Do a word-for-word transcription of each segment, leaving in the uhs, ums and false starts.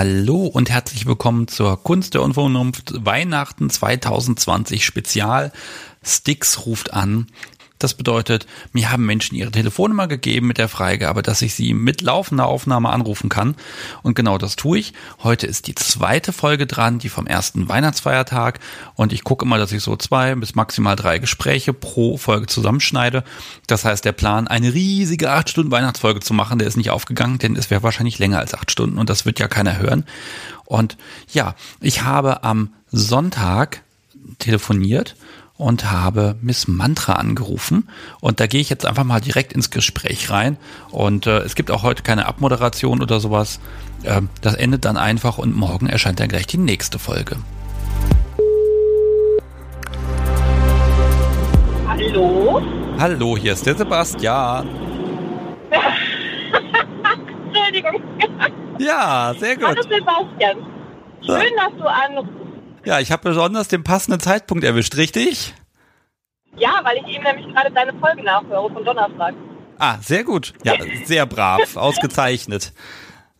Hallo und herzlich willkommen zur Kunst der Unvernunft Weihnachten zwanzig zwanzig Spezial. Sticks ruft an. Das bedeutet, mir haben Menschen ihre Telefonnummer gegeben mit der Freigabe, dass ich sie mit laufender Aufnahme anrufen kann. Und genau das tue ich. Heute ist die zweite Folge dran, die vom ersten Weihnachtsfeiertag. Und ich gucke immer, dass ich so zwei bis maximal drei Gespräche pro Folge zusammenschneide. Das heißt, der Plan, eine riesige acht Stunden Weihnachtsfolge zu machen, der ist nicht aufgegangen, denn es wäre wahrscheinlich länger als acht Stunden und das wird ja keiner hören. Und ja, ich habe am Sonntag telefoniert und habe Miss Mantra angerufen und da gehe ich jetzt einfach mal direkt ins Gespräch rein und äh, es gibt auch heute keine Abmoderation oder sowas. Ähm, das endet dann einfach und morgen erscheint dann gleich die nächste Folge. Hallo? Hallo, hier ist der Sebastian. Entschuldigung. Ja, sehr gut. Hallo Sebastian. Schön, dass du anrufst. Ja, ich habe besonders den passenden Zeitpunkt erwischt, richtig? Ja, weil ich eben nämlich gerade deine Folge nachhöre von Donnerstag. Ah, sehr gut. Ja, sehr brav. Ausgezeichnet.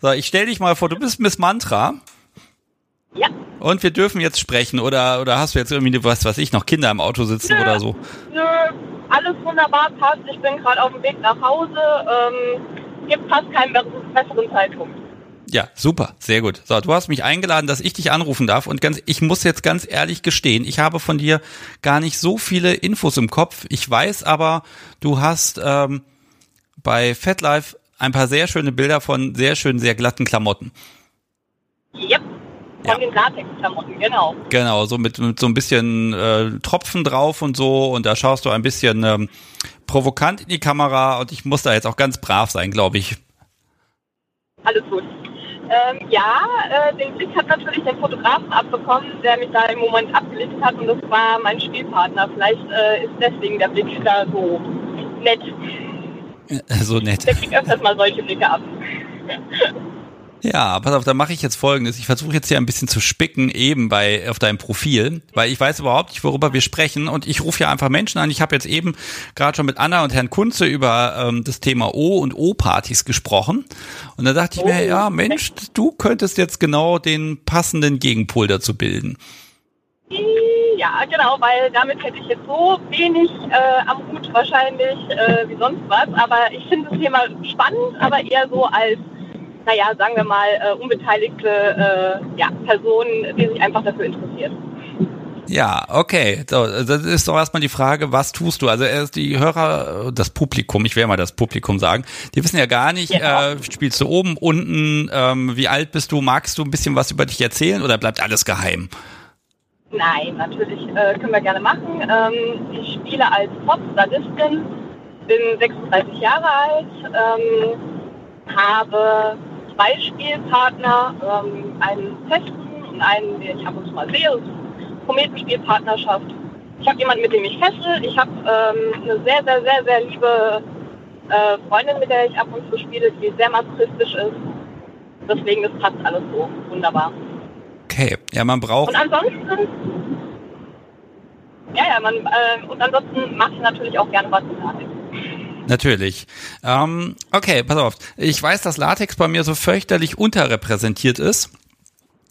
So, ich stell dich mal vor, du bist Miss Mantra. Ja. Und wir dürfen jetzt sprechen oder, oder hast du jetzt irgendwie, was weiß ich, noch Kinder im Auto sitzen nö, oder so? Nö, alles wunderbar passt. Ich bin gerade auf dem Weg nach Hause. Ähm, gibt fast keinen besseren Zeitpunkt. Ja, super, sehr gut. So, du hast mich eingeladen, dass ich dich anrufen darf und ganz, ich muss jetzt ganz ehrlich gestehen, ich habe von dir gar nicht so viele Infos im Kopf. Ich weiß aber, du hast ähm, bei FatLife ein paar sehr schöne Bilder von sehr schönen, sehr glatten Klamotten. Yep. Von ja. den Latex-Klamotten, genau. Genau, so mit, mit so ein bisschen äh, Tropfen drauf und so und da schaust du ein bisschen ähm, provokant in die Kamera und ich muss da jetzt auch ganz brav sein, glaube ich. Alles gut. Ähm, ja, äh, den Blick hat natürlich der Fotografen abbekommen, der mich da im Moment abgelichtet hat und das war mein Spielpartner. Vielleicht äh, ist deswegen der Blick da so nett. So nett. Der kriegt öfters mal solche Blicke ab. Ja, pass auf, dann mache ich jetzt Folgendes. Ich versuche jetzt hier ein bisschen zu spicken, eben bei auf deinem Profil, weil ich weiß überhaupt nicht, worüber wir sprechen. Und ich rufe ja einfach Menschen an. Ich habe jetzt eben gerade schon mit Anna und Herrn Kunze über ähm, das Thema O- und O-Partys gesprochen. Und da dachte ich oh, mir, ja Mensch, du könntest jetzt genau den passenden Gegenpol dazu bilden. Ja, genau, weil damit hätte ich jetzt so wenig äh, am Hut wahrscheinlich äh, wie sonst was. Aber ich finde das Thema spannend, aber eher so als naja, sagen wir mal, äh, unbeteiligte äh, ja, Personen, die sich einfach dafür interessieren. Ja, okay. So, das ist doch erstmal die Frage, was tust du? Also erst die Hörer, das Publikum, ich werde mal das Publikum sagen, die wissen ja gar nicht, ja. Äh, spielst du oben, unten, ähm, wie alt bist du, magst du ein bisschen was über dich erzählen oder bleibt alles geheim? Nein, natürlich äh, können wir gerne machen. Ähm, ich spiele als Pop-Statistin, bin sechsunddreißig Jahre alt, ähm, habe zwei Spielpartner, ähm, einen festen und einen, den ich ab und zu mal sehe, Kometenspielpartnerschaft. Ich habe jemanden, mit dem ich fessel. Ich habe ähm, eine sehr, sehr, sehr, sehr liebe äh, Freundin, mit der ich ab und zu spiele, die sehr masochistisch ist. Deswegen, das passt alles so wunderbar. Okay, ja, man braucht... Und ansonsten... Ja, ja, man... Äh, und ansonsten mache ich natürlich auch gerne was mit Arten. Natürlich. Ähm, okay, pass auf. Ich weiß, dass Latex bei mir so fürchterlich unterrepräsentiert ist.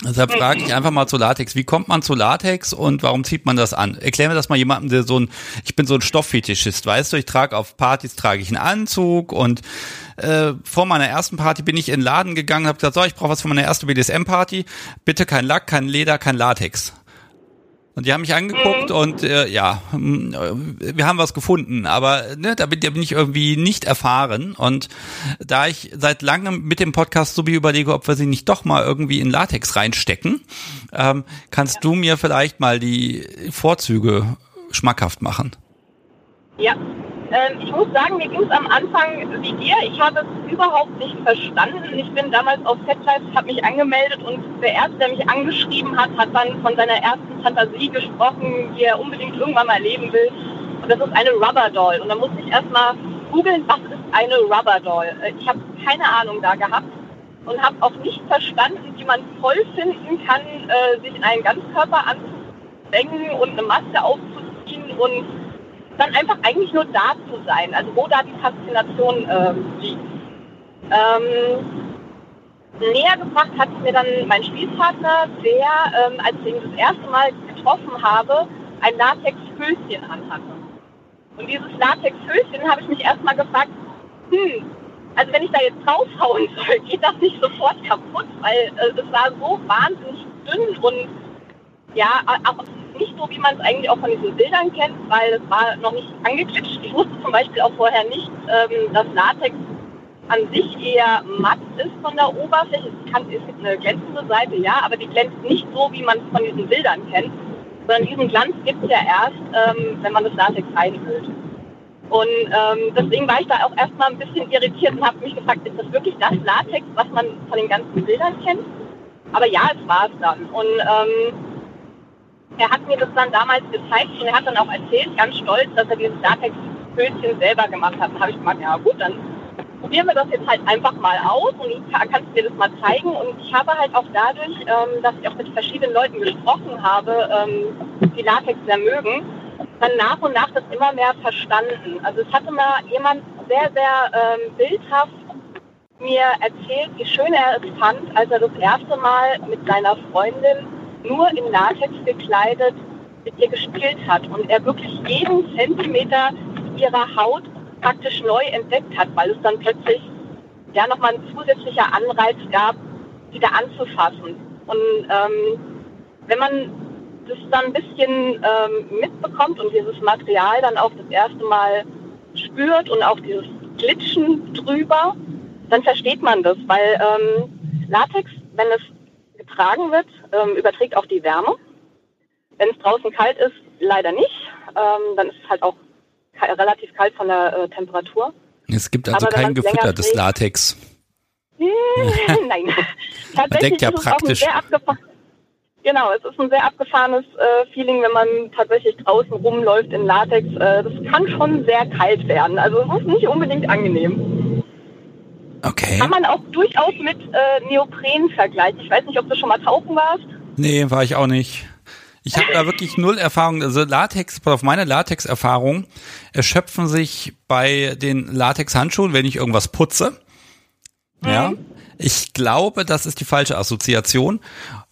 Deshalb frage ich einfach mal zu Latex. Wie kommt man zu Latex und warum zieht man das an? Erklär mir das mal jemandem, der so ein, ich bin so ein Stofffetischist, weißt du, ich trage auf Partys, trage ich einen Anzug und äh, vor meiner ersten Party bin ich in den Laden gegangen und habe gesagt, so, ich brauche was für meine erste B D S M-Party. Bitte kein Lack, kein Leder, kein Latex. Und die haben mich angeguckt mhm. und äh, ja, wir haben was gefunden, aber ne, da bin, da bin ich irgendwie nicht erfahren. Und da ich seit langem mit dem Podcast so überlege, ob wir sie nicht doch mal irgendwie in Latex reinstecken, ähm, kannst ja. du mir vielleicht mal die Vorzüge schmackhaft machen? Ja, ähm, ich muss sagen, mir ging es am Anfang wie dir. Ich habe es überhaupt nicht verstanden. Ich bin damals auf FatLife, habe mich angemeldet und der Erste, der mich angeschrieben hat, hat dann von seiner ersten Fantasie gesprochen, die er unbedingt irgendwann mal erleben will. Und das ist eine Rubber Doll. Und da musste ich erstmal googeln, was ist eine Rubber Doll? Ich habe keine Ahnung da gehabt und habe auch nicht verstanden, wie man voll finden kann, äh, sich in einen Ganzkörperanzug zu zwängen und eine Maske aufzuziehen und dann einfach eigentlich nur da zu sein, also wo da die Faszination äh, liegt. Ähm, Näher gebracht hat mir dann mein Spielpartner, der, ähm, als ich ihn das erste Mal getroffen habe, ein Latex-Höschen anhatte. Und dieses Latex-Höschen habe ich mich erstmal gefragt, hm, also wenn ich da jetzt draufhauen soll, geht das nicht sofort kaputt, weil äh, es war so wahnsinnig dünn und ja, auch nicht so, wie man es eigentlich auch von diesen Bildern kennt, weil es war noch nicht angeklitscht. Ich wusste zum Beispiel auch vorher nicht, ähm, dass Latex an sich eher matt ist von der Oberfläche. Es kann, es gibt eine glänzende Seite, ja, aber die glänzt nicht so, wie man es von diesen Bildern kennt, sondern diesen Glanz gibt es ja erst, ähm, wenn man das Latex einfüllt. Und ähm, deswegen war ich da auch erstmal ein bisschen irritiert und habe mich gefragt, ist das wirklich das Latex, was man von den ganzen Bildern kennt? Aber ja, es war es dann. Und ähm, er hat mir das dann damals gezeigt und er hat dann auch erzählt, ganz stolz, dass er dieses Latex-Höschen selber gemacht hat. Da habe ich gemeint, ja gut, dann probieren wir das jetzt halt einfach mal aus und ich kann, kannst dir das mal zeigen. Und ich habe halt auch dadurch, ähm, dass ich auch mit verschiedenen Leuten gesprochen habe, ähm, die Latex sehr mögen, dann nach und nach das immer mehr verstanden. Also es hatte mal jemand sehr, sehr ähm, bildhaft mir erzählt, wie schön er es fand, als er das erste Mal mit seiner Freundin nur in Latex gekleidet mit ihr gespielt hat und er wirklich jeden Zentimeter ihrer Haut praktisch neu entdeckt hat, weil es dann plötzlich ja nochmal ein zusätzlicher Anreiz gab, wieder anzufassen. Und ähm, wenn man das dann ein bisschen ähm, mitbekommt und dieses Material dann auch das erste Mal spürt und auch dieses Glitschen drüber, dann versteht man das, weil ähm, Latex, wenn es getragen wird, ähm, überträgt auch die Wärme. Wenn es draußen kalt ist, leider nicht. Ähm, dann ist es halt auch relativ kalt von der äh, Temperatur. Es gibt also kein gefüttertes Latex. Nein, tatsächlich deckt ja ist praktisch. Es auch ein sehr abgefahren, genau, es ist ein sehr abgefahrenes äh, Feeling, wenn man tatsächlich draußen rumläuft in Latex. Äh, das kann schon sehr kalt werden. Also es ist nicht unbedingt angenehm. Okay. Kann man auch durchaus mit äh, Neopren vergleichen. Ich weiß nicht, ob du schon mal tauchen warst. Nee, war ich auch nicht. Ich habe da wirklich null Erfahrung. Also Latex, auf meine Latex-Erfahrung erschöpfen sich bei den Latex-Handschuhen, wenn ich irgendwas putze. Mhm. Ja. Ich glaube, das ist die falsche Assoziation.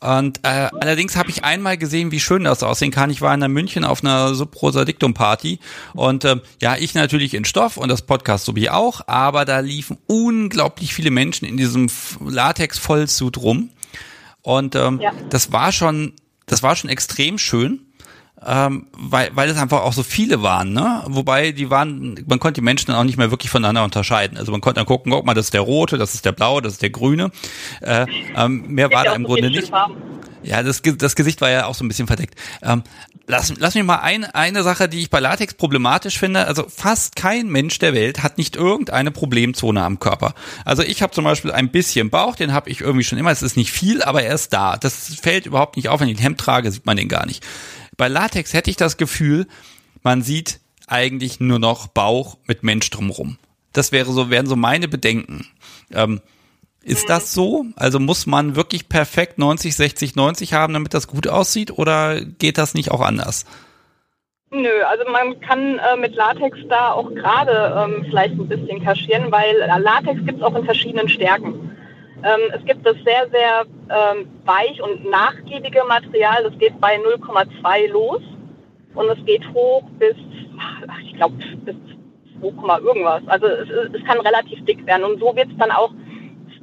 Und äh, allerdings habe ich einmal gesehen, wie schön das aussehen kann. Ich war in München auf einer Sub Rosa Dictum Party und äh, ja, ich natürlich in Stoff und das Podcast sowie auch, aber da liefen unglaublich viele Menschen in diesem Latex-Vollsuit rum. Und ähm, ja. das war schon Das war schon extrem schön, ähm, weil weil es einfach auch so viele waren, ne? Wobei die waren, man konnte die Menschen dann auch nicht mehr wirklich voneinander unterscheiden. Also man konnte dann gucken, guck mal, das ist der rote, das ist der blaue, das ist der grüne. Äh, ähm, mehr war da im Grunde nicht. Ja, das das Gesicht war ja auch so ein bisschen verdeckt. Ähm, lass lass mich mal ein, eine Sache, die ich bei Latex problematisch finde. Also fast kein Mensch der Welt hat nicht irgendeine Problemzone am Körper. Also ich habe zum Beispiel ein bisschen Bauch, den habe ich irgendwie schon immer. Es ist nicht viel, aber er ist da. Das fällt überhaupt nicht auf, wenn ich ein Hemd trage, sieht man den gar nicht. Bei Latex hätte ich das Gefühl, man sieht eigentlich nur noch Bauch mit Mensch drumherum. Das wäre so, wären so meine Bedenken. Ähm, Ist das so? Also muss man wirklich perfekt neunzig, sechzig, neunzig haben, damit das gut aussieht? Oder geht das nicht auch anders? Nö, also man kann äh, mit Latex da auch gerade ähm, vielleicht ein bisschen kaschieren, weil Latex gibt es auch in verschiedenen Stärken. Ähm, es gibt das sehr, sehr ähm, weich und nachgiebige Material. Das geht bei null Komma zwei los und es geht hoch bis, ach, ich glaube, bis zwei, irgendwas. Also es, es kann relativ dick werden und so wird es dann auch.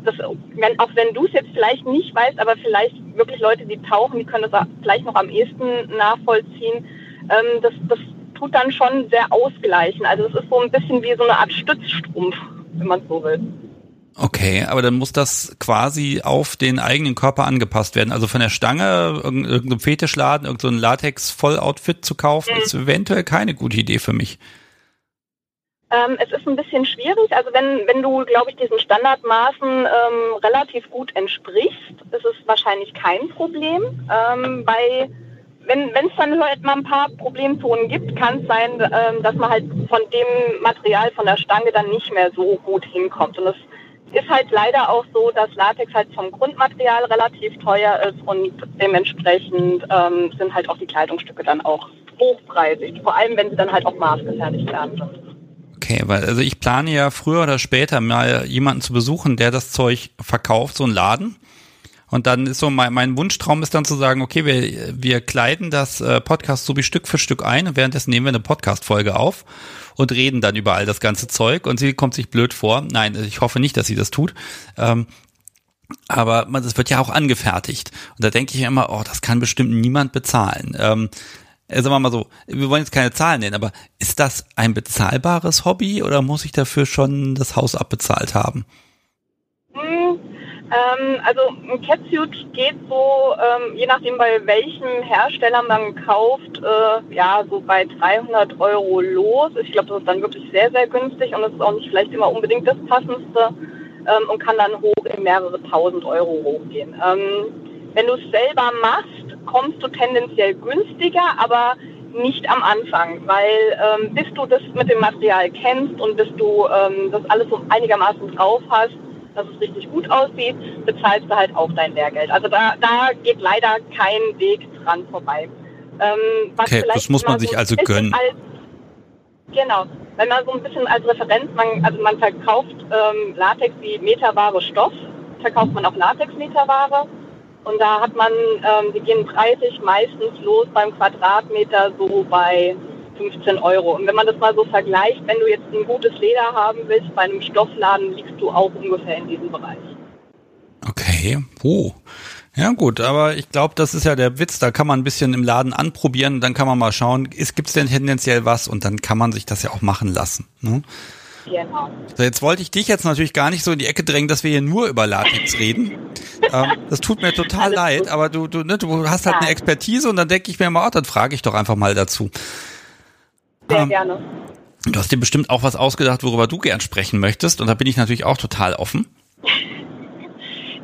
Das, wenn, auch wenn du es jetzt vielleicht nicht weißt, aber vielleicht wirklich Leute, die tauchen, die können das vielleicht noch am ehesten nachvollziehen, ähm, das, das tut dann schon sehr ausgleichen. Also es ist so ein bisschen wie so eine Art Stützstrumpf, wenn man es so will. Okay, aber dann muss das quasi auf den eigenen Körper angepasst werden. Also von der Stange, irgendeinem Fetischladen, irgendein Latex-Voll-Outfit zu kaufen, mhm. ist eventuell keine gute Idee für mich. Ähm, es ist ein bisschen schwierig, also wenn, wenn du, glaube ich, diesen Standardmaßen ähm, relativ gut entsprichst, ist es wahrscheinlich kein Problem. Ähm, bei, wenn es dann halt mal ein paar Problemzonen gibt, kann es sein, ähm, dass man halt von dem Material von der Stange dann nicht mehr so gut hinkommt. Und es ist halt leider auch so, dass Latex halt vom Grundmaterial relativ teuer ist und dementsprechend ähm, sind halt auch die Kleidungsstücke dann auch hochpreisig, vor allem wenn sie dann halt auch maßgefertigt werden. okay, weil also ich plane ja früher oder später mal jemanden zu besuchen, der das Zeug verkauft, so einen Laden. Und dann ist so, mein, mein Wunschtraum ist dann zu sagen, okay, wir, wir kleiden das äh, Podcast so wie Stück für Stück ein und währenddessen nehmen wir eine Podcast-Folge auf und reden dann über all das ganze Zeug und sie kommt sich blöd vor. Nein, ich hoffe nicht, dass sie das tut. Ähm, aber es wird ja auch angefertigt. Und da denke ich immer, oh, das kann bestimmt niemand bezahlen. Ähm, Sagen wir mal so, wir wollen jetzt keine Zahlen nennen, aber ist das ein bezahlbares Hobby oder muss ich dafür schon das Haus abbezahlt haben? Hm, ähm, also ein Catsuit geht so, ähm, je nachdem bei welchem Hersteller man kauft, äh, ja so bei dreihundert Euro los. Ich glaube, das ist dann wirklich sehr, sehr günstig und das ist auch nicht vielleicht immer unbedingt das Passendste ähm, und kann dann hoch in mehrere tausend Euro hochgehen. Ähm, wenn du es selber machst, kommst du tendenziell günstiger, aber nicht am Anfang, weil ähm, bis du das mit dem Material kennst und bis du ähm, das alles so einigermaßen drauf hast, dass es richtig gut aussieht, bezahlst du halt auch dein Lehrgeld. Also da, da geht leider kein Weg dran vorbei. Ähm, was okay, das muss man so sich also gönnen. Als, genau, wenn man so ein bisschen als Referenz, man, also man verkauft ähm, Latex wie Meterware Stoff, verkauft man auch Latex-Meterware. Und da hat man, ähm, die gehen preislich meistens los beim Quadratmeter so bei fünfzehn Euro. Und wenn man das mal so vergleicht, wenn du jetzt ein gutes Leder haben willst, bei einem Stoffladen liegst du auch ungefähr in diesem Bereich. Okay, oh. Ja gut, aber ich glaube, das ist ja der Witz, da kann man ein bisschen im Laden anprobieren, dann kann man mal schauen, gibt es denn tendenziell was und dann kann man sich das ja auch machen lassen, ne? Genau. So, jetzt wollte ich dich jetzt natürlich gar nicht so in die Ecke drängen, dass wir hier nur über Latex reden. ähm, das tut mir total Alles leid, gut. aber du, du, ne, du hast halt ja. eine Expertise und dann denke ich mir immer, oh, dann frage ich doch einfach mal dazu. Sehr ähm, gerne. Du hast dir bestimmt auch was ausgedacht, worüber du gern sprechen möchtest und da bin ich natürlich auch total offen.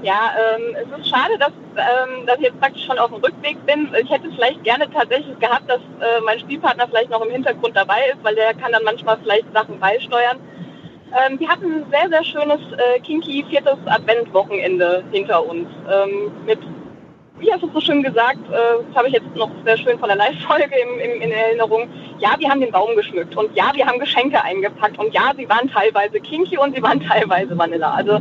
Ja, ähm, es ist schade, dass, ähm, dass ich jetzt praktisch schon auf dem Rückweg bin. Ich hätte vielleicht gerne tatsächlich gehabt, dass äh, mein Spielpartner vielleicht noch im Hintergrund dabei ist, weil der kann dann manchmal vielleicht Sachen beisteuern. Ähm, wir hatten ein sehr, sehr schönes äh, kinky viertes Adventwochenende hinter uns. Ähm, mit, wie hast du es so schön gesagt, äh, das habe ich jetzt noch sehr schön von der Live-Folge im, im, in Erinnerung. Ja, wir haben den Baum geschmückt und ja, wir haben Geschenke eingepackt und ja, sie waren teilweise kinky und sie waren teilweise Vanilla. Also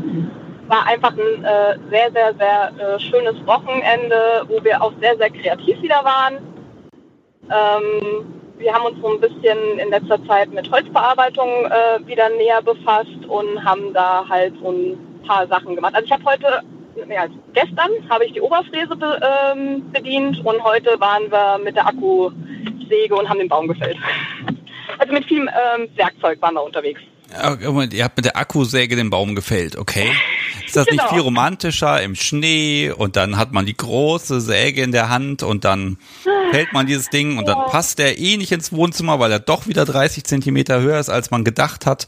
war einfach ein äh, sehr, sehr, sehr äh, schönes Wochenende, wo wir auch sehr, sehr kreativ wieder waren. Ähm, wir haben uns so ein bisschen in letzter Zeit mit Holzbearbeitung äh, wieder näher befasst und haben da halt so ein paar Sachen gemacht. Also ich habe heute, ja, gestern habe ich die Oberfräse be, ähm, bedient und heute waren wir mit der Akkusäge und haben den Baum gefällt. Also mit viel ähm, Werkzeug waren wir unterwegs. Ihr habt mit der Akkusäge den Baum gefällt, okay. Ist das genau. nicht viel romantischer im Schnee und dann hat man die große Säge in der Hand und dann fällt man dieses Ding und dann passt der eh nicht ins Wohnzimmer, weil er doch wieder dreißig Zentimeter höher ist, als man gedacht hat.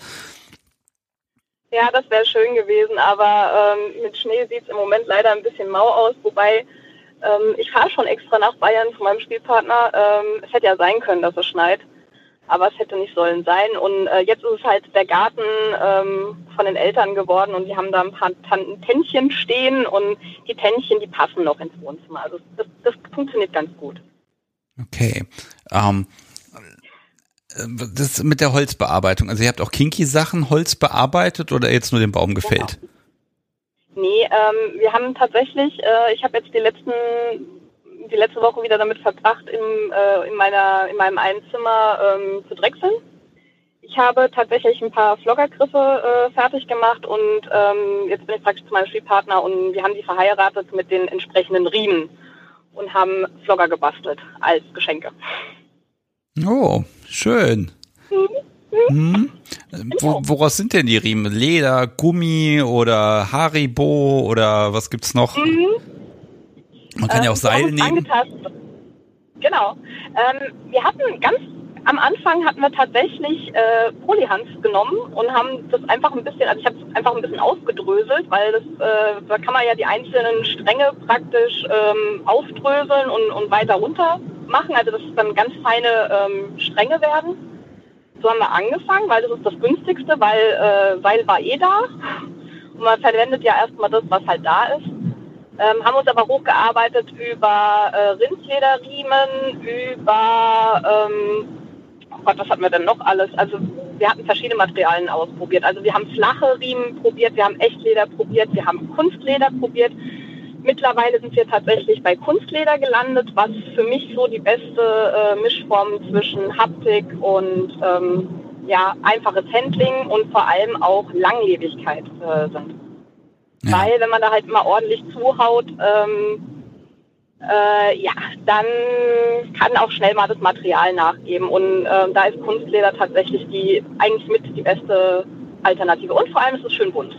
Ja, das wäre schön gewesen, aber ähm, mit Schnee sieht es im Moment leider ein bisschen mau aus, wobei ähm, ich fahre schon extra nach Bayern von meinem Spielpartner. Ähm, es hätte ja sein können, dass es schneit. Aber es hätte nicht sollen sein. Und äh, jetzt ist es halt der Garten ähm, von den Eltern geworden und die haben da ein paar Tan- Tännchen stehen und die Tännchen, die passen noch ins Wohnzimmer. Also das, das funktioniert ganz gut. Okay. Ähm, das mit der Holzbearbeitung. Also ihr habt auch Kinky-Sachen Holz bearbeitet oder jetzt nur den Baum gefällt? Genau. Nee, ähm, wir haben tatsächlich, äh, ich habe jetzt die letzten... die letzte Woche wieder damit verbracht, im, äh, in, meiner, in meinem Einzimmer ähm, zu drechseln. Ich habe tatsächlich ein paar Floggergriffe äh, fertig gemacht und ähm, jetzt bin ich praktisch zu meinem Spielpartner und wir haben die verheiratet mit den entsprechenden Riemen und haben Flogger gebastelt als Geschenke. Oh, schön. Mhm. Mhm. Wo, woraus sind denn die Riemen? Leder, Gummi oder Haribo oder was gibt's noch? Mhm. Man kann ähm, ja auch Seil nehmen. Angetastet. Genau. Ähm, wir hatten ganz am Anfang hatten wir tatsächlich äh, Polyhanf genommen und haben das einfach ein bisschen, also ich habe es einfach ein bisschen aufgedröselt, weil das, äh, da kann man ja die einzelnen Stränge praktisch ähm, aufdröseln und, und weiter runter machen, also dass es dann ganz feine ähm, Stränge werden. So haben wir angefangen, weil das ist das günstigste, weil äh, Seil war eh da und man verwendet ja erstmal das, was halt da ist. Ähm, haben uns aber hochgearbeitet über äh, Rindslederriemen, über, ähm, oh Gott, was hatten wir denn noch alles? Also wir hatten verschiedene Materialien ausprobiert. Also wir haben flache Riemen probiert, wir haben Echtleder probiert, wir haben Kunstleder probiert. Mittlerweile sind wir tatsächlich bei Kunstleder gelandet, was für mich so die beste äh, Mischform zwischen Haptik und ähm, ja, einfaches Handling und vor allem auch Langlebigkeit äh, sind. Ja. Weil wenn man da halt mal ordentlich zuhaut, ähm, äh, ja, dann kann auch schnell mal das Material nachgeben. Und äh, da ist Kunstleder tatsächlich die eigentlich mit die beste Alternative. Und vor allem ist es schön bunt.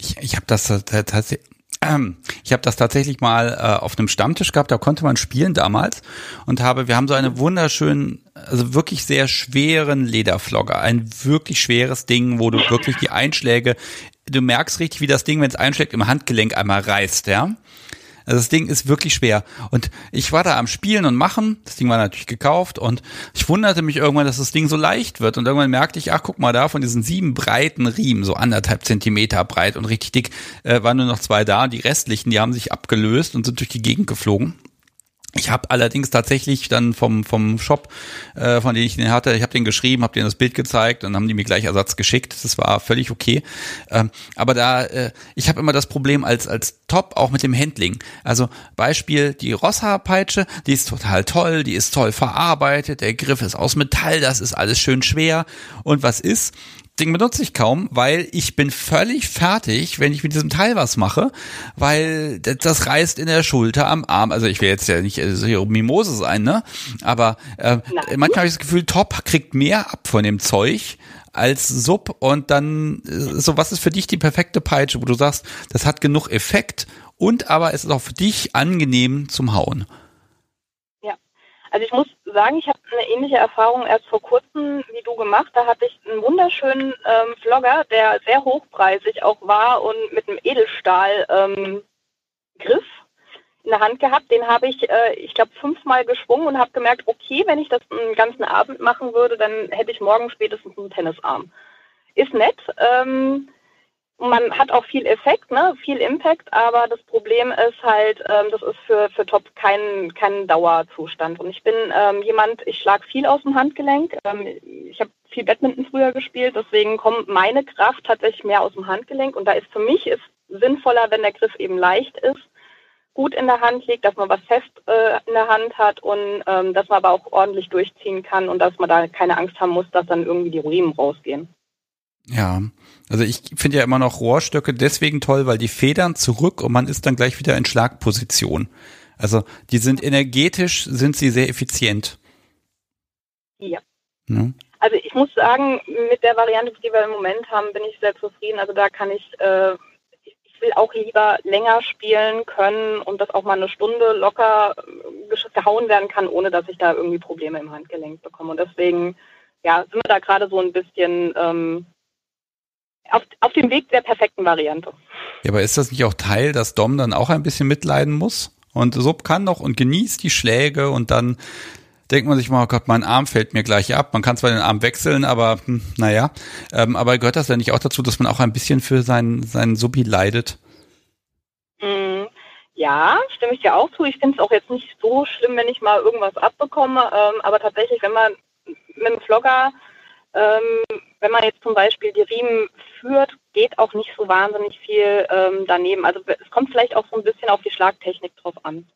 Ich, ich habe das tatsächlich... Ich habe das tatsächlich mal äh, auf einem Stammtisch gehabt, da konnte man spielen damals und habe, wir haben so eine wunderschönen, also wirklich sehr schweren Lederflogger, ein wirklich schweres Ding, wo du wirklich die Einschläge, du merkst richtig, wie das Ding, wenn es einschlägt, im Handgelenk einmal reißt, ja. Also das Ding ist wirklich schwer und ich war da am Spielen und Machen, das Ding war natürlich gekauft und ich wunderte mich irgendwann, dass das Ding so leicht wird und irgendwann merkte ich, ach guck mal da, von diesen sieben breiten Riemen, so anderthalb Zentimeter breit und richtig dick, äh, waren nur noch zwei da und die restlichen, die haben sich abgelöst und sind durch die Gegend geflogen. Ich habe allerdings tatsächlich dann vom vom Shop, äh, von dem ich den hatte, ich habe den geschrieben, habe denen das Bild gezeigt und haben die mir gleich Ersatz geschickt. Das war völlig okay. Ähm, aber da, äh, ich habe immer das Problem als als Top auch mit dem Handling. Also Beispiel die Rosshaarpeitsche, die ist total toll, die ist toll verarbeitet, der Griff ist aus Metall, das ist alles schön schwer. Und was ist? Ding benutze ich kaum, weil ich bin völlig fertig, wenn ich mit diesem Teil was mache, weil das reißt in der Schulter, am Arm. Also ich will jetzt ja nicht hier Mimose sein, ne? Aber äh, manchmal habe ich das Gefühl, Top kriegt mehr ab von dem Zeug als Sub und dann so, was ist für dich die perfekte Peitsche, wo du sagst, das hat genug Effekt und aber es ist auch für dich angenehm zum Hauen. Ja, also ich muss sagen, ich habe eine ähnliche Erfahrung erst vor kurzem wie du gemacht. Da hatte ich einen wunderschönen ähm, Flogger, der sehr hochpreisig auch war und mit einem Edelstahl ähm, Griff in der Hand gehabt. Den habe ich, äh, ich glaube, fünfmal geschwungen und habe gemerkt, okay, wenn ich das einen ganzen Abend machen würde, dann hätte ich morgen spätestens einen Tennisarm. Ist nett. Ähm, man hat auch viel Effekt, ne, viel Impact, aber das Problem ist halt, ähm, das ist für, für Top kein, kein Dauerzustand. Und ich bin ähm, jemand, ich schlage viel aus dem Handgelenk. Ähm, ich habe viel Badminton früher gespielt, deswegen kommt meine Kraft tatsächlich mehr aus dem Handgelenk. Und da ist für mich ist sinnvoller, wenn der Griff eben leicht ist, gut in der Hand liegt, dass man was fest äh, in der Hand hat und ähm, dass man aber auch ordentlich durchziehen kann und dass man da keine Angst haben muss, dass dann irgendwie die Riemen rausgehen. Ja, also ich finde ja immer noch Rohrstöcke deswegen toll, weil die federn zurück und man ist dann gleich wieder in Schlagposition. Also die sind energetisch, sind sie sehr effizient. Ja. Ne? Also ich muss sagen, mit der Variante, die wir im Moment haben, bin ich sehr zufrieden. Also da kann ich, äh, ich will auch lieber länger spielen können und dass auch mal eine Stunde locker gehauen werden kann, ohne dass ich da irgendwie Probleme im Handgelenk bekomme. Und deswegen, ja, sind wir da gerade so ein bisschen... Ähm, Auf, auf dem Weg der perfekten Variante. Ja, aber ist das nicht auch Teil, dass Dom dann auch ein bisschen mitleiden muss? Und Sub kann noch und genießt die Schläge und dann denkt man sich mal, oh Gott, mein Arm fällt mir gleich ab. Man kann zwar den Arm wechseln, aber hm, naja. Ähm, aber gehört das ja nicht auch dazu, dass man auch ein bisschen für seinen, seinen Subi leidet? Mm, ja, stimme ich dir auch zu. Ich finde es auch jetzt nicht so schlimm, wenn ich mal irgendwas abbekomme. Ähm, aber tatsächlich, wenn man mit dem Flogger... Ähm, wenn man jetzt zum Beispiel die Riemen führt, geht auch nicht so wahnsinnig viel ähm, daneben. Also es kommt vielleicht auch so ein bisschen auf die Schlagtechnik drauf an.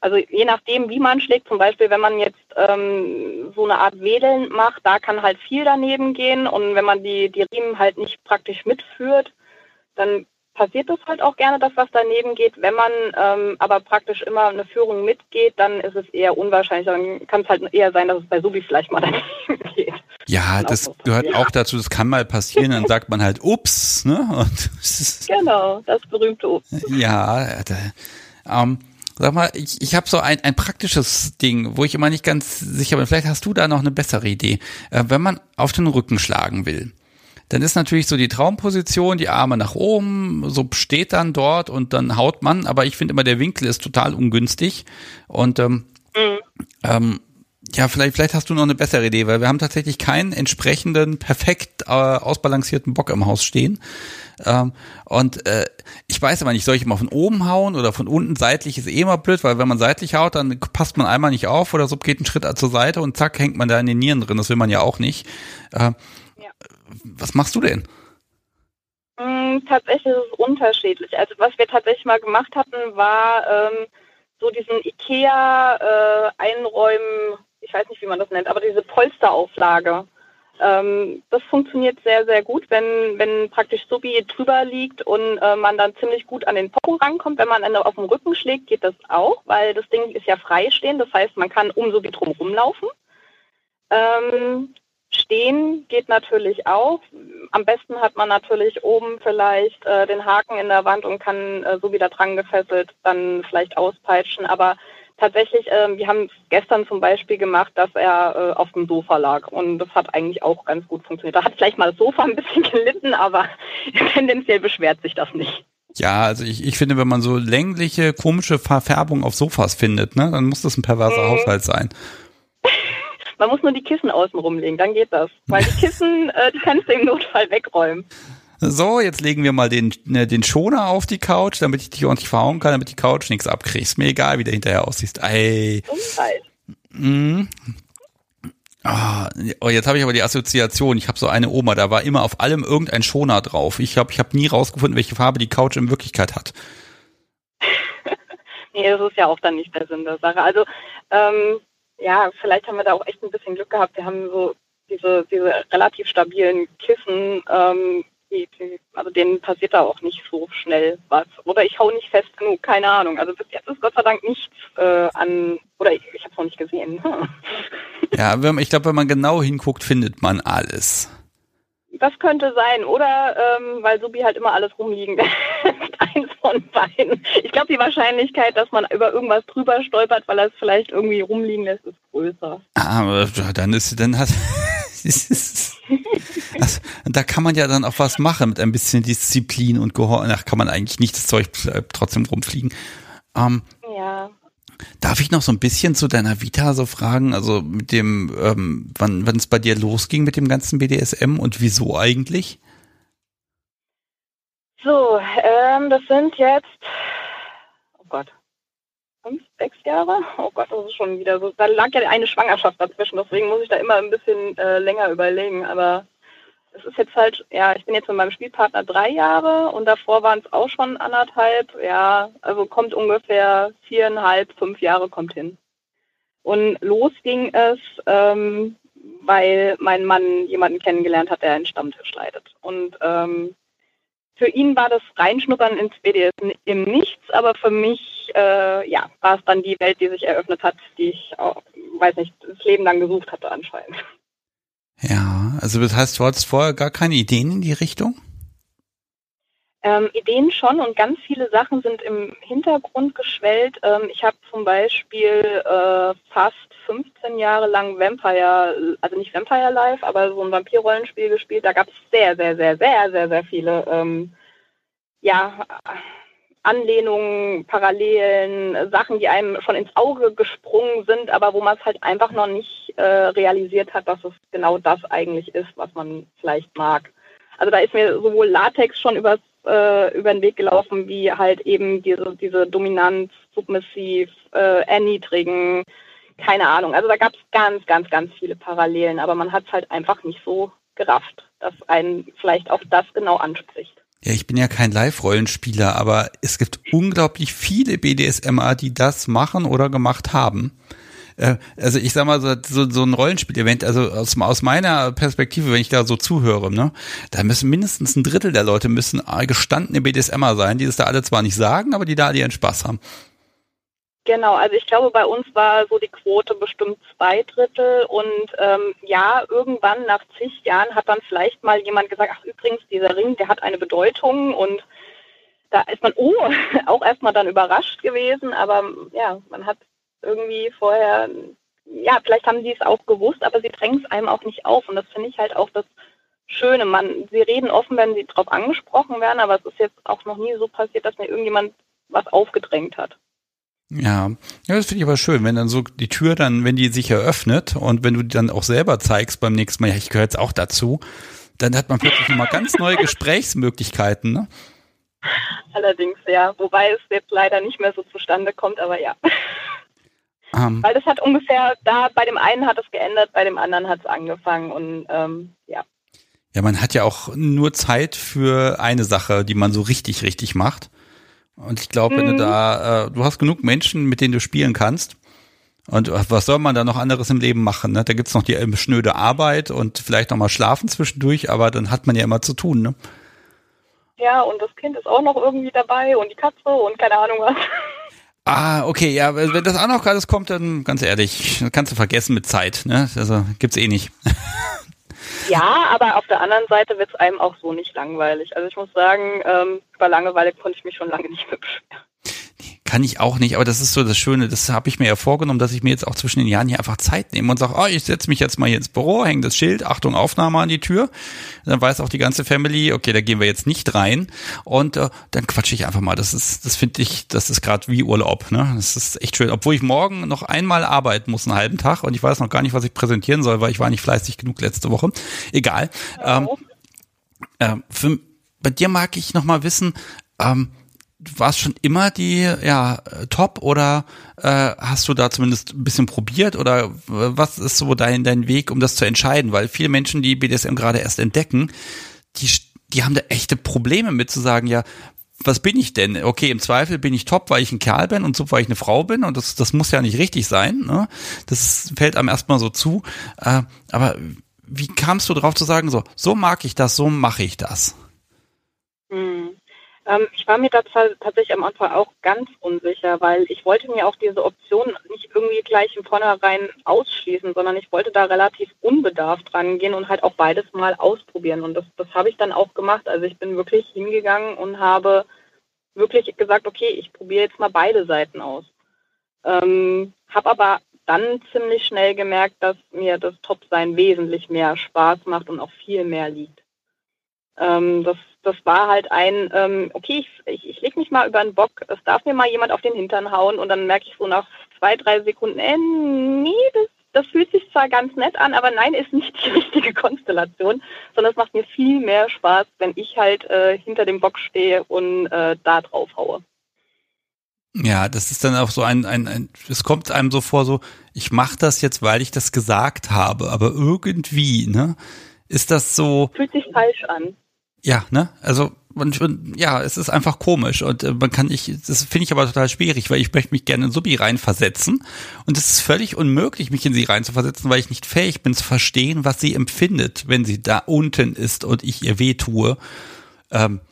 Also je nachdem, wie man schlägt, zum Beispiel, wenn man jetzt ähm, so eine Art Wedeln macht, da kann halt viel daneben gehen. Und wenn man die, die Riemen halt nicht praktisch mitführt, dann passiert das halt auch gerne, dass was daneben geht. Wenn man ähm, aber praktisch immer eine Führung mitgeht, dann ist es eher unwahrscheinlich. Dann kann es halt eher sein, dass es bei Subi vielleicht mal daneben geht. Ja, das gehört auch dazu, das kann mal passieren, dann sagt man halt ups, ne? Und genau, das berühmte Ups. Ja, da, ähm, sag mal, ich, ich habe so ein, ein praktisches Ding, wo ich immer nicht ganz sicher bin, vielleicht hast du da noch eine bessere Idee. Äh, wenn man auf den Rücken schlagen will, dann ist natürlich so die Traumposition, die Arme nach oben, so steht dann dort und dann haut man, aber ich finde immer, der Winkel ist total ungünstig und ähm, mhm. ähm ja, vielleicht, vielleicht hast du noch eine bessere Idee, weil wir haben tatsächlich keinen entsprechenden, perfekt äh, ausbalancierten Bock im Haus stehen. Ähm, und äh, ich weiß aber nicht, soll ich mal von oben hauen oder von unten? Seitlich ist eh immer blöd, weil wenn man seitlich haut, dann passt man einmal nicht auf oder so, geht ein Schritt zur Seite und zack, hängt man da in den Nieren drin. Das will man ja auch nicht. Äh, Ja. Was machst du denn? Tatsächlich ist es unterschiedlich. Also was wir tatsächlich mal gemacht hatten, war ähm, so diesen IKEA äh, einräumen, ich weiß nicht, wie man das nennt, aber diese Polsterauflage. Ähm, das funktioniert sehr, sehr gut, wenn, wenn praktisch Subi drüber liegt und äh, man dann ziemlich gut an den Popo rankommt. Wenn man auf dem Rücken schlägt, geht das auch, weil das Ding ist ja freistehend. Das heißt, man kann um Subi drum rumlaufen. Ähm, Stehen geht natürlich auch. Am besten hat man natürlich oben vielleicht äh, den Haken in der Wand und kann äh, so wieder dran gefesselt dann vielleicht auspeitschen. Aber tatsächlich, äh, wir haben es gestern zum Beispiel gemacht, dass er äh, auf dem Sofa lag. Und das hat eigentlich auch ganz gut funktioniert. Da hat vielleicht mal das Sofa ein bisschen gelitten, aber tendenziell beschwert sich das nicht. Ja, also ich, ich finde, wenn man so längliche, komische Verfärbung auf Sofas findet, ne, dann muss das ein perverser mhm. Haushalt sein. Man muss nur die Kissen außen rumlegen, dann geht das. Weil die Kissen, äh, die kannst du im Notfall wegräumen. So, jetzt legen wir mal den, ne, den Schoner auf die Couch, damit ich dich ordentlich verhauen kann, damit die Couch nichts abkriegt. Ist mir egal, wie der hinterher aussieht. Ei. Mhm. Oh, jetzt habe ich aber die Assoziation. Ich habe so eine Oma, da war immer auf allem irgendein Schoner drauf. Ich habe ich hab nie rausgefunden, welche Farbe die Couch in Wirklichkeit hat. Nee, das ist ja auch dann nicht der Sinn der Sache. Also, ähm... ja, vielleicht haben wir da auch echt ein bisschen Glück gehabt. Wir haben so diese, diese relativ stabilen Kissen, ähm, die, die, also denen passiert da auch nicht so schnell was. Oder ich hau nicht fest genug, keine Ahnung. Also bis jetzt ist Gott sei Dank nichts äh, an, oder ich, ich hab's noch nicht gesehen. Hm. Ja, wenn, ich glaube, wenn man genau hinguckt, findet man alles. Das könnte sein, oder? Ähm, weil Subi halt immer alles rumliegen lässt. Eins von beiden. Ich glaube, die Wahrscheinlichkeit, dass man über irgendwas drüber stolpert, weil er es vielleicht irgendwie rumliegen lässt, ist größer. Ah, aber dann ist, dann hat, also, da kann man ja dann auch was machen mit ein bisschen Disziplin und Gehör. Da kann man eigentlich nicht, das Zeug bleibt trotzdem rumfliegen. Ähm, ja. Darf ich noch so ein bisschen zu deiner Vita so fragen, also mit dem, ähm, wann wann es bei dir losging mit dem ganzen B D S M und wieso eigentlich? So, ähm, das sind jetzt, oh Gott, fünf, sechs Jahre? Oh Gott, das ist schon wieder so, da lag ja eine Schwangerschaft dazwischen, deswegen muss ich da immer ein bisschen äh, länger überlegen, aber es ist jetzt halt, ja, ich bin jetzt mit meinem Spielpartner drei Jahre und davor waren es auch schon anderthalb, ja, also kommt ungefähr viereinhalb, fünf Jahre kommt hin. Und los ging es, ähm, weil mein Mann jemanden kennengelernt hat, der einen Stammtisch leitet. Und ähm, für ihn war das Reinschnuppern ins B D S M nichts, aber für mich, äh, ja, war es dann die Welt, die sich eröffnet hat, die ich, auch, weiß nicht, das Leben lang gesucht hatte anscheinend. Ja, also das heißt, du hattest vorher gar keine Ideen in die Richtung? Ähm, Ideen schon und ganz viele Sachen sind im Hintergrund geschwellt. Ähm, ich habe zum Beispiel äh, fast fünfzehn Jahre lang Vampire, also nicht Vampire Live, aber so ein Vampir-Rollenspiel gespielt. Da gab es sehr, sehr, sehr, sehr, sehr, sehr viele ähm, ja, Anlehnungen, Parallelen, Sachen, die einem schon ins Auge gesprungen sind, aber wo man es halt einfach noch nicht äh, realisiert hat, dass es genau das eigentlich ist, was man vielleicht mag. Also da ist mir sowohl Latex schon übers, äh, über den Weg gelaufen, wie halt eben diese, diese Dominanz, Submissiv, äh, Erniedrigen, keine Ahnung. Also da gab es ganz, ganz, ganz viele Parallelen, aber man hat es halt einfach nicht so gerafft, dass einen vielleicht auch das genau anspricht. Ja, ich bin ja kein Live-Rollenspieler, aber es gibt unglaublich viele B D S M er, die das machen oder gemacht haben. Äh, also ich sag mal, so, so, so ein Rollenspiel-Event, also aus, aus meiner Perspektive, wenn ich da so zuhöre, ne, da müssen mindestens ein Drittel der Leute müssen gestandene B D S M er sein, die das da alle zwar nicht sagen, aber die da alle ihren Spaß haben. Genau, also ich glaube, bei uns war so die Quote bestimmt zwei Drittel und ähm, ja, irgendwann nach zig Jahren hat dann vielleicht mal jemand gesagt, ach übrigens, dieser Ring, der hat eine Bedeutung und da ist man oh, auch erstmal dann überrascht gewesen, aber ja, man hat irgendwie vorher, ja, vielleicht haben sie es auch gewusst, aber sie drängen es einem auch nicht auf und das finde ich halt auch das Schöne. Man, sie reden offen, wenn sie drauf angesprochen werden, aber es ist jetzt auch noch nie so passiert, dass mir irgendjemand was aufgedrängt hat. Ja, ja, das finde ich aber schön, wenn dann so die Tür dann, wenn die sich eröffnet und wenn du die dann auch selber zeigst beim nächsten Mal, ja, ich gehöre jetzt auch dazu, dann hat man plötzlich nochmal ganz neue Gesprächsmöglichkeiten, ne? Allerdings, ja. Wobei es jetzt leider nicht mehr so zustande kommt, aber ja. Um. Weil das hat ungefähr, da bei dem einen hat es geändert, bei dem anderen hat es angefangen und ähm, ja. Ja, man hat ja auch nur Zeit für eine Sache, die man so richtig, richtig macht. Und ich glaube, wenn du da, äh, du hast genug Menschen, mit denen du spielen kannst. Und was soll man da noch anderes im Leben machen? Ne? Da gibt's noch die ähm, schnöde Arbeit und vielleicht noch mal schlafen zwischendurch, aber dann hat man ja immer zu tun, ne? Ja, und das Kind ist auch noch irgendwie dabei und die Katze und keine Ahnung was. Ah, okay, ja, wenn das auch noch alles kommt, dann ganz ehrlich, kannst du vergessen mit Zeit, ne? Also gibt's eh nicht. Ja, aber auf der anderen Seite wird's einem auch so nicht langweilig. Also ich muss sagen, ähm, über Langeweile konnte ich mich schon lange nicht mehr beschweren. Kann ich auch nicht, aber das ist so das Schöne, das habe ich mir ja vorgenommen, dass ich mir jetzt auch zwischen den Jahren hier einfach Zeit nehme und sage, oh, ich setze mich jetzt mal hier ins Büro, hänge das Schild, Achtung, Aufnahme an die Tür. Dann weiß auch die ganze Family, okay, da gehen wir jetzt nicht rein und äh, dann quatsche ich einfach mal. Das ist, das finde ich, das ist gerade wie Urlaub, ne? Das ist echt schön, obwohl ich morgen noch einmal arbeiten muss, einen halben Tag und ich weiß noch gar nicht, was ich präsentieren soll, weil ich war nicht fleißig genug letzte Woche. Egal. Ähm, äh, für, bei dir mag ich nochmal wissen, ähm, war es schon immer die ja, Top oder äh, hast du da zumindest ein bisschen probiert oder was ist so dein, dein Weg, um das zu entscheiden? Weil viele Menschen, die B D S M gerade erst entdecken, die, die haben da echte Probleme mit zu sagen, ja, was bin ich denn? Okay, im Zweifel bin ich Top, weil ich ein Kerl bin und Sub, weil ich eine Frau bin und das, das muss ja nicht richtig sein, ne? Das fällt einem erstmal so zu. Äh, aber wie kamst du drauf zu sagen, so, so mag ich das, so mache ich das? Mhm. Ich war mir da tatsächlich am Anfang auch ganz unsicher, weil ich wollte mir auch diese Option nicht irgendwie gleich im Vornherein ausschließen, sondern ich wollte da relativ unbedarft rangehen und halt auch beides mal ausprobieren. Und das, das habe ich dann auch gemacht. Also ich bin wirklich hingegangen und habe wirklich gesagt, okay, ich probiere jetzt mal beide Seiten aus. Ähm, habe aber dann ziemlich schnell gemerkt, dass mir das Top-Sein wesentlich mehr Spaß macht und auch viel mehr liegt. Ähm, das Das war halt ein, ähm, okay, ich, ich, ich leg mich mal über den Bock, es darf mir mal jemand auf den Hintern hauen und dann merke ich so nach zwei, drei Sekunden, äh, nee, das, das fühlt sich zwar ganz nett an, aber nein, ist nicht die richtige Konstellation, sondern es macht mir viel mehr Spaß, wenn ich halt äh, hinter dem Bock stehe und äh, da drauf haue. Ja, das ist dann auch so ein, ein, ein, es kommt einem so vor, so, ich mache das jetzt, weil ich das gesagt habe, aber irgendwie, ne, ist das so. Fühlt sich falsch an. Ja, ne? Also man, ja, es ist einfach komisch und man kann ich, das finde ich aber total schwierig, weil ich möchte mich gerne in Subi reinversetzen und es ist völlig unmöglich, mich in sie reinzuversetzen, weil ich nicht fähig bin zu verstehen, was sie empfindet, wenn sie da unten ist und ich ihr weh tue. Ähm,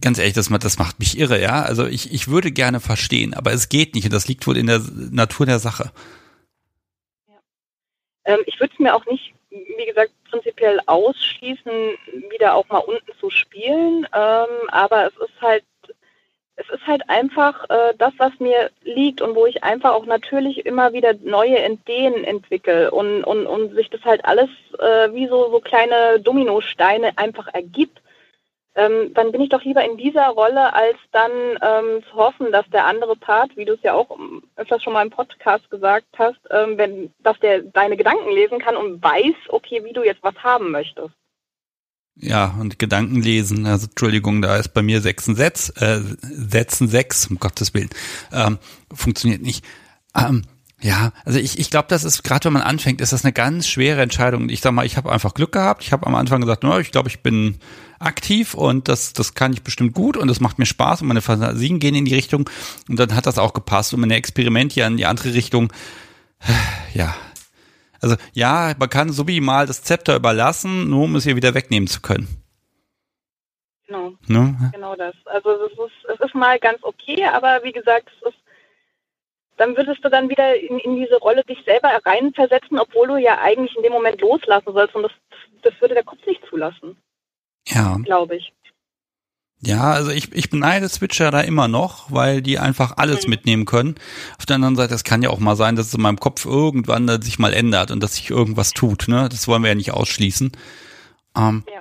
ganz ehrlich, das, das macht mich irre, ja? Also ich, ich würde gerne verstehen, aber es geht nicht und das liegt wohl in der Natur der Sache. Ja. Ähm, ich würde es mir auch nicht, wie gesagt, prinzipiell ausschließen, wieder auch mal unten zu spielen, ähm, aber es ist halt, es ist halt einfach äh, das, was mir liegt und wo ich einfach auch natürlich immer wieder neue Ideen entwickle und, und, und sich das halt alles äh, wie so, so kleine Dominosteine einfach ergibt, ähm, dann bin ich doch lieber in dieser Rolle, als dann ähm, zu hoffen, dass der andere Part, wie du es ja auch öfters schon mal im Podcast gesagt hast, ähm, wenn, dass der deine Gedanken lesen kann und weiß, okay, wie du jetzt was haben möchtest. Ja, und Gedanken lesen, also Entschuldigung, da ist bei mir sechsen Sätz, äh, Sätzen sechs, um Gottes Willen, ähm, funktioniert nicht. Ähm, Ja, also ich ich glaube, das ist, gerade wenn man anfängt, ist das eine ganz schwere Entscheidung. Ich sag mal, ich habe einfach Glück gehabt. Ich habe am Anfang gesagt, no, ich glaube, ich bin aktiv und das das kann ich bestimmt gut und das macht mir Spaß und meine Fantasien gehen in die Richtung und dann hat das auch gepasst und meine Experiment hier in die andere Richtung, ja. Also ja, man kann Subi mal das Zepter überlassen, nur um es hier wieder wegnehmen zu können. Genau, no? Genau das. Also es ist, es ist mal ganz okay, aber wie gesagt, es ist dann würdest du dann wieder in, in diese Rolle dich selber reinversetzen, obwohl du ja eigentlich in dem Moment loslassen sollst. Und das, das würde der Kopf nicht zulassen. Ja. Glaube ich. Ja, also ich, ich beneide Switcher da immer noch, weil die einfach alles mhm. mitnehmen können. Auf der anderen Seite, es kann ja auch mal sein, dass es in meinem Kopf irgendwann sich mal ändert und dass sich irgendwas tut. Ne? Das wollen wir ja nicht ausschließen. Ähm, ja.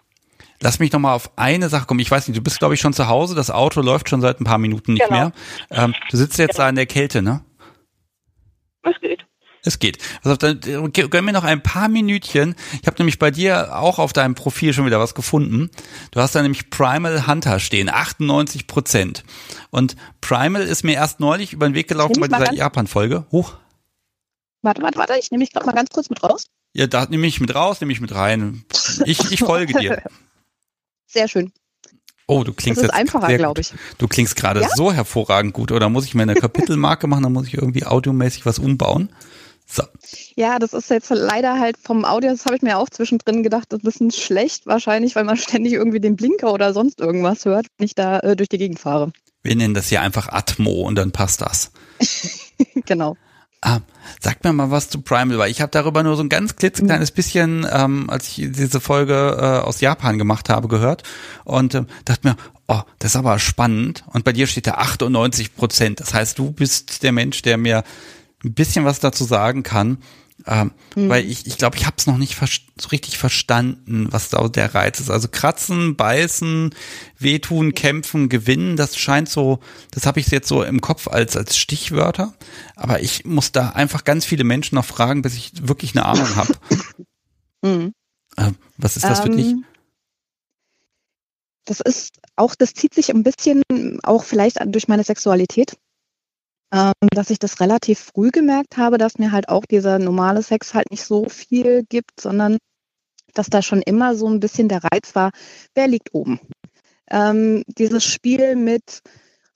Lass mich nochmal auf eine Sache kommen. Ich weiß nicht, du bist, glaube ich, schon zu Hause. Das Auto läuft schon seit ein paar Minuten nicht genau. mehr. Ähm, du sitzt jetzt ja. da in der Kälte, ne? Es geht. Es geht. Also dann gönn mir noch ein paar Minütchen. Ich habe nämlich bei dir auch auf deinem Profil schon wieder was gefunden. Du hast da nämlich Primal Hunter stehen, achtundneunzig Prozent. Und Primal ist mir erst neulich über den Weg gelaufen bei dieser Japan-Folge. Huch. Warte, warte, warte. Ich nehme mich gerade mal ganz kurz mit raus. Ja, da nehme ich mit raus, nehme ich mit rein. Ich, ich folge dir. Sehr schön. Oh, du klingst das ist jetzt einfacher, glaube ich. Du klingst gerade ja? so hervorragend gut. Oder muss ich mir eine Kapitelmarke machen? Dann muss ich irgendwie audiomäßig was umbauen. So. Ja, das ist jetzt leider halt vom Audio, das habe ich mir auch zwischendrin gedacht, das ist ein bisschen schlecht wahrscheinlich, weil man ständig irgendwie den Blinker oder sonst irgendwas hört, wenn ich da äh, durch die Gegend fahre. Wir nennen das hier einfach Atmo und dann passt das. Genau. Ah, sag mir mal was zu Primal, weil ich habe darüber nur so ein ganz klitzekleines bisschen, ähm, als ich diese Folge äh, aus Japan gemacht habe, gehört und äh, dachte mir, oh, das ist aber spannend und bei dir steht da achtundneunzig Prozent. Das heißt, du bist der Mensch, der mir ein bisschen was dazu sagen kann, ähm, mhm. weil ich ich glaube, ich habe es noch nicht ver- so richtig verstanden, was da der Reiz ist. Also kratzen, beißen, wehtun, kämpfen, gewinnen, das scheint so, das habe ich jetzt so im Kopf als als Stichwörter, aber ich muss da einfach ganz viele Menschen noch fragen, bis ich wirklich eine Ahnung habe. Mhm. Ähm, was ist das ähm, für dich? Das ist auch, das zieht sich ein bisschen auch vielleicht durch meine Sexualität. Dass ich das relativ früh gemerkt habe, dass mir halt auch dieser normale Sex halt nicht so viel gibt, sondern dass da schon immer so ein bisschen der Reiz war, wer liegt oben? Ähm, dieses Spiel mit,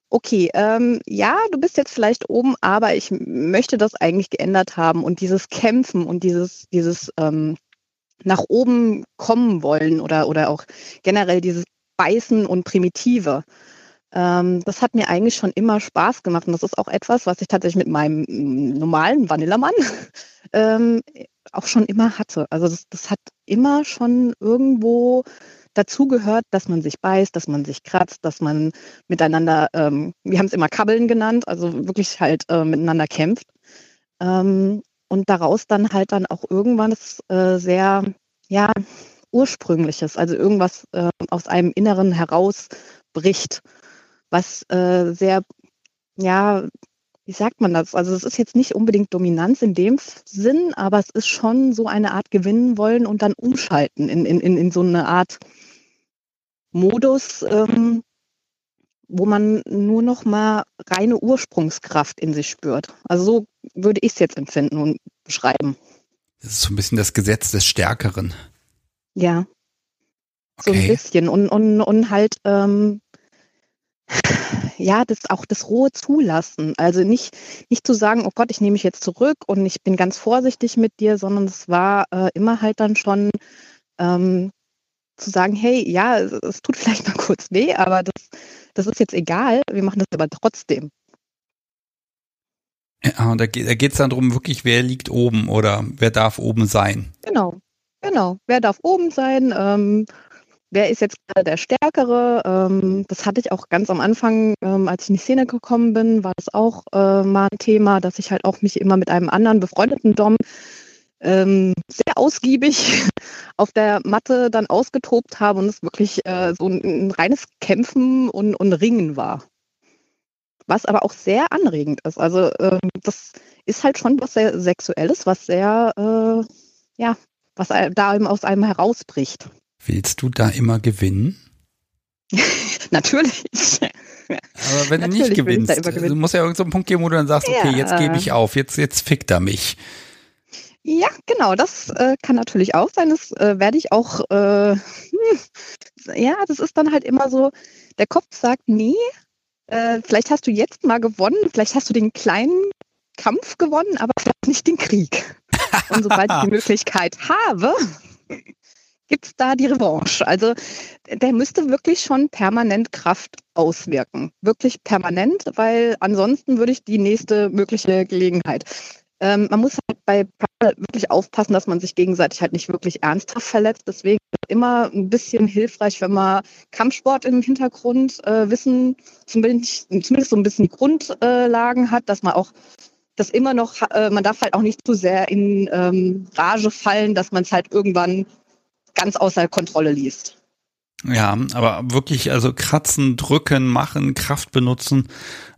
okay, ähm, ja, du bist jetzt vielleicht oben, aber ich möchte das eigentlich geändert haben und dieses Kämpfen und dieses, dieses ähm, nach oben kommen wollen oder, oder auch generell dieses Beißen und Primitive. Das hat mir eigentlich schon immer Spaß gemacht. Und das ist auch etwas, was ich tatsächlich mit meinem normalen Vanillamann ähm, auch schon immer hatte. Also das, das hat immer schon irgendwo dazugehört, dass man sich beißt, dass man sich kratzt, dass man miteinander, ähm, wir haben es immer Kabbeln genannt, also wirklich halt äh, miteinander kämpft. Ähm, und daraus dann halt dann auch irgendwann das äh, sehr, ja, ursprüngliches, also irgendwas äh, aus einem Inneren herausbricht. Was äh, sehr, ja, wie sagt man das? Also es ist jetzt nicht unbedingt Dominanz in dem Sinn, aber es ist schon so eine Art gewinnen wollen und dann umschalten in, in, in so eine Art Modus, ähm, wo man nur noch mal reine Ursprungskraft in sich spürt. Also so würde ich es jetzt empfinden und beschreiben. Das ist so ein bisschen das Gesetz des Stärkeren. Ja, okay. So ein bisschen. Und, und, und halt... Ähm, ja, das auch das rohe Zulassen. Also nicht, nicht zu sagen, oh Gott, ich nehme mich jetzt zurück und ich bin ganz vorsichtig mit dir, sondern es war äh, immer halt dann schon ähm, zu sagen, hey, ja, es, es tut vielleicht mal kurz weh, aber das, das ist jetzt egal, wir machen das aber trotzdem. Ja, und da, da geht es dann darum, wirklich, wer liegt oben oder wer darf oben sein. Genau, genau. Wer darf oben sein, ähm, wer ist jetzt gerade der Stärkere? Das hatte ich auch ganz am Anfang, als ich in die Szene gekommen bin, war das auch mal ein Thema, dass ich halt auch mich immer mit einem anderen befreundeten Dom sehr ausgiebig auf der Matte dann ausgetobt habe und es wirklich so ein reines Kämpfen und, und Ringen war. Was aber auch sehr anregend ist. Also das ist halt schon was sehr Sexuelles, was sehr, ja, was da eben aus einem herausbricht. Willst du da immer gewinnen? Natürlich. Aber wenn Natürlich du nicht gewinnst, da gewinnen. Du musst ja irgendeinen so Punkt geben, wo du dann sagst, ja. Okay, jetzt gebe ich auf, jetzt, jetzt fickt er mich. Ja, genau, das äh, kann natürlich auch sein, das äh, werde ich auch, äh, hm, ja, das ist dann halt immer so, der Kopf sagt, nee, äh, vielleicht hast du jetzt mal gewonnen, vielleicht hast du den kleinen Kampf gewonnen, aber vielleicht nicht den Krieg. Und sobald ich die Möglichkeit habe... gibt es da die Revanche. Also der müsste wirklich schon permanent Kraft auswirken. Wirklich permanent, weil ansonsten würde ich die nächste mögliche Gelegenheit. Ähm, man muss halt bei Primal wirklich aufpassen, dass man sich gegenseitig halt nicht wirklich ernsthaft verletzt. Deswegen ist immer ein bisschen hilfreich, wenn man Kampfsport im Hintergrund äh, wissen, zumindest, zumindest so ein bisschen Grundlagen hat, dass man auch das immer noch, äh, man darf halt auch nicht zu sehr in ähm, Rage fallen, dass man es halt irgendwann ganz außer Kontrolle liest. Ja, aber wirklich, also kratzen, drücken, machen, Kraft benutzen.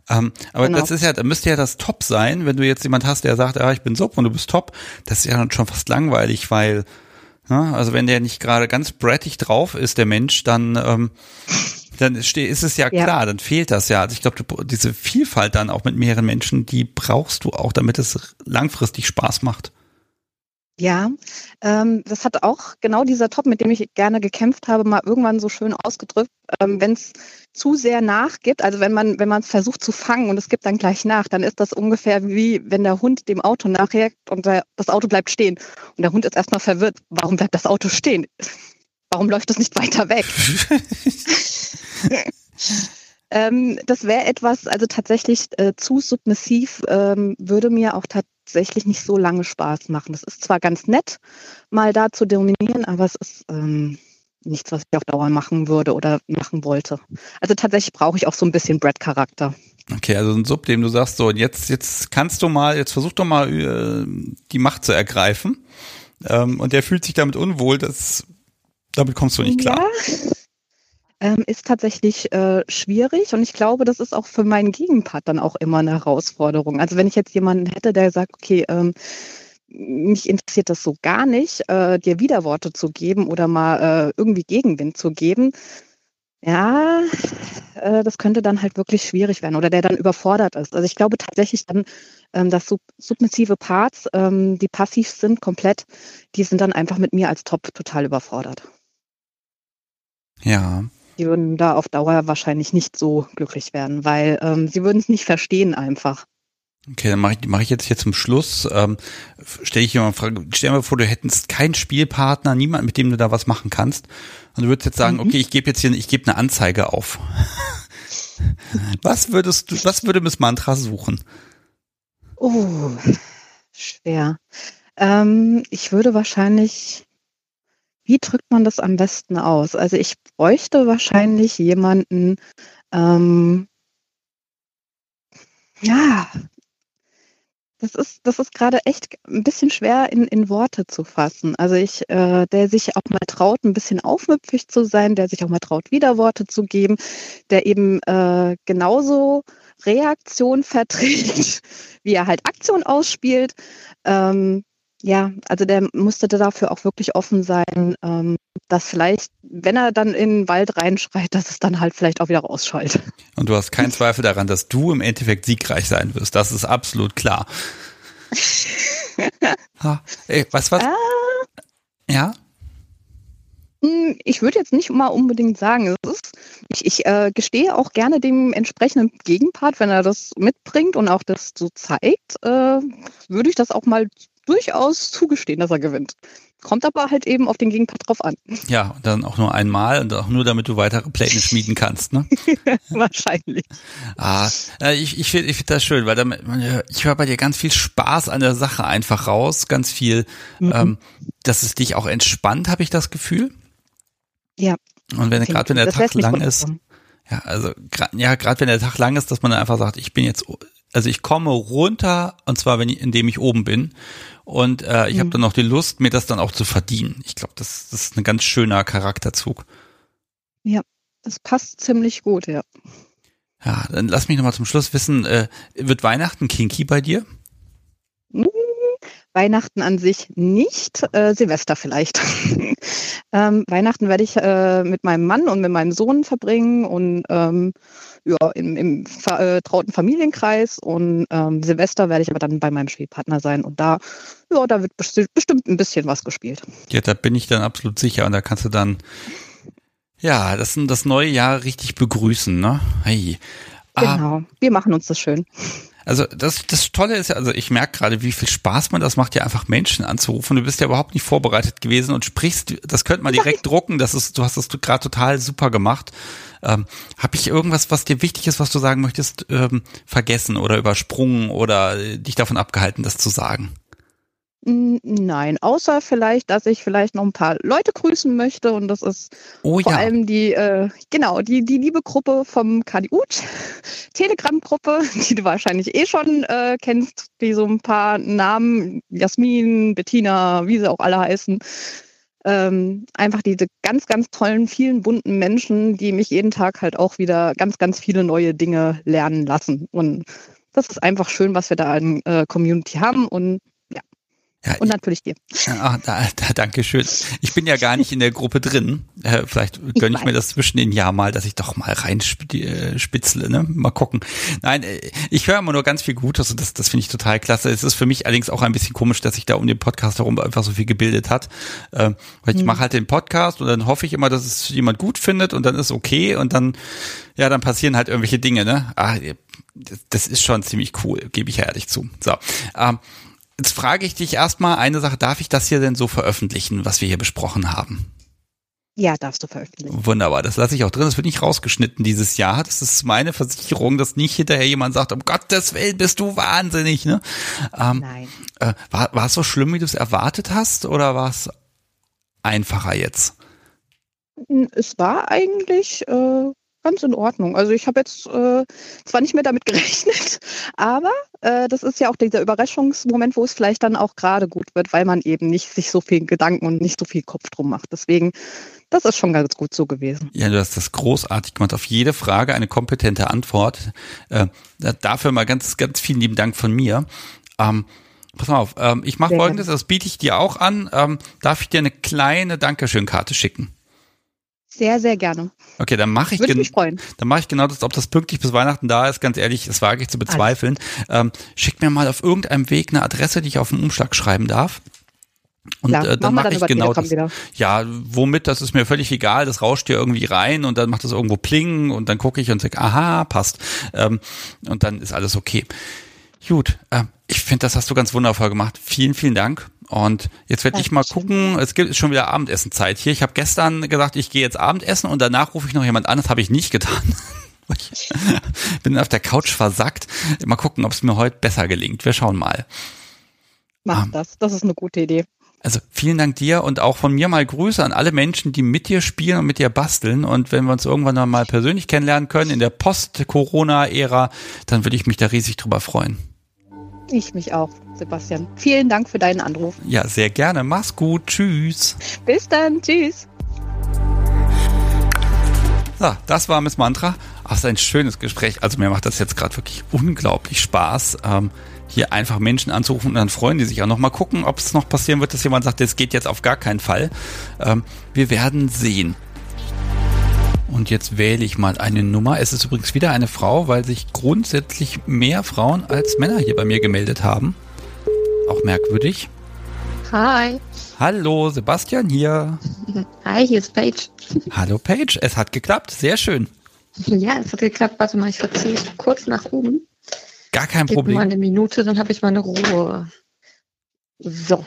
Ähm, aber genau. Das ist ja, da müsste ja das Top sein, wenn du jetzt jemand hast, der sagt, ah, ich bin Sub und du bist Top. Das ist ja dann schon fast langweilig, weil, ne, also wenn der nicht gerade ganz brattig drauf ist, der Mensch, dann, ähm, dann ist es ja klar, ja. Dann fehlt das ja. Also ich glaube, diese Vielfalt dann auch mit mehreren Menschen, die brauchst du auch, damit es langfristig Spaß macht. Ja, ähm, das hat auch genau dieser Top, mit dem ich gerne gekämpft habe, mal irgendwann so schön ausgedrückt, ähm, wenn es zu sehr nachgibt, also wenn man wenn man es versucht zu fangen und es gibt dann gleich nach, dann ist das ungefähr wie, wenn der Hund dem Auto nachjagt und der, das Auto bleibt stehen. Und der Hund ist erstmal verwirrt, warum bleibt das Auto stehen? Warum läuft es nicht weiter weg? ähm, das wäre etwas, also tatsächlich äh, zu submissiv ähm, würde mir auch tatsächlich tatsächlich nicht so lange Spaß machen. Das ist zwar ganz nett, mal da zu dominieren, aber es ist ähm, nichts, was ich auf Dauer machen würde oder machen wollte. Also tatsächlich brauche ich auch so ein bisschen Brad-Charakter. Okay, also ein Sub, dem du sagst, so, jetzt, jetzt kannst du mal, jetzt versuch doch mal, äh, die Macht zu ergreifen. Ähm, und der fühlt sich damit unwohl, dass, damit kommst du nicht klar. Ja. Ähm, ist tatsächlich äh, schwierig und ich glaube, das ist auch für meinen Gegenpart dann auch immer eine Herausforderung. Also wenn ich jetzt jemanden hätte, der sagt, okay, ähm, mich interessiert das so gar nicht, äh, dir Widerworte zu geben oder mal äh, irgendwie Gegenwind zu geben, ja, äh, das könnte dann halt wirklich schwierig werden oder der dann überfordert ist. Also ich glaube tatsächlich dann, ähm, dass sub- submissive Parts, ähm, die passiv sind komplett, die sind dann einfach mit mir als Top total überfordert. Ja. Die würden da auf Dauer wahrscheinlich nicht so glücklich werden, weil ähm, sie würden es nicht verstehen einfach. Okay, dann mache ich, mach ich jetzt hier zum Schluss. Ähm, stell ich dir mal eine Frage, stell dir mal vor, du hättest keinen Spielpartner, niemanden, mit dem du da was machen kannst. Und du würdest jetzt sagen, mhm. okay, ich gebe jetzt hier, ich gebe eine Anzeige auf. Was würdest du, was würde Miss Mantra suchen? Oh, schwer. Ähm, ich würde wahrscheinlich. Wie drückt man das am besten aus? Also ich bräuchte wahrscheinlich jemanden, ähm, ja, das ist, das ist gerade echt ein bisschen schwer in, in Worte zu fassen. Also ich, äh, der sich auch mal traut, ein bisschen aufmüpfig zu sein, der sich auch mal traut, Widerworte zu geben, der eben äh, genauso Reaktion verträgt, wie er halt Aktion ausspielt, ähm, ja, also der musste dafür auch wirklich offen sein, dass vielleicht, wenn er dann in den Wald reinschreit, dass es dann halt vielleicht auch wieder rausschallt. Und du hast keinen Zweifel daran, dass du im Endeffekt siegreich sein wirst. Das ist absolut klar. ha, ey, was, was? Äh, ja? Ich würde jetzt nicht mal unbedingt sagen, es ist, ich, ich äh, gestehe auch gerne dem entsprechenden Gegenpart, wenn er das mitbringt und auch das so zeigt, äh, würde ich das auch mal durchaus zugestehen, dass er gewinnt. Kommt aber halt eben auf den Gegenpart drauf an. Ja, und dann auch nur einmal und auch nur, damit du weitere Pläne schmieden kannst, ne? Wahrscheinlich. Ah, ich, ich finde ich find das schön, weil damit, ich höre bei dir ganz viel Spaß an der Sache einfach raus, ganz viel, mhm. ähm, dass es dich auch entspannt, habe ich das Gefühl. Ja. Und wenn gerade wenn der Tag lang ist, ja, also ja, gerade wenn der Tag lang ist, dass man dann einfach sagt, ich bin jetzt Also ich komme runter, und zwar, wenn ich, indem ich oben bin. Und äh, ich mhm. habe dann auch die Lust, mir das dann auch zu verdienen. Ich glaube, das, das ist ein ganz schöner Charakterzug. Ja, das passt ziemlich gut, ja. Ja, dann lass mich nochmal zum Schluss wissen, äh, wird Weihnachten kinky bei dir? Mhm. Weihnachten an sich nicht, äh, Silvester vielleicht. ähm, Weihnachten werde ich äh, mit meinem Mann und mit meinem Sohn verbringen und ähm, ja, im, im äh, trauten Familienkreis und ähm, Silvester werde ich aber dann bei meinem Spielpartner sein und da, ja, da wird besti- bestimmt ein bisschen was gespielt. Ja, da bin ich dann absolut sicher und da kannst du dann, ja, das, das neue Jahr richtig begrüßen, ne? Hey. Genau, ah. Wir machen uns das schön. Also das, das Tolle ist ja, also ich merke gerade, wie viel Spaß man das macht, ja einfach Menschen anzurufen. Du bist ja überhaupt nicht vorbereitet gewesen und sprichst, das könnte man direkt drucken, das ist, du hast das gerade total super gemacht. Ähm, hab ich irgendwas, was dir wichtig ist, was du sagen möchtest, ähm, vergessen oder übersprungen oder dich davon abgehalten, das zu sagen? Nein, außer vielleicht, dass ich vielleicht noch ein paar Leute grüßen möchte und das ist oh, vor ja. allem die, äh, genau, die, die liebe Gruppe vom K D U, Telegram-Gruppe, die du wahrscheinlich eh schon äh, kennst, die so ein paar Namen, Jasmin, Bettina, wie sie auch alle heißen. Ähm, einfach diese ganz, ganz tollen, vielen bunten Menschen, die mich jeden Tag halt auch wieder ganz, ganz viele neue Dinge lernen lassen und das ist einfach schön, was wir da in äh, Community haben und Ja, und natürlich dir. Ach, da, da, danke schön. Ich bin ja gar nicht in der Gruppe drin. Äh, vielleicht gönne ich, ich mir das zwischen den Jahren mal, dass ich doch mal reinspitzle. Ne? Mal gucken. Nein, ich höre immer nur ganz viel Gutes und das, das finde ich total klasse. Es ist für mich allerdings auch ein bisschen komisch, dass sich da um den Podcast herum einfach so viel gebildet hat. Äh, weil ich hm. mache halt den Podcast und dann hoffe ich immer, dass es jemand gut findet und dann ist okay und dann, ja, dann passieren halt irgendwelche Dinge. Ne? Ach, das ist schon ziemlich cool, gebe ich ja ehrlich zu. So, ähm, jetzt frage ich dich erstmal eine Sache, darf ich das hier denn so veröffentlichen, was wir hier besprochen haben? Ja, darfst du veröffentlichen. Wunderbar, das lasse ich auch drin, das wird nicht rausgeschnitten dieses Jahr. Das ist meine Versicherung, dass nicht hinterher jemand sagt, um Gottes Willen, bist du wahnsinnig. Ne? Ähm, Nein. Äh, war, war es so schlimm, wie du es erwartet hast oder war es einfacher jetzt? Es war eigentlich äh, ganz in Ordnung. Also ich habe jetzt äh, zwar nicht mehr damit gerechnet, aber äh, das ist ja auch dieser Überraschungsmoment, wo es vielleicht dann auch gerade gut wird, weil man eben nicht sich so viel Gedanken und nicht so viel Kopf drum macht. Deswegen, das ist schon ganz gut so gewesen. Ja, du hast das großartig gemacht. Auf jede Frage eine kompetente Antwort. Äh, dafür mal ganz, ganz vielen lieben Dank von mir. Ähm, pass mal auf, ähm, ich mache Folgendes, das biete ich dir auch an. Ähm, darf ich dir eine kleine Dankeschönkarte schicken? Sehr, sehr gerne. Okay, dann mache ich, gen- mach ich genau das, ob das pünktlich bis Weihnachten da ist, ganz ehrlich, das wage ich zu bezweifeln. Ähm, schickt mir mal auf irgendeinem Weg eine Adresse, die ich auf den Umschlag schreiben darf. Und ja, äh, dann mache ich genau das. Wieder. Ja, womit, das ist mir völlig egal, das rauscht hier irgendwie rein und dann macht das irgendwo plingen und dann gucke ich und sage, aha, passt. Ähm, und dann ist alles okay. Gut, äh, ich finde, das hast du ganz wundervoll gemacht. Vielen, vielen Dank. Und jetzt werde ich mal gucken, es gibt schon wieder Abendessenzeit hier. Ich habe gestern gesagt, ich gehe jetzt Abendessen und danach rufe ich noch jemand an. Das habe ich nicht getan. Ich bin auf der Couch versackt. Mal gucken, ob es mir heute besser gelingt. Wir schauen mal. Mach um, das, das ist eine gute Idee. Also vielen Dank dir und auch von mir mal Grüße an alle Menschen, die mit dir spielen und mit dir basteln. Und wenn wir uns irgendwann dann mal persönlich kennenlernen können in der Post-Corona-Ära, dann würde ich mich da riesig drüber freuen. Ich mich auch, Sebastian. Vielen Dank für deinen Anruf. Ja, sehr gerne. Mach's gut. Tschüss. Bis dann. Tschüss. So, das war Miss Mantra. Ach, das ist ein schönes Gespräch. Also mir macht das jetzt gerade wirklich unglaublich Spaß, ähm, hier einfach Menschen anzurufen und dann freuen die sich auch noch. Mal gucken, ob es noch passieren wird, dass jemand sagt, das geht jetzt auf gar keinen Fall. Ähm, wir werden sehen. Und jetzt wähle ich mal eine Nummer. Es ist übrigens wieder eine Frau, weil sich grundsätzlich mehr Frauen als Männer hier bei mir gemeldet haben. Auch merkwürdig. Hi. Hallo, Sebastian hier. Hi, hier ist Paige. Hallo Paige, es hat geklappt, sehr schön. Ja, es hat geklappt. Warte mal, ich verziehe mich kurz nach oben. Gar kein Gib Problem. Gib mal eine Minute, dann habe ich meine Ruhe. So.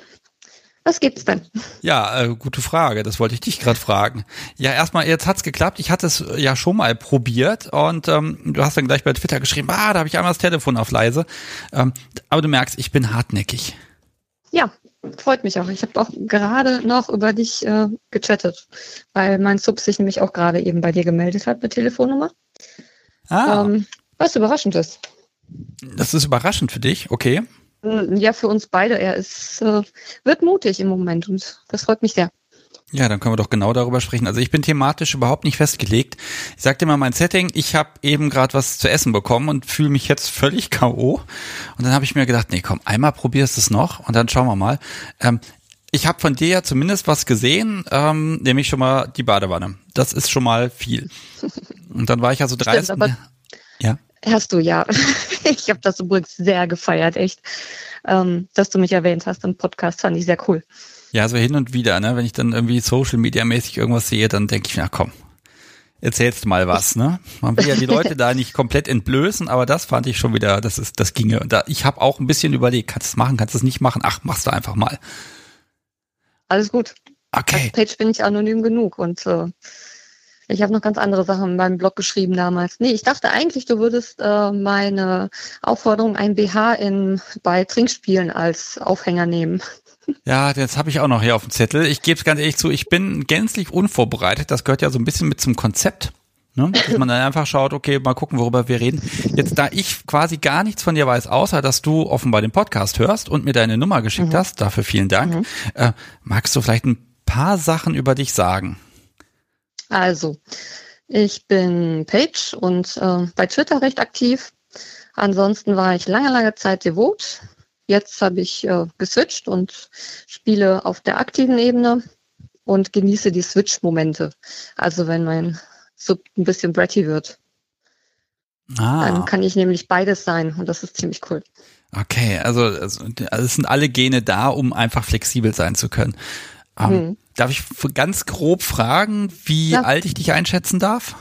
Was gibt's denn? Ja, äh, gute Frage. Das wollte ich dich gerade fragen. Ja, erstmal, jetzt hat's geklappt. Ich hatte es ja schon mal probiert und ähm, du hast dann gleich bei Twitter geschrieben, ah, da habe ich einmal das Telefon auf leise. Ähm, aber du merkst, ich bin hartnäckig. Ja, freut mich auch. Ich habe auch gerade noch über dich äh, gechattet, weil mein Sub sich nämlich auch gerade eben bei dir gemeldet hat mit Telefonnummer. Ah. Ähm, was überraschend ist. Das ist überraschend für dich, okay. Ja, für uns beide. Er ist, äh, wird mutig im Moment und das freut mich sehr. Ja, dann können wir doch genau darüber sprechen. Also ich bin thematisch überhaupt nicht festgelegt. Ich sag dir mal mein Setting. Ich habe eben gerade was zu essen bekommen und fühle mich jetzt völlig K O Und dann habe ich mir gedacht, nee, komm, einmal probierst du es noch und dann schauen wir mal. Ähm, ich habe von dir ja zumindest was gesehen, ähm, nämlich schon mal die Badewanne. Das ist schon mal viel. Und dann war ich also dreist. Stimmt, aber ja. Hast du, ja. Ich habe das übrigens sehr gefeiert, echt. Ähm, dass du mich erwähnt hast im Podcast, fand ich sehr cool. Ja, so hin und wieder, ne? Wenn ich dann irgendwie Social-Media-mäßig irgendwas sehe, dann denke ich, na komm, erzählst mal was, ne? Man will ja die Leute da nicht komplett entblößen, aber das fand ich schon wieder, das ist, das ginge. Und da, ich habe auch ein bisschen überlegt, kannst du es machen, kannst du es nicht machen? Ach, machst du einfach mal. Alles gut. Okay. Als Page bin ich anonym genug und äh, ich habe noch ganz andere Sachen in meinem Blog geschrieben damals. Nee, ich dachte eigentlich, du würdest äh, meine Aufforderung, ein B H in, bei Trinkspielen als Aufhänger nehmen. Ja, das habe ich auch noch hier auf dem Zettel. Ich gebe es ganz ehrlich zu, ich bin gänzlich unvorbereitet. Das gehört ja so ein bisschen mit zum Konzept, ne? Dass man dann einfach schaut, okay, mal gucken, worüber wir reden. Jetzt, da ich quasi gar nichts von dir weiß, außer dass du offenbar den Podcast hörst und mir deine Nummer geschickt mhm. hast, dafür vielen Dank, mhm. äh, magst du vielleicht ein paar Sachen über dich sagen? Also, ich bin Paige und äh, bei Twitter recht aktiv. Ansonsten war ich lange, lange Zeit devot. jetzt habe ich äh, geswitcht und spiele auf der aktiven Ebene und genieße die Switch-Momente. Also wenn mein Sub ein bisschen bratty wird. Ah. Dann kann ich nämlich beides sein und das ist ziemlich cool. Okay, also, also, also es sind alle Gene da, um einfach flexibel sein zu können. Ähm, hm. Darf ich ganz grob fragen, wie ja. alt ich dich einschätzen darf?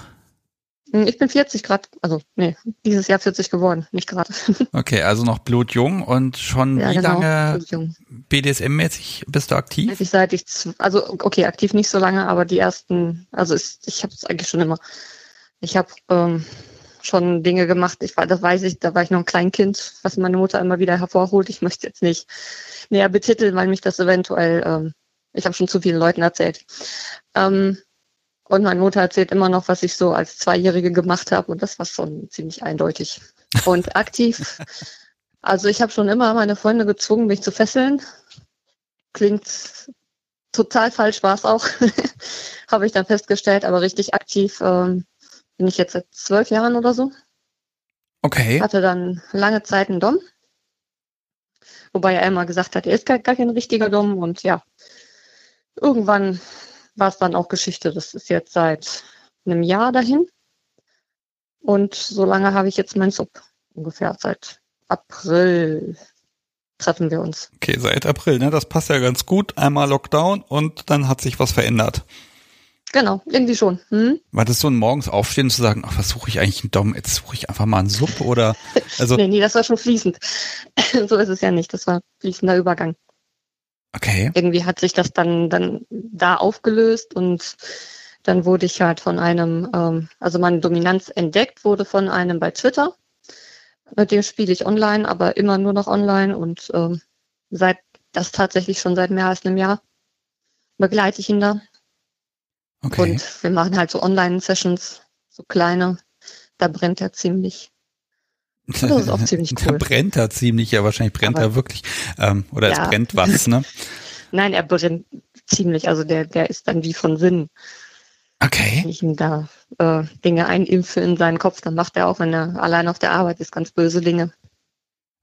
Ich bin vierzig grad, also nee, dieses Jahr vierzig geworden, nicht gerade. Okay, also noch blutjung und schon ja, wie genau, lange B D S M-mäßig bist du aktiv? Also seit ich, also okay, aktiv nicht so lange, aber die ersten, also ist, ich habe es eigentlich schon immer, ich habe ähm, schon Dinge gemacht, ich war, das weiß ich, da war ich noch ein Kleinkind, was meine Mutter immer wieder hervorholt. Ich möchte jetzt nicht näher betiteln, weil mich das eventuell, ähm, ich habe schon zu vielen Leuten erzählt. Ähm, Und meine Mutter erzählt immer noch, was ich so als Zweijährige gemacht habe. Und das war schon ziemlich eindeutig. Und aktiv, also ich habe schon immer meine Freunde gezwungen, mich zu fesseln. Klingt total falsch, war es auch. Habe ich dann festgestellt. Aber richtig aktiv ähm, bin ich jetzt seit zwölf Jahren oder so. Okay. Hatte dann lange Zeit einen Dom. Wobei er immer gesagt hat, er ist gar, gar kein richtiger Dom. Und ja, irgendwann war es dann auch Geschichte. Das ist jetzt seit einem Jahr dahin. Und so lange habe ich jetzt meinen Sub. Ungefähr seit April treffen wir uns. Okay, seit April, ne? Das passt ja ganz gut. Einmal Lockdown und dann hat sich was verändert. Genau, irgendwie schon. Hm? War das so ein morgens aufstehen und zu sagen, ach, was suche ich eigentlich einen Dom? Jetzt suche ich einfach mal einen Sub oder? Also nee, nee, das war schon fließend. So ist es ja nicht. Das war fließender Übergang. Okay. Irgendwie hat sich das dann, dann da aufgelöst und dann wurde ich halt von einem, ähm, also meine Dominanz entdeckt wurde von einem bei Twitter. Mit dem spiele ich online, aber immer nur noch online und ähm, seit das tatsächlich schon seit mehr als einem Jahr begleite ich ihn da. Okay. Und wir machen halt so Online-Sessions, so kleine. Da brennt er ziemlich. Das ist auch ziemlich cool. Da brennt er ziemlich, ja wahrscheinlich brennt er wirklich. Ähm, oder ja. Es brennt was, ne? Nein, er brennt ziemlich, also der, der ist dann wie von Sinnen. Okay. Wenn ich ihm da äh, Dinge einimpfe in seinen Kopf, dann macht er auch, wenn er allein auf der Arbeit ist, ganz böse Dinge.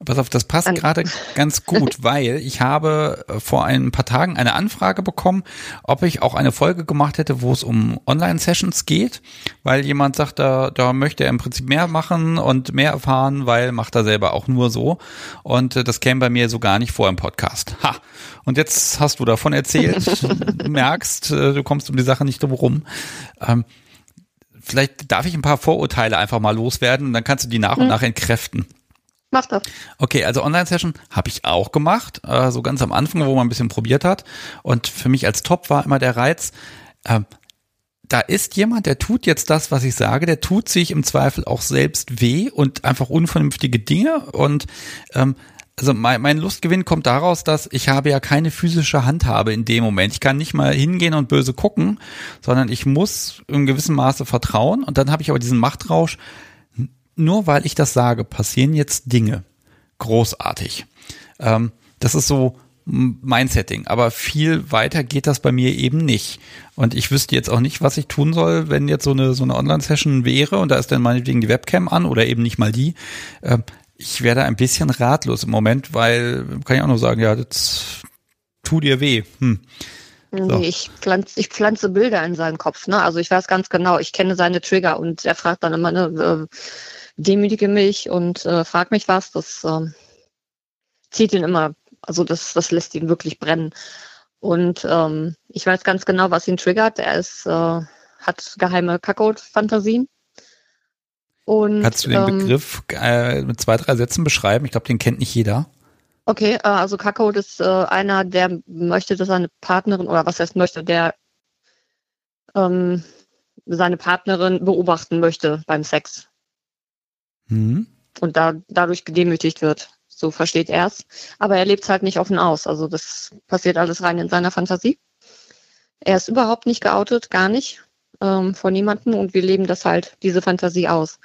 Pass auf, das passt gerade ganz gut, weil ich habe vor ein paar Tagen eine Anfrage bekommen, ob ich auch eine Folge gemacht hätte, wo es um Online-Sessions geht, weil jemand sagt, da, da möchte er im Prinzip mehr machen und mehr erfahren, weil macht er selber auch nur so und das käme bei mir so gar nicht vor im Podcast. Ha! Und jetzt hast du davon erzählt, du merkst, du kommst um die Sache nicht drum rum. Ähm, vielleicht darf ich ein paar Vorurteile einfach mal loswerden und dann kannst du die nach und nach entkräften. Mach das. Okay, also Online-Session habe ich auch gemacht, äh, so ganz am Anfang, wo man ein bisschen probiert hat. Und für mich als Top war immer der Reiz, äh, da ist jemand, der tut jetzt das, was ich sage, der tut sich im Zweifel auch selbst weh und einfach unvernünftige Dinge. Und ähm, also mein, mein Lustgewinn kommt daraus, dass ich habe ja keine physische Handhabe in dem Moment. Ich kann nicht mal hingehen und böse gucken, sondern ich muss im gewissen Maße vertrauen. Und dann habe ich aber diesen Machtrausch, nur weil ich das sage, passieren jetzt Dinge. Großartig. Ähm, das ist so mein Setting. Aber viel weiter geht das bei mir eben nicht. Und ich wüsste jetzt auch nicht, was ich tun soll, wenn jetzt so eine, so eine Online-Session wäre und da ist dann meinetwegen die Webcam an oder eben nicht mal die. Ähm, ich werde ein bisschen ratlos im Moment, weil kann ich auch nur sagen, ja, das tut dir weh. Hm. So. Nee, ich pflanze, ich pflanze Bilder in seinen Kopf. Ne? Also ich weiß ganz genau, ich kenne seine Trigger und er fragt dann immer, ne, äh, demütige mich und äh, frag mich was, das äh, zieht ihn immer, also das, das lässt ihn wirklich brennen. Und ähm, ich weiß ganz genau, was ihn triggert. Er ist, äh, hat geheime Kackold-Fantasien. Und, kannst du den ähm, Begriff äh, mit zwei, drei Sätzen beschreiben? Ich glaube, den kennt nicht jeder. Okay, äh, also Kackold ist äh, einer, der möchte, dass seine Partnerin, oder was heißt möchte, der ähm, seine Partnerin beobachten möchte beim Sex. Und da, dadurch gedemütigt wird. So versteht er es. Aber er lebt es halt nicht offen aus. Also das passiert alles rein in seiner Fantasie. Er ist überhaupt nicht geoutet, gar nicht, ähm, von niemandem. Und wir leben das halt, diese Fantasie aus.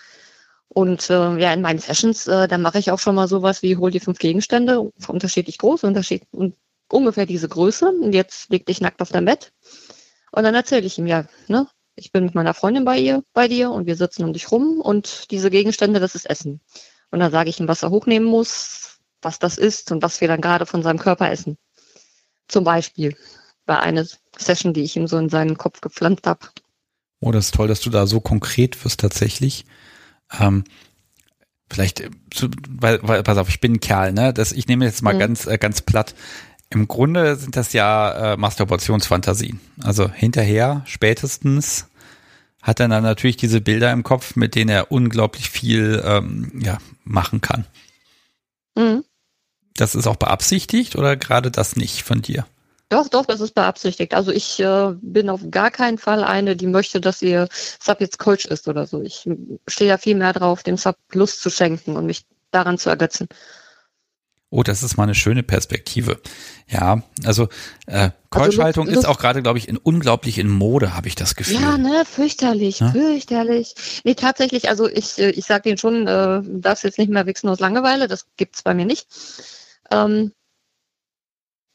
Und äh, ja, in meinen Sessions, äh, da mache ich auch schon mal sowas wie, hol die fünf Gegenstände, unterschiedlich groß, unterschiedlich, und ungefähr diese Größe. Und jetzt leg dich nackt auf dein Bett. Und dann erzähle ich ihm ja, ne? Ich bin mit meiner Freundin bei ihr, bei dir und wir sitzen um dich rum und diese Gegenstände, das ist Essen. Und dann sage ich ihm, was er hochnehmen muss, was das ist und was wir dann gerade von seinem Körper essen. Zum Beispiel war eine Session, die ich ihm so in seinen Kopf gepflanzt habe. Oh, das ist toll, dass du da so konkret wirst tatsächlich. Ähm, vielleicht, weil, weil, pass auf, ich bin ein Kerl, ne? Das, ich nehme jetzt mal mhm. ganz, äh, ganz platt. Im Grunde sind das ja äh, Masturbationsfantasien. Also hinterher spätestens hat er dann natürlich diese Bilder im Kopf, mit denen er unglaublich viel ähm, ja, machen kann. Mhm. Das ist auch beabsichtigt oder gerade das nicht von dir? Doch, doch, das ist beabsichtigt. Also ich äh, bin auf gar keinen Fall eine, die möchte, dass ihr Sub jetzt Coach ist oder so. Ich stehe ja viel mehr drauf, dem Sub Lust zu schenken und mich daran zu ergötzen. Oh, das ist mal eine schöne Perspektive. Ja, also äh, Keuschhaltung also ist auch gerade, glaube ich, in unglaublich in Mode, habe ich das Gefühl. Ja, ne, fürchterlich, ja? fürchterlich. Nee, tatsächlich, also ich, ich sage denen schon, äh, darfst jetzt nicht mehr wichsen aus Langeweile, das gibt's bei mir nicht. Ähm,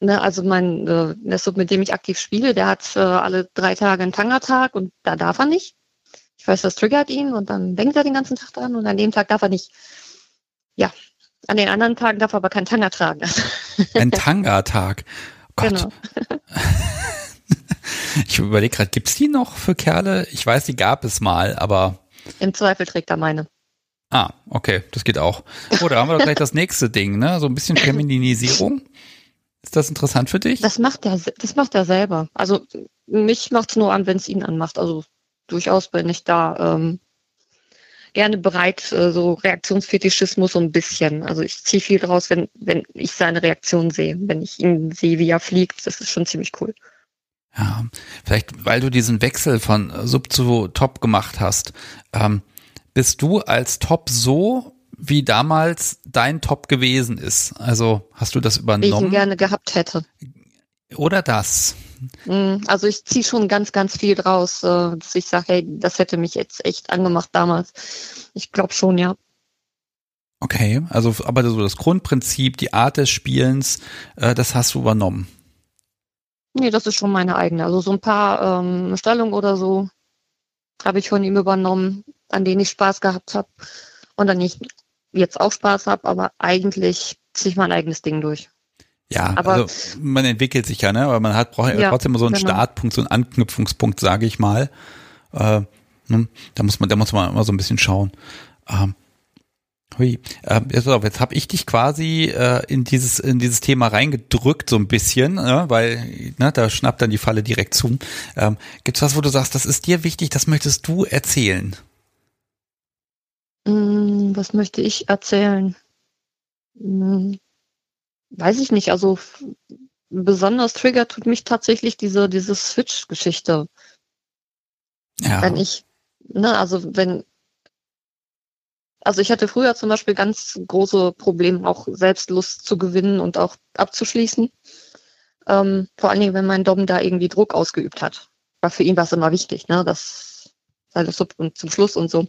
ne, also mein äh, der Sub, mit dem ich aktiv spiele, der hat äh, alle drei Tage einen Tanga-Tag und da darf er nicht. Ich weiß, das triggert ihn und dann denkt er den ganzen Tag dran und an dem Tag darf er nicht. Ja. An den anderen Tagen darf er aber kein Tanga tragen. Ein Tanga-Tag. Gott. Genau. Ich überlege gerade, gibt es die noch für Kerle? Ich weiß, die gab es mal, aber... Im Zweifel trägt er meine. Ah, okay, das geht auch. Oh, da haben wir doch gleich das nächste Ding, ne? So ein bisschen Femininisierung. Ist das interessant für dich? Das macht er, das macht er selber. Also mich macht es nur an, wenn es ihn anmacht. Also durchaus bin ich da... Ähm, gerne bereit, so Reaktionsfetischismus so ein bisschen. Also ich ziehe viel draus, wenn, wenn ich seine Reaktion sehe. Wenn ich ihn sehe, wie er fliegt, das ist schon ziemlich cool. Ja, vielleicht, weil du diesen Wechsel von Sub zu Top gemacht hast. Ähm, bist du als Top so, wie damals dein Top gewesen ist? Also hast du das übernommen? Wie ich ihn gerne gehabt hätte. Oder das? Also ich ziehe schon ganz, ganz viel draus, dass ich sage, hey, das hätte mich jetzt echt angemacht damals. Ich glaube schon, ja. Okay, also aber so das Grundprinzip, die Art des Spielens, das hast du übernommen? Nee, das ist schon meine eigene. Also so ein paar ähm, Stellungen oder so habe ich von ihm übernommen, an denen ich Spaß gehabt habe und an denen ich jetzt auch Spaß habe, aber eigentlich ziehe ich mein eigenes Ding durch. Ja, aber also man entwickelt sich ja, ne? Aber man hat braucht ja trotzdem immer so einen genau. Startpunkt, so einen Anknüpfungspunkt, sage ich mal. Äh, ne? Da muss man, da muss man immer so ein bisschen schauen. Ähm, hui. Äh, jetzt jetzt habe ich dich quasi äh, in dieses in dieses Thema reingedrückt so ein bisschen, ne? Weil ne, da schnappt dann die Falle direkt zu. Ähm, gibt's was, wo du sagst, das ist dir wichtig, das möchtest du erzählen? Hm, was möchte ich erzählen? Hm. Weiß ich nicht, also besonders Trigger tut mich tatsächlich diese, diese Switch-Geschichte. Ja. Wenn ich, ne, also wenn, also ich hatte früher zum Beispiel ganz große Probleme, auch Selbstlust zu gewinnen und auch abzuschließen. Ähm, vor allen Dingen, wenn mein Dom da irgendwie Druck ausgeübt hat. War für ihn was immer wichtig, ne, das sei das und zum Schluss und so.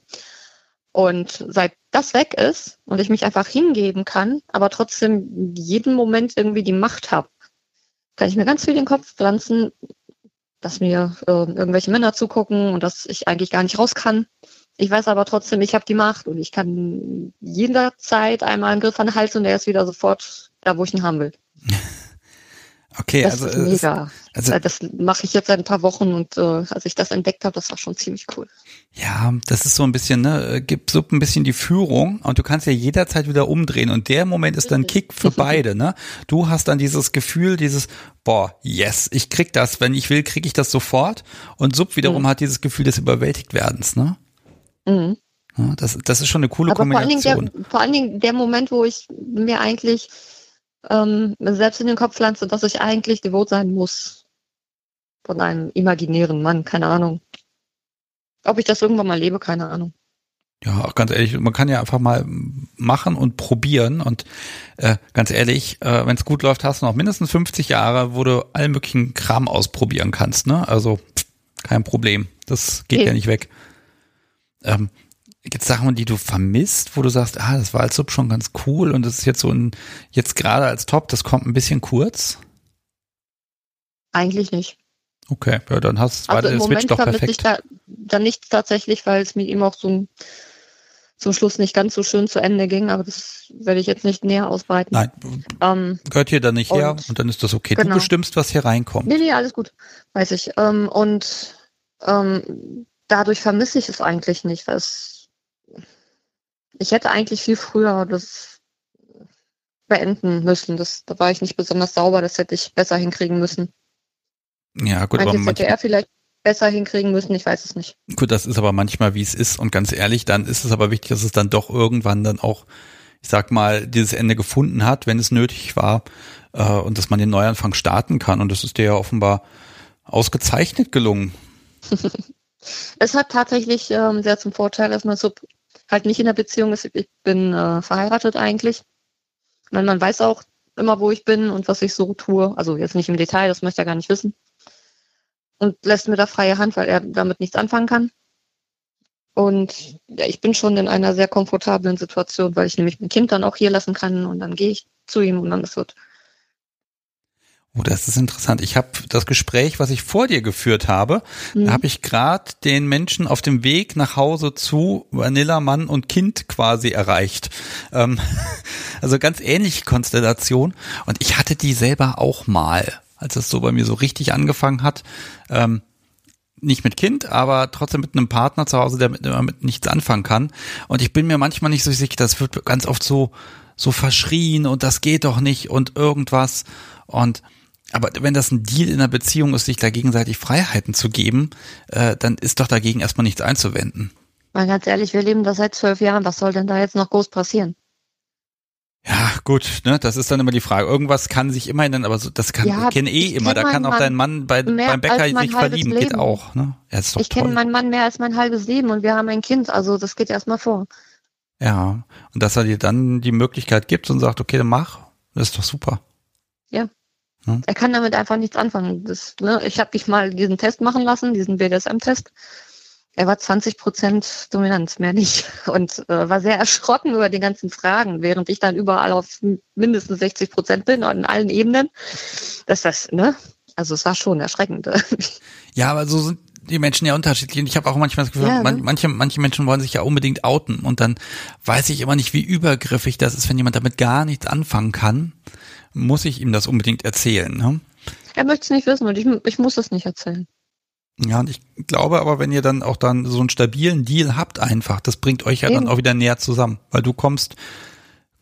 Und seit das weg ist und ich mich einfach hingeben kann, aber trotzdem jeden Moment irgendwie die Macht habe, kann ich mir ganz viel den Kopf pflanzen, dass mir äh, irgendwelche Männer zugucken und dass ich eigentlich gar nicht raus kann. Ich weiß aber trotzdem, ich habe die Macht und ich kann jederzeit einmal einen Griff an den Hals und der ist wieder sofort da, wo ich ihn haben will. Okay, das also, ist mega. also das mache ich jetzt seit ein paar Wochen und äh, als ich das entdeckt habe, das war schon ziemlich cool. Ja, das ist so ein bisschen, ne, gibt so ein bisschen die Führung und du kannst ja jederzeit wieder umdrehen und der Moment ist dann Kick für beide, ne? Du hast dann dieses Gefühl, dieses boah, yes, ich krieg das, wenn ich will, krieg ich das sofort und Sub wiederum mhm. hat dieses Gefühl des Überwältigtwerdens, ne? Mhm. Ja, das, das ist schon eine coole Aber Kombination. Vor allen Dingen der, vor allen Dingen der Moment, wo ich mir eigentlich Ähm, selbst in den Kopf pflanze, dass ich eigentlich devot sein muss. Von einem imaginären Mann, keine Ahnung. Ob ich das irgendwann mal lebe, keine Ahnung. Ja, ganz ehrlich, man kann ja einfach mal machen und probieren und äh, ganz ehrlich, äh, wenn es gut läuft, hast du noch mindestens fünfzig Jahre, wo du allen möglichen Kram ausprobieren kannst, ne? Also kein Problem, das geht okay. ja nicht weg. Ähm, Gibt es Sachen, die du vermisst, wo du sagst, ah, das war als Sub schon ganz cool und das ist jetzt so ein, jetzt gerade als Top, das kommt ein bisschen kurz? Eigentlich nicht. Okay, ja, dann hast du also im Moment Switch doch perfekt. Ich da, dann nicht tatsächlich, weil es mit ihm auch so ein zum Schluss nicht ganz so schön zu Ende ging, aber das werde ich jetzt nicht näher ausbreiten. Nein, ähm, gehört hier dann nicht und, her und dann ist das okay. Genau. Du bestimmst, was hier reinkommt. Nee, nee, alles gut, weiß ich. Ähm, und ähm, dadurch vermisse ich es eigentlich nicht, weil es, ich hätte eigentlich viel früher das beenden müssen. Das, da war ich nicht besonders sauber, das hätte ich besser hinkriegen müssen. Ja, gut, aber hätte er vielleicht besser hinkriegen müssen, ich weiß es nicht. Gut, das ist aber manchmal, wie es ist, und ganz ehrlich, dann ist es aber wichtig, dass es dann doch irgendwann dann auch, ich sag mal, dieses Ende gefunden hat, wenn es nötig war, äh, und dass man den Neuanfang starten kann, und das ist dir ja offenbar ausgezeichnet gelungen. Es hat tatsächlich ähm, sehr zum Vorteil, dass man so halt nicht in der Beziehung ist. Ich bin äh, verheiratet eigentlich, und man weiß auch immer, wo ich bin und was ich so tue, also jetzt nicht im Detail, das möchte er gar nicht wissen. Und lässt mir da freie Hand, weil er damit nichts anfangen kann. Und ja, ich bin schon in einer sehr komfortablen Situation, weil ich nämlich mein Kind dann auch hier lassen kann und dann gehe ich zu ihm und dann das wird. Oh, das ist interessant. Ich habe das Gespräch, was ich vor dir geführt habe, mhm. da habe ich gerade den Menschen auf dem Weg nach Hause zu Vanilla Mann und Kind quasi erreicht. Ähm, also ganz ähnliche Konstellation. Und ich hatte die selber auch mal, als es so bei mir so richtig angefangen hat, ähm, nicht mit Kind, aber trotzdem mit einem Partner zu Hause, der mit, mit nichts anfangen kann. Und ich bin mir manchmal nicht so sicher, das wird ganz oft so so verschrien und das geht doch nicht und irgendwas. Und aber wenn das ein Deal in einer Beziehung ist, sich da gegenseitig Freiheiten zu geben, äh, dann ist doch dagegen erstmal nichts einzuwenden. Weil ganz ehrlich, wir leben da seit zwölf Jahren, was soll denn da jetzt noch groß passieren? Ja, gut, ne, das ist dann immer die Frage. Irgendwas kann sich immer ändern, aber so, das kann, ja, kenne eh ich immer. Kenn da kann auch Mann dein Mann bei, beim Bäcker sich verlieben, Leben. Geht auch. Ne? Ja, ist doch ich kenne meinen Mann mehr als mein halbes Leben und wir haben ein Kind, also das geht erstmal vor. Ja, und dass er dir dann die Möglichkeit gibt und sagt, okay, dann mach, das ist doch super. Ja, hm? Er kann damit einfach nichts anfangen. Das, ne, ich habe dich mal diesen Test machen lassen, diesen B D S M-Test. Er war zwanzig Prozent Dominanz, mehr nicht. Und äh, war sehr erschrocken über die ganzen Fragen, während ich dann überall auf mindestens sechzig Prozent bin und in allen Ebenen. Das das, ne? Also es war schon erschreckend. Ja, aber so sind die Menschen ja unterschiedlich. Und ich habe auch manchmal das Gefühl, ja, man, manche, manche Menschen wollen sich ja unbedingt outen. Und dann weiß ich immer nicht, wie übergriffig das ist, wenn jemand damit gar nichts anfangen kann, muss ich ihm das unbedingt erzählen. Ne? Er möchte es nicht wissen und ich, ich muss es nicht erzählen. Ja, und ich glaube aber, wenn ihr dann auch dann so einen stabilen Deal habt einfach, das bringt euch ja Eben. Dann auch wieder näher zusammen, weil du kommst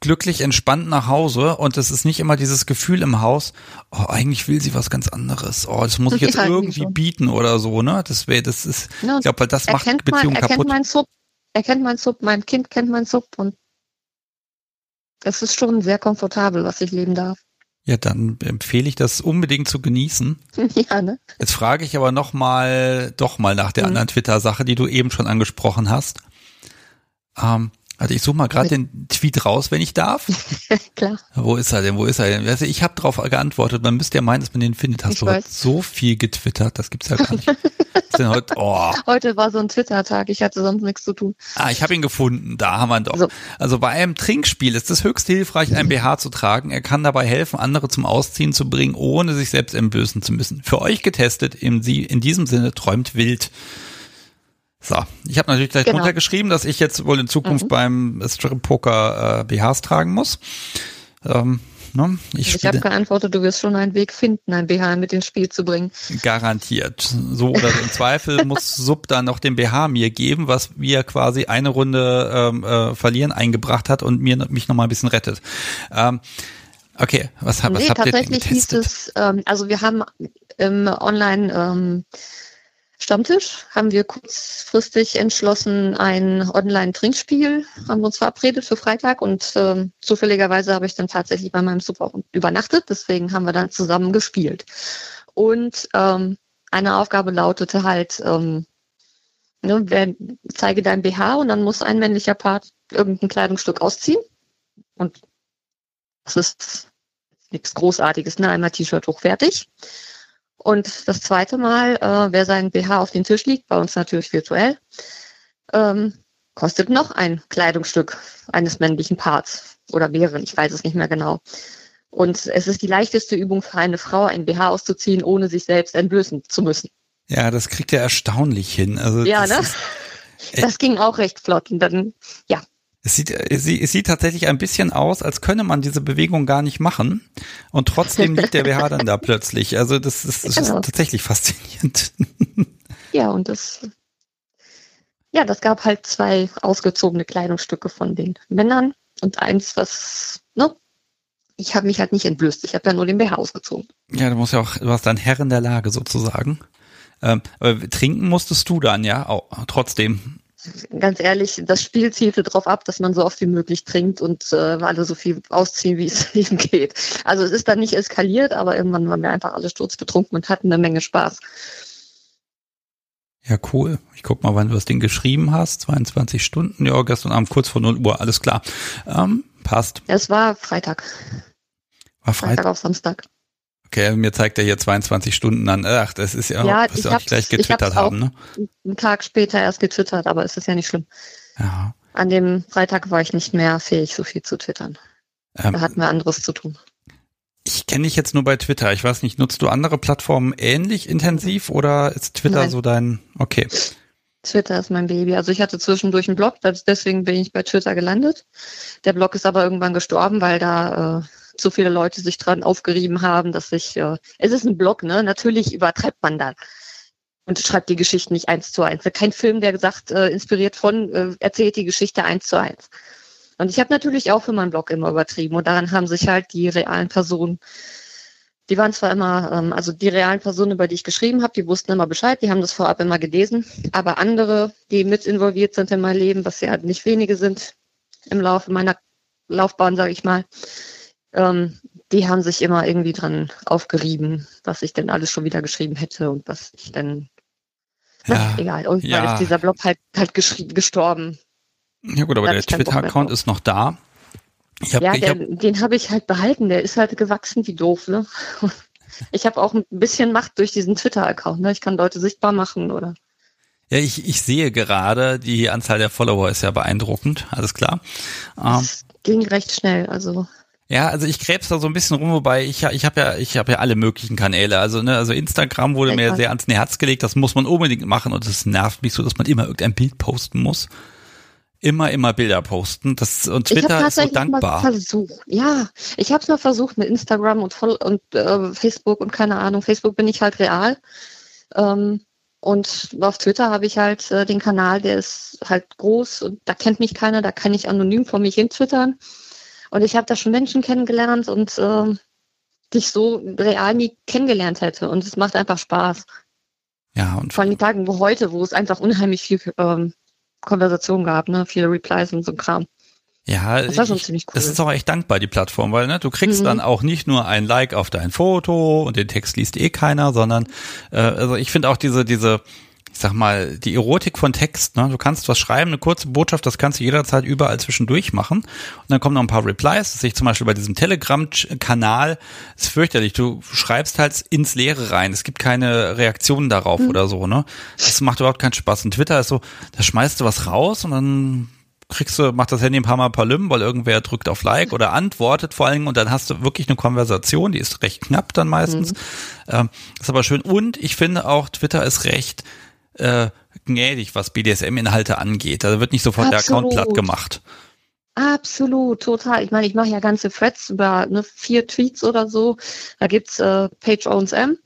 glücklich entspannt nach Hause und es ist nicht immer dieses Gefühl im Haus, oh, eigentlich will sie was ganz anderes, oh, das muss ich jetzt ich irgendwie schon. bieten oder so, ne, das wäre, das ist, ja, ich glaube, weil das macht Beziehungen kaputt. Er kennt mein Sub, er kennt mein Sub, mein Kind kennt mein Sub und es ist schon sehr komfortabel, was ich leben darf. Ja, dann empfehle ich das unbedingt zu genießen. Ja, ne? Jetzt frage ich aber noch mal, doch mal nach der mhm. anderen Twitter-Sache, die du eben schon angesprochen hast. Ähm, also ich suche mal gerade den Tweet raus, wenn ich darf. Klar. Wo ist er denn, wo ist er denn? Also ich habe darauf geantwortet, man müsste ja meinen, dass man den findet. Hast ich du heute so viel getwittert, das gibt's ja gar nicht. Ist denn heute, oh. heute war so ein Twitter-Tag, ich hatte sonst nichts zu tun. Ah, ich habe ihn gefunden, da haben wir ihn doch. So. Also bei einem Trinkspiel ist es höchst hilfreich, ein B H zu tragen. Er kann dabei helfen, andere zum Ausziehen zu bringen, ohne sich selbst entblößen zu müssen. Für euch getestet, in, sie, in diesem Sinne träumt wild. So, ich habe natürlich gleich genau. runtergeschrieben, dass ich jetzt wohl in Zukunft mhm. beim Strip-Poker äh, B Hs tragen muss. Ähm, ne? Ich, ich habe geantwortet, du wirst schon einen Weg finden, ein B H mit ins Spiel zu bringen. Garantiert. So oder so. Im Zweifel muss Sub dann noch den B H mir geben, was wir quasi eine Runde ähm, äh, verlieren eingebracht hat und mir mich nochmal ein bisschen rettet. Ähm, okay, was, was nee, habt ihr denn getestet? Tatsächlich hieß es, ähm, also wir haben im Online- ähm, Stammtisch haben wir kurzfristig entschlossen ein Online-Trinkspiel, haben wir uns verabredet für Freitag und äh, zufälligerweise habe ich dann tatsächlich bei meinem Sub auch übernachtet, deswegen haben wir dann zusammen gespielt. Und ähm, eine Aufgabe lautete halt, ähm, ne, wer, zeige dein B H und dann muss ein männlicher Part irgendein Kleidungsstück ausziehen und das ist nichts Großartiges, ne? Einmal T-Shirt hoch, fertig. Und das zweite Mal, äh, wer seinen B H auf den Tisch legt, bei uns natürlich virtuell, ähm, kostet noch ein Kleidungsstück eines männlichen Parts oder mehreren, ich weiß es nicht mehr genau. Und es ist die leichteste Übung für eine Frau, einen B H auszuziehen, ohne sich selbst entblößen zu müssen. Ja, das kriegt er erstaunlich hin. Also ja, das ne? Ist, Das ging auch recht flott und dann, ja. Es sieht, es sieht tatsächlich ein bisschen aus, als könne man diese Bewegung gar nicht machen und trotzdem liegt der B H dann da plötzlich. Also das ist, das genau. ist tatsächlich faszinierend. Ja, und das, ja, das gab halt zwei ausgezogene Kleidungsstücke von den Männern und eins, was, ne? Ich habe mich halt nicht entblößt, ich habe ja nur den B H ausgezogen. Ja, du musst ja auch, du warst dann Herr in der Lage sozusagen. Ähm, aber trinken musstest du dann, ja, oh, trotzdem. Ganz ehrlich, das Spiel zielte darauf ab, dass man so oft wie möglich trinkt und äh, alle so viel ausziehen, wie es eben geht. Also es ist dann nicht eskaliert, aber irgendwann waren wir einfach alle sturzbetrunken und hatten eine Menge Spaß. Ja, cool. Ich guck mal, wann du das Ding geschrieben hast. zweiundzwanzig Stunden, ja, gestern Abend kurz vor null Uhr, alles klar. Ähm, passt. Es war Freitag. War Freitag? Freitag auf Samstag. Okay, mir zeigt er hier zweiundzwanzig Stunden an. Ach, das ist ja, ja was wir auch nicht gleich getwittert haben, ne? Einen Tag später erst getwittert, aber es ist ja nicht schlimm. Ja. An dem Freitag war ich nicht mehr fähig, so viel zu twittern. Ähm, da hatten wir anderes zu tun. Ich kenne dich jetzt nur bei Twitter. Ich weiß nicht, nutzt du andere Plattformen ähnlich intensiv oder ist Twitter Nein. so dein... Okay. Twitter ist mein Baby. Also ich hatte zwischendurch einen Blog, deswegen bin ich bei Twitter gelandet. Der Blog ist aber irgendwann gestorben, weil da... Äh, zu viele Leute sich dran aufgerieben haben, dass ich, äh, es ist ein Blog, ne? Natürlich übertreibt man dann und schreibt die Geschichten nicht eins zu eins. Kein Film, der gesagt, äh, inspiriert von, äh, erzählt die Geschichte eins zu eins. Und ich habe natürlich auch für meinen Blog immer übertrieben und daran haben sich halt die realen Personen, die waren zwar immer, ähm, also die realen Personen, über die ich geschrieben habe, die wussten immer Bescheid, die haben das vorab immer gelesen, aber andere, die mit involviert sind in mein Leben, was ja nicht wenige sind im Laufe meiner Laufbahn, sage ich mal, die haben sich immer irgendwie dran aufgerieben, was ich denn alles schon wieder geschrieben hätte und was ich denn... Ja, na, egal, irgendwann ja. ist dieser Blog halt, halt gestorben. Ja gut, aber der Twitter-Account ist noch da. Ich hab, ja, ich der, hab... den habe ich halt behalten, der ist halt gewachsen wie doof, ne? Ich habe auch ein bisschen Macht durch diesen Twitter-Account, ne? Ich kann Leute sichtbar machen, oder? Ja, ich, ich sehe gerade, die Anzahl der Follower ist ja beeindruckend, alles klar. Das ähm. ging recht schnell, also... Ja, also ich gräb's da so ein bisschen rum, wobei ich, ich habe ja, ich habe ja alle möglichen Kanäle. Also ne, also Instagram wurde mir sehr ans Herz gelegt. Das muss man unbedingt machen und es nervt mich so, dass man immer irgendein Bild posten muss. Immer, immer Bilder posten. Das und Twitter ist so dankbar. Ich habe es mal versucht. Ja, ich habe es mal versucht mit Instagram und, voll, und äh, Facebook und keine Ahnung. Facebook bin ich halt real. Ähm, und auf Twitter habe ich halt äh, den Kanal, der ist halt groß und da kennt mich keiner. Da kann ich anonym vor mich hin twittern. Und ich habe da schon Menschen kennengelernt und äh, die ich so real nie kennengelernt hätte. Und es macht einfach Spaß. Ja, und vor allem die Tagen, wo heute, wo es einfach unheimlich viel ähm, Konversation gab, ne, viele Replies und so ein Kram. Ja, das war schon ich, ziemlich cool. Das ist auch echt dankbar, die Plattform, weil ne, du kriegst mhm. dann auch nicht nur ein Like auf dein Foto und den Text liest eh keiner, sondern äh, also ich finde auch diese, diese, ich sag mal, die Erotik von Text, ne? Du kannst was schreiben, eine kurze Botschaft, das kannst du jederzeit überall zwischendurch machen. Und dann kommen noch ein paar Replies, das sehe ich zum Beispiel bei diesem Telegram-Kanal, ist fürchterlich, du schreibst halt ins Leere rein, es gibt keine Reaktionen darauf mhm. oder so, ne? Das macht überhaupt keinen Spaß. Und Twitter ist so, da schmeißt du was raus und dann kriegst du, macht das Handy ein paar Mal Palüm, weil irgendwer drückt auf Like oder antwortet vor allen Dingen und dann hast du wirklich eine Konversation, die ist recht knapp dann meistens. Mhm. Ähm, ist aber schön und ich finde auch, Twitter ist recht Äh, gnädig, was B D S M-Inhalte angeht. Da also wird nicht sofort Absolut. Der Account platt gemacht. Absolut, total. Ich meine, ich mache ja ganze Threads über ne, vier Tweets oder so. Da gibt's äh, Page Owns M.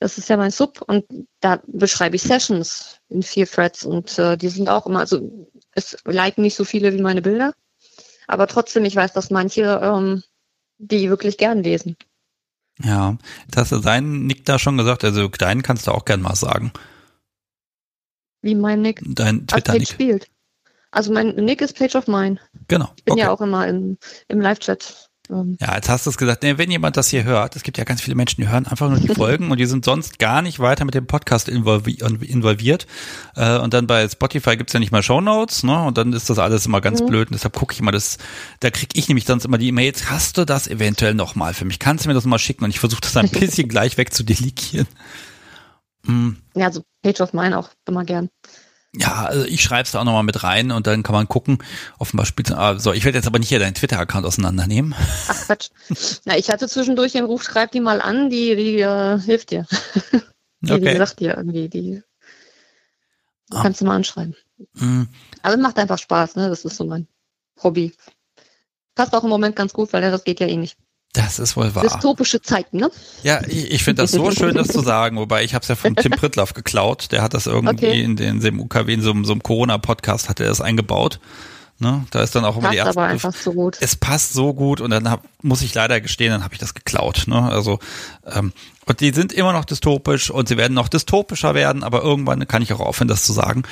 Das ist ja mein Sub und da beschreibe ich Sessions in vier Threads und äh, die sind auch immer, also es liken nicht so viele wie meine Bilder, aber trotzdem, ich weiß, dass manche ähm, die wirklich gern lesen. Ja, das hat sein Nick da schon gesagt, also deinen kannst du auch gern mal sagen. Wie mein Nick? Dein Twitter-Nick spielt. Also mein Nick ist PaigeOfMine. Genau. Ich bin okay. ja auch immer im, im Live-Chat. Ähm. Ja, jetzt hast du es gesagt. Nee, wenn jemand das hier hört, es gibt ja ganz viele Menschen, die hören einfach nur die Folgen und die sind sonst gar nicht weiter mit dem Podcast involvi- involviert. Äh, und dann bei Spotify gibt es ja nicht mal Shownotes, ne? Und dann ist das alles immer ganz mhm. blöd. Und deshalb gucke ich immer das, da kriege ich nämlich sonst immer die E-Mails, hast du das eventuell nochmal für mich? Kannst du mir das mal schicken? Und ich versuche das ein bisschen gleich wegzudelegieren. Hm. Ja, also PaigeOfMine auch immer gern. Ja, also ich schreibe es da auch nochmal mit rein und dann kann man gucken. Offenbar spielt ah, so. Ich werde jetzt aber nicht hier deinen Twitter-Account auseinandernehmen. Ach Quatsch. Na, ich hatte zwischendurch den Ruf, schreib die mal an, die, die äh, hilft dir. die, okay. die sagt dir irgendwie, die ah. kannst du mal anschreiben. Mhm. Also macht einfach Spaß, ne? Das ist so mein Hobby. Passt auch im Moment ganz gut, weil das geht ja eh nicht. Das ist wohl wahr. Dystopische Zeiten, ne? Ja, ich, ich finde das so schön, das zu sagen. Wobei, ich habe es ja von Tim Pritlove geklaut. Der hat das irgendwie okay. in, den, in dem U K W, in so, so einem Corona-Podcast, hat er das eingebaut. Ne? Da ist dann auch immer die erste. Passt aber einfach so gut. Es passt so gut und dann hab, muss ich leider gestehen, dann habe ich das geklaut. Ne? Also ähm, und die sind immer noch dystopisch und sie werden noch dystopischer werden, aber irgendwann kann ich auch aufhören, das zu sagen.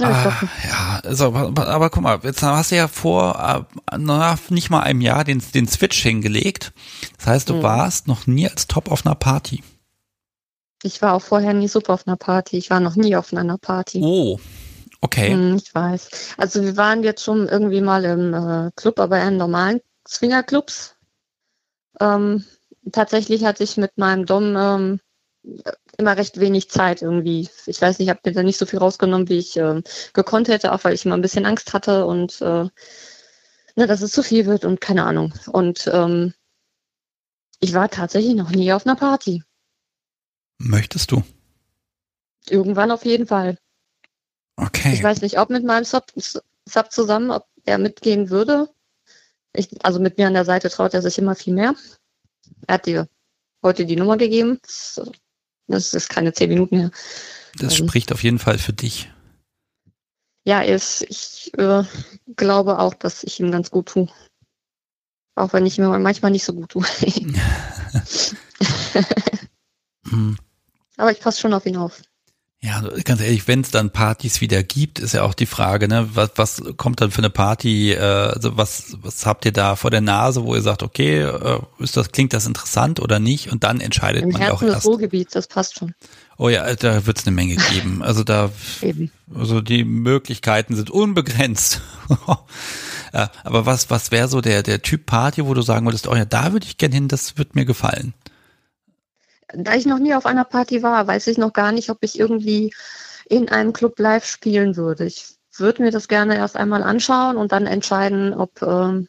Ah, ja, also, aber, aber guck mal, jetzt hast du ja vor äh, na, nicht mal einem Jahr den, den Switch hingelegt. Das heißt, du hm. warst noch nie als Top auf einer Party. Ich war auch vorher nie super auf einer Party. Ich war noch nie auf einer Party. Oh, okay. Hm, ich weiß. Also wir waren jetzt schon irgendwie mal im äh, Club, aber in normalen Swingerclubs. Ähm, tatsächlich hatte ich mit meinem Dom ähm, immer recht wenig Zeit irgendwie. Ich weiß nicht, ich habe mir da nicht so viel rausgenommen, wie ich äh, gekonnt hätte, auch weil ich immer ein bisschen Angst hatte und äh, ne, dass es zu viel wird und keine Ahnung. Und ähm, ich war tatsächlich noch nie auf einer Party. Möchtest du? Irgendwann auf jeden Fall. Okay. Ich weiß nicht, ob mit meinem Sub, Sub zusammen, ob er mitgehen würde. Ich, also mit mir an der Seite traut er sich immer viel mehr. Er hat dir heute die Nummer gegeben. Das ist keine zehn Minuten her. Das ähm, spricht auf jeden Fall für dich. Ja, ich, ich äh, glaube auch, dass ich ihm ganz gut tue. Auch wenn ich mir manchmal nicht so gut tue. hm. Aber ich passe schon auf ihn auf. Ja, ganz ehrlich, wenn es dann Partys wieder gibt, ist ja auch die Frage, ne, was, was kommt dann für eine Party, äh, also was, was habt ihr da vor der Nase, wo ihr sagt, okay, äh, ist das, klingt das interessant oder nicht? Und dann entscheidet man ja auch erst. Im Herzen des Ruhrgebiets, das passt schon. Oh ja, da wird's eine Menge geben. Also da, Eben. also die Möglichkeiten sind unbegrenzt. ja, aber was, was wäre so der, der Typ Party, wo du sagen würdest, oh ja, da würde ich gern hin, das wird mir gefallen? Da ich noch nie auf einer Party war, weiß ich noch gar nicht, ob ich irgendwie in einem Club live spielen würde. Ich würde mir das gerne erst einmal anschauen und dann entscheiden, ob ähm,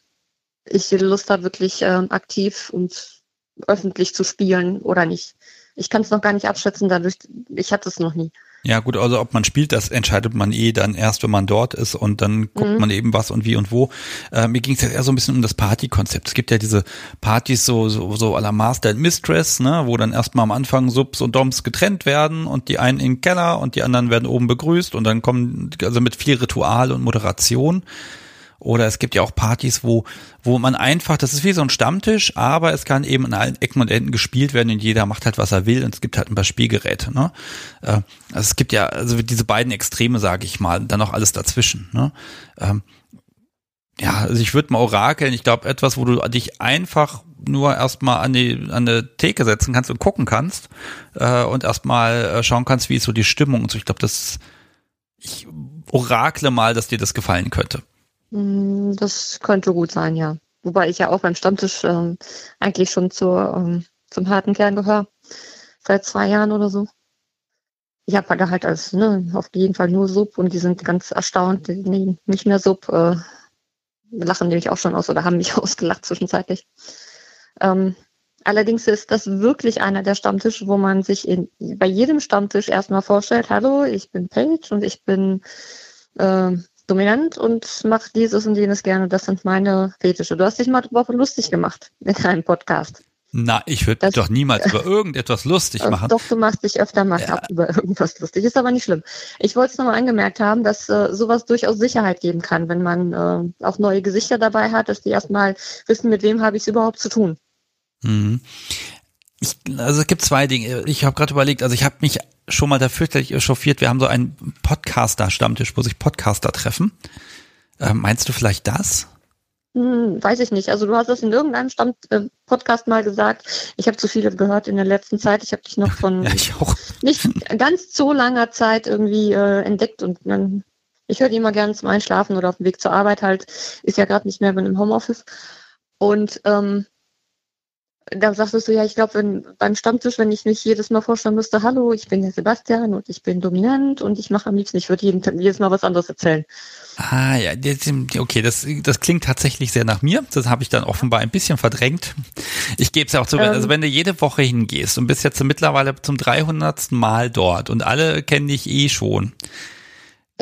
ich Lust habe, wirklich ähm, aktiv und öffentlich zu spielen oder nicht. Ich kann es noch gar nicht abschätzen, dadurch, ich hatte es noch nie. Ja gut, also ob man spielt, das entscheidet man eh dann erst, wenn man dort ist und dann guckt mhm. man eben was und wie und wo. Äh, mir ging es ja eher so ein bisschen um das Partykonzept. Es gibt ja diese Partys so so, so à la Master and Mistress, ne, wo dann erstmal am Anfang Subs und Doms getrennt werden und die einen im Keller und die anderen werden oben begrüßt und dann kommen, also mit viel Ritual und Moderation. Oder es gibt ja auch Partys, wo wo man einfach, das ist wie so ein Stammtisch, aber es kann eben in allen Ecken und Enden gespielt werden und jeder macht halt, was er will und es gibt halt ein paar Spielgeräte. Ne? Also es gibt ja also diese beiden Extreme, sage ich mal, und dann noch alles dazwischen. Ne? Ähm, ja, also ich würde mal orakeln, ich glaube etwas, wo du dich einfach nur erstmal an die an eine Theke setzen kannst und gucken kannst äh, und erstmal schauen kannst, wie ist so die Stimmung. Und so. Ich glaube, das ich orakle mal, dass dir das gefallen könnte. Das könnte gut sein, ja. Wobei ich ja auch beim Stammtisch ähm, eigentlich schon zur, ähm, zum harten Kern gehöre. Seit zwei Jahren oder so. Ich habe da halt als, ne, auf jeden Fall nur Sub und die sind ganz erstaunt. Nee, nicht mehr Sub. Äh, lachen nämlich auch schon aus oder haben mich ausgelacht zwischenzeitlich. Ähm, allerdings ist das wirklich einer der Stammtische, wo man sich in, bei jedem Stammtisch erstmal vorstellt, hallo, ich bin Paige und ich bin... Äh, dominant und mach dieses und jenes gerne. Das sind meine Fetische. Du hast dich mal darüber lustig gemacht in einem Podcast. Na, ich würde mich doch niemals über irgendetwas lustig machen. Doch, du machst dich öfter mal ja. ab über irgendwas lustig. Ist aber nicht schlimm. Ich wollte es nochmal angemerkt haben, dass äh, sowas durchaus Sicherheit geben kann, wenn man äh, auch neue Gesichter dabei hat, dass die erstmal wissen, mit wem habe ich es überhaupt zu tun. Mhm. Ich, also es gibt zwei Dinge. Ich habe gerade überlegt, also ich habe mich schon mal dafür echauffiert, wir haben so einen Podcaster-Stammtisch, wo sich Podcaster treffen. Äh, meinst du vielleicht das? Hm, weiß ich nicht. Also du hast das in irgendeinem Stamm- äh, Podcast mal gesagt. Ich habe zu viele gehört in der letzten Zeit. Ich habe dich noch von ja, ich auch. nicht ganz so langer Zeit irgendwie äh, entdeckt und dann, ich höre die immer gerne zum Einschlafen oder auf dem Weg zur Arbeit halt. Ist ja gerade nicht mehr, bin im Homeoffice. Und ähm, da sagtest du ja, ich glaube, wenn beim Stammtisch, wenn ich mich jedes Mal vorstellen müsste, hallo, ich bin der Sebastian und ich bin dominant und ich mache am liebsten, ich würde jedes Mal was anderes erzählen. Ah ja, okay, das, das klingt tatsächlich sehr nach mir. Das habe ich dann offenbar ein bisschen verdrängt. Ich gebe es ja auch zu, ähm, also wenn du jede Woche hingehst und bist jetzt mittlerweile zum dreihundertsten Mal dort und alle kennen dich eh schon.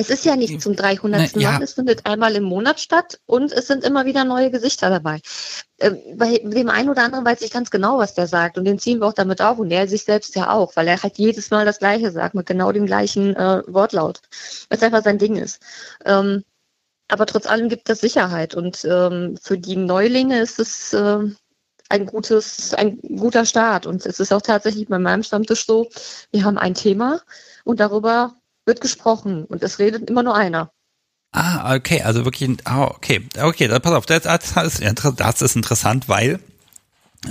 Es ist ja nicht zum dreihundertsten Mal, ja. Es findet einmal im Monat statt und es sind immer wieder neue Gesichter dabei. Ähm, bei dem einen oder anderen weiß ich ganz genau, was der sagt und den ziehen wir auch damit auf und er sich selbst ja auch, weil er halt jedes Mal das Gleiche sagt mit genau dem gleichen äh, Wortlaut, was einfach sein Ding ist. Ähm, aber trotz allem gibt das Sicherheit und ähm, für die Neulinge ist es äh, ein gutes, ein guter Start und es ist auch tatsächlich bei meinem Stammtisch so, wir haben ein Thema und darüber wird gesprochen und es redet immer nur einer. Ah, okay, also wirklich, ah, okay, okay, dann pass auf, das, das ist interessant, weil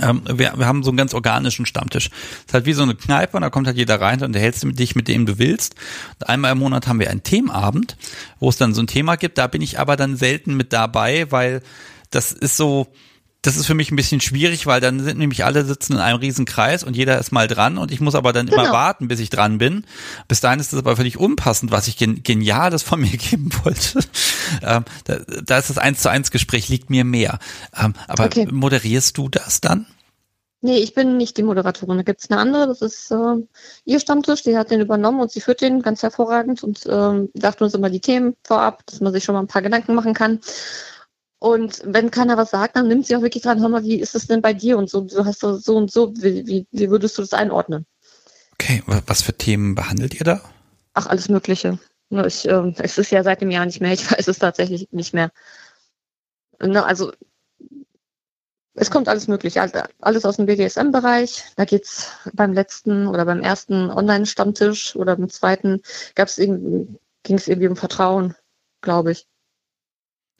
ähm, wir, wir haben so einen ganz organischen Stammtisch. Es ist halt wie so eine Kneipe und da kommt halt jeder rein und unterhältst dich mit dem du willst. Und einmal im Monat haben wir einen Themenabend, wo es dann so ein Thema gibt, da bin ich aber dann selten mit dabei, weil das ist so... Das ist für mich ein bisschen schwierig, weil dann sind nämlich alle sitzen in einem riesen Kreis und jeder ist mal dran und ich muss aber dann genau. immer warten, bis ich dran bin. Bis dahin ist das aber völlig unpassend, was ich gen- Geniales von mir geben wollte. Ähm, da, da ist das eins zu eins Gespräch, liegt mir mehr. Ähm, aber okay. Moderierst du das dann? Nee, ich bin nicht die Moderatorin. Da gibt es eine andere, das ist äh, ihr Stammtisch, die hat den übernommen und sie führt den ganz hervorragend und ähm, sagt uns immer die Themen vorab, dass man sich schon mal ein paar Gedanken machen kann. Und wenn keiner was sagt, dann nimmt sie auch wirklich dran, hör mal, wie ist es denn bei dir? Und so, du hast so und so, wie, wie, wie würdest du das einordnen? Okay, was für Themen behandelt ihr da? Ach, alles Mögliche. Ich, äh, es ist ja seit dem Jahr nicht mehr, ich weiß es tatsächlich nicht mehr. Na, also, es kommt alles Mögliche. Alles aus dem B D S M-Bereich. Da geht's beim letzten oder beim ersten Online-Stammtisch oder beim zweiten gab's irgendwie, ging's irgendwie um Vertrauen, glaube ich.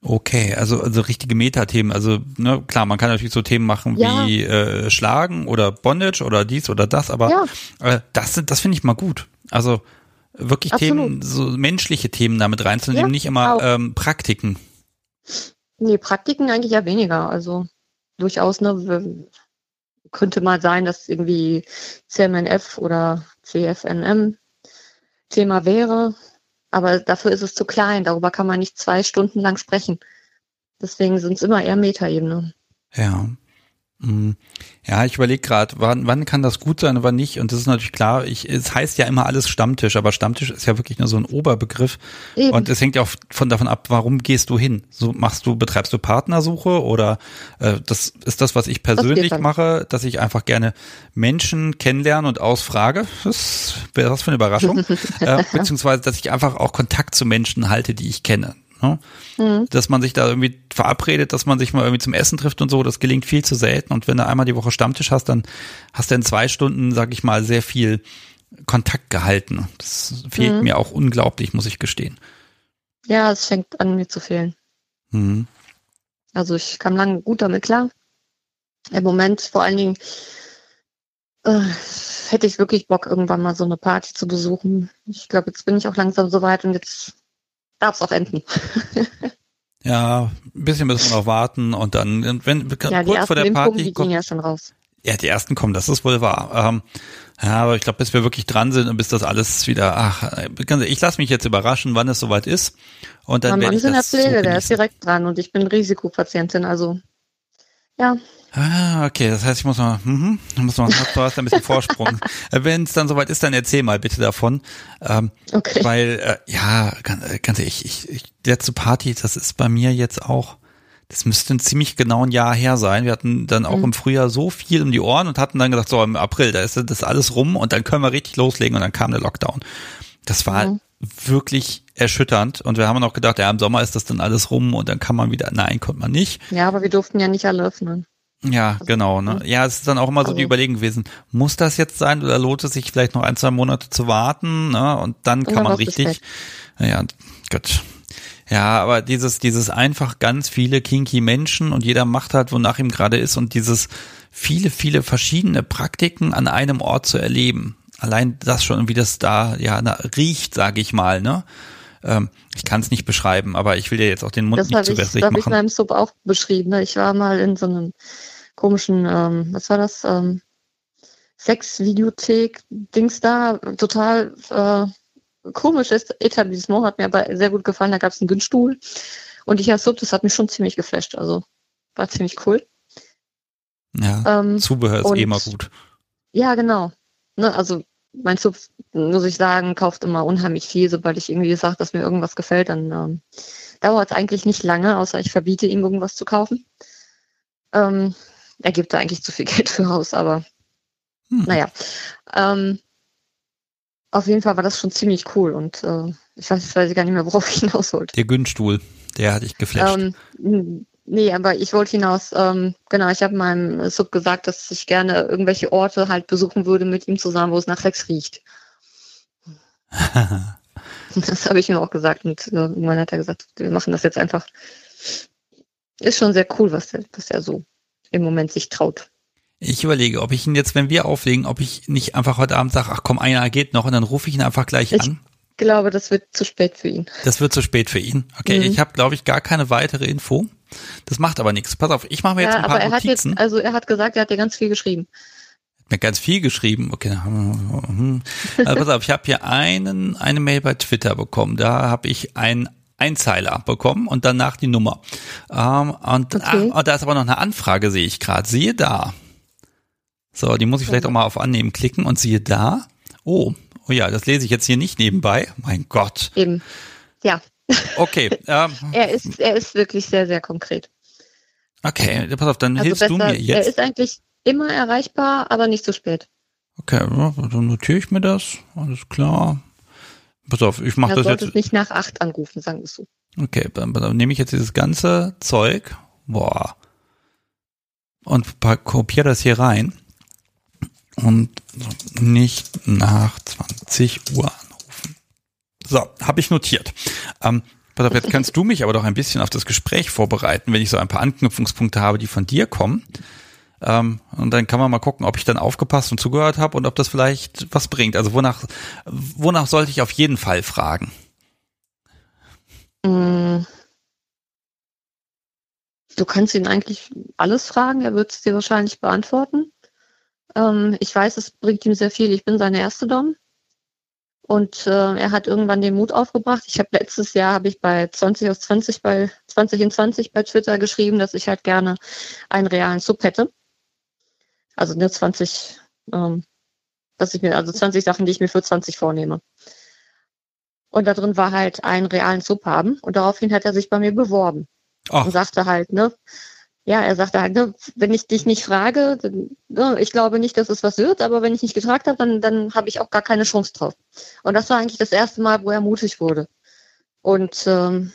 Okay, also also richtige Metathemen. Also ne, klar, man kann natürlich so Themen machen ja. wie äh, Schlagen oder Bondage oder dies oder das, aber ja. äh, das das finde ich mal gut. Also wirklich Absolut. Themen, so menschliche Themen damit reinzunehmen, ja, nicht immer ähm, Praktiken. Nee, Praktiken eigentlich ja weniger. Also durchaus, ne, könnte mal sein, dass irgendwie C M N F oder C F N M Thema wäre. Aber dafür ist es zu klein. Darüber kann man nicht zwei Stunden lang sprechen. Deswegen sind es immer eher Metaebene. Ja. Ja, ich überlege gerade, wann, wann kann das gut sein, wann nicht? Und das ist natürlich klar, ich, es heißt ja immer alles Stammtisch, aber Stammtisch ist ja wirklich nur so ein Oberbegriff. Eben. Und es hängt ja auch von davon ab, warum gehst du hin? So machst du, betreibst du Partnersuche oder äh, das ist das, was ich persönlich das mache, dass ich einfach gerne Menschen kennenlerne und ausfrage. Das wäre das für eine Überraschung. äh, beziehungsweise, dass ich einfach auch Kontakt zu Menschen halte, die ich kenne. Ne? Mhm. Dass man sich da irgendwie verabredet, dass man sich mal irgendwie zum Essen trifft und so, das gelingt viel zu selten und wenn du einmal die Woche Stammtisch hast, dann hast du in zwei Stunden, sag ich mal, sehr viel Kontakt gehalten. Das fehlt mhm. mir auch unglaublich, muss ich gestehen. Ja, es fängt an, mir zu fehlen. Mhm. Also ich kam lange gut damit klar. Im Moment vor allen Dingen äh, hätte ich wirklich Bock, irgendwann mal so eine Party zu besuchen. Ich glaube, jetzt bin ich auch langsam soweit und jetzt darf es auch enden. Ja, ein bisschen müssen wir noch warten und dann, wenn, ja, kurz vor der Party. Die gehen ja schon raus. Ja, die ersten kommen, das ist wohl wahr. Ähm, ja, aber ich glaube, bis wir wirklich dran sind und bis das alles wieder, ach, ich lasse mich jetzt überraschen, wann es soweit ist. Und dann werde ich das. Mein Mann ist in der Pflege, der ist direkt dran und ich bin Risikopatientin, also, ja. Ah, okay, das heißt, ich muss mal, mhm, muss mal, du hast ein bisschen Vorsprung. Wenn es dann soweit ist, dann erzähl mal bitte davon, ähm, okay. Weil äh, ja, ganz, ganz ehrlich, ich, ich, die letzte Party, das ist bei mir jetzt auch, das müsste ein ziemlich genau ein Jahr her sein. Wir hatten dann auch mhm. im Frühjahr so viel um die Ohren und hatten dann gedacht, so im April, da ist das alles rum und dann können wir richtig loslegen und dann kam der Lockdown. Das war mhm. wirklich erschütternd und wir haben noch gedacht, ja, im Sommer ist das dann alles rum und dann kann man wieder, nein, konnte man nicht. Ja, aber wir durften ja nicht alle öffnen. Ja, genau. Ne? Ja, es ist dann auch immer so die Überlegung gewesen, muss das jetzt sein oder lohnt es sich vielleicht noch ein, zwei Monate zu warten, ne? Und dann kann man richtig, naja, Gott. Ja, aber dieses dieses einfach ganz viele kinky Menschen und jeder macht halt, wonach ihm gerade ist und dieses viele, viele verschiedene Praktiken an einem Ort zu erleben. Allein das schon, wie das da ja na, riecht, sage ich mal, ne? Ich kann es nicht beschreiben, aber ich will dir jetzt auch den Mund das nicht zu wässrig machen. Das habe ich in meinem Sub auch beschrieben. Ne? Ich war mal in so einem komischen, ähm, was war das, ähm, Sex-Videothek-Dings da, total äh, komisches Etablissement, hat mir aber sehr gut gefallen. Da gab es einen Günststuhl und ich als Sub, das hat mich schon ziemlich geflasht. Also war ziemlich cool. Ja, ähm, Zubehör ist eh immer gut. Ja, genau. Ne, also mein Sub, muss ich sagen, kauft immer unheimlich viel. Sobald ich irgendwie sage, dass mir irgendwas gefällt, dann ähm, dauert es eigentlich nicht lange, außer ich verbiete ihm irgendwas zu kaufen. Ähm, er gibt da eigentlich zu viel Geld für aus, aber hm. naja. Ähm, auf jeden Fall war das schon ziemlich cool und äh, ich weiß, ich weiß gar nicht mehr, worauf ich hinaus wollte. Der Günststuhl, der hat dich geflasht. Ähm, nee, aber ich wollte hinaus, ähm, genau, ich habe meinem Sub gesagt, dass ich gerne irgendwelche Orte halt besuchen würde mit ihm zusammen, wo es nach Sex riecht. Das habe ich ihm auch gesagt und äh, irgendwann hat er gesagt, wir machen das jetzt einfach. Ist schon sehr cool, was der, was der so im Moment sich traut. Ich überlege, ob ich ihn jetzt, wenn wir auflegen, ob ich nicht einfach heute Abend sage, ach komm, einer geht noch und dann rufe ich ihn einfach gleich ich an. Ich glaube, das wird zu spät für ihn. Das wird zu spät für ihn. Okay, mhm. Ich habe, glaube ich, gar keine weitere Info. Das macht aber nichts. Pass auf, ich mache mir jetzt ja, ein paar aber er Notizen. Hat jetzt, also er hat gesagt, er hat dir ganz viel geschrieben. Mir ganz viel geschrieben. Okay. Also pass auf, ich habe hier einen eine Mail bei Twitter bekommen. Da habe ich einen Einzeiler bekommen und danach die Nummer. Ähm, und, okay. ach, und da ist aber noch eine Anfrage, sehe ich gerade. Siehe da. So, die muss ich vielleicht auch mal auf Annehmen klicken und siehe da. Oh, oh ja, das lese ich jetzt hier nicht nebenbei. Mein Gott. Eben. Ja. Okay. Ähm. Er ist, er ist wirklich sehr, sehr konkret. Okay, pass auf, dann also hilfst besser, du mir jetzt. Er ist eigentlich immer erreichbar, aber nicht zu spät. Okay, dann notiere ich mir das. Alles klar. Pass auf, ich mache das jetzt. Du solltest nicht nach acht anrufen, sagen wir so. Okay, dann, dann nehme ich jetzt dieses ganze Zeug. Boah. Und kopiere das hier rein. Und nicht nach zwanzig Uhr anrufen. So, habe ich notiert. Ähm, pass auf, jetzt kannst du mich aber doch ein bisschen auf das Gespräch vorbereiten, wenn ich so ein paar Anknüpfungspunkte habe, die von dir kommen. Ähm, und dann kann man mal gucken, ob ich dann aufgepasst und zugehört habe und ob das vielleicht was bringt. Also wonach, wonach sollte ich auf jeden Fall fragen? Du kannst ihn eigentlich alles fragen. Er wird es dir wahrscheinlich beantworten. Ähm, ich weiß, es bringt ihm sehr viel. Ich bin seine erste Dom. Und äh, er hat irgendwann den Mut aufgebracht. Ich habe letztes Jahr habe ich bei zwanzig aus zwanzig bei zwanzig in zwanzig bei Twitter geschrieben, dass ich halt gerne einen realen Sub hätte. Also nur zwanzig, ähm, dass ich mir, also zwanzig Sachen, die ich mir für zwanzig vornehme. Und da drin war halt einen realen Sub haben. Und daraufhin hat er sich bei mir beworben. Ach. Und sagte halt, ne? Ja, er sagte halt, ne, wenn ich dich nicht frage, dann, ne, ich glaube nicht, dass es was wird, aber wenn ich nicht gefragt habe, dann, dann habe ich auch gar keine Chance drauf. Und das war eigentlich das erste Mal, wo er mutig wurde. Und ähm,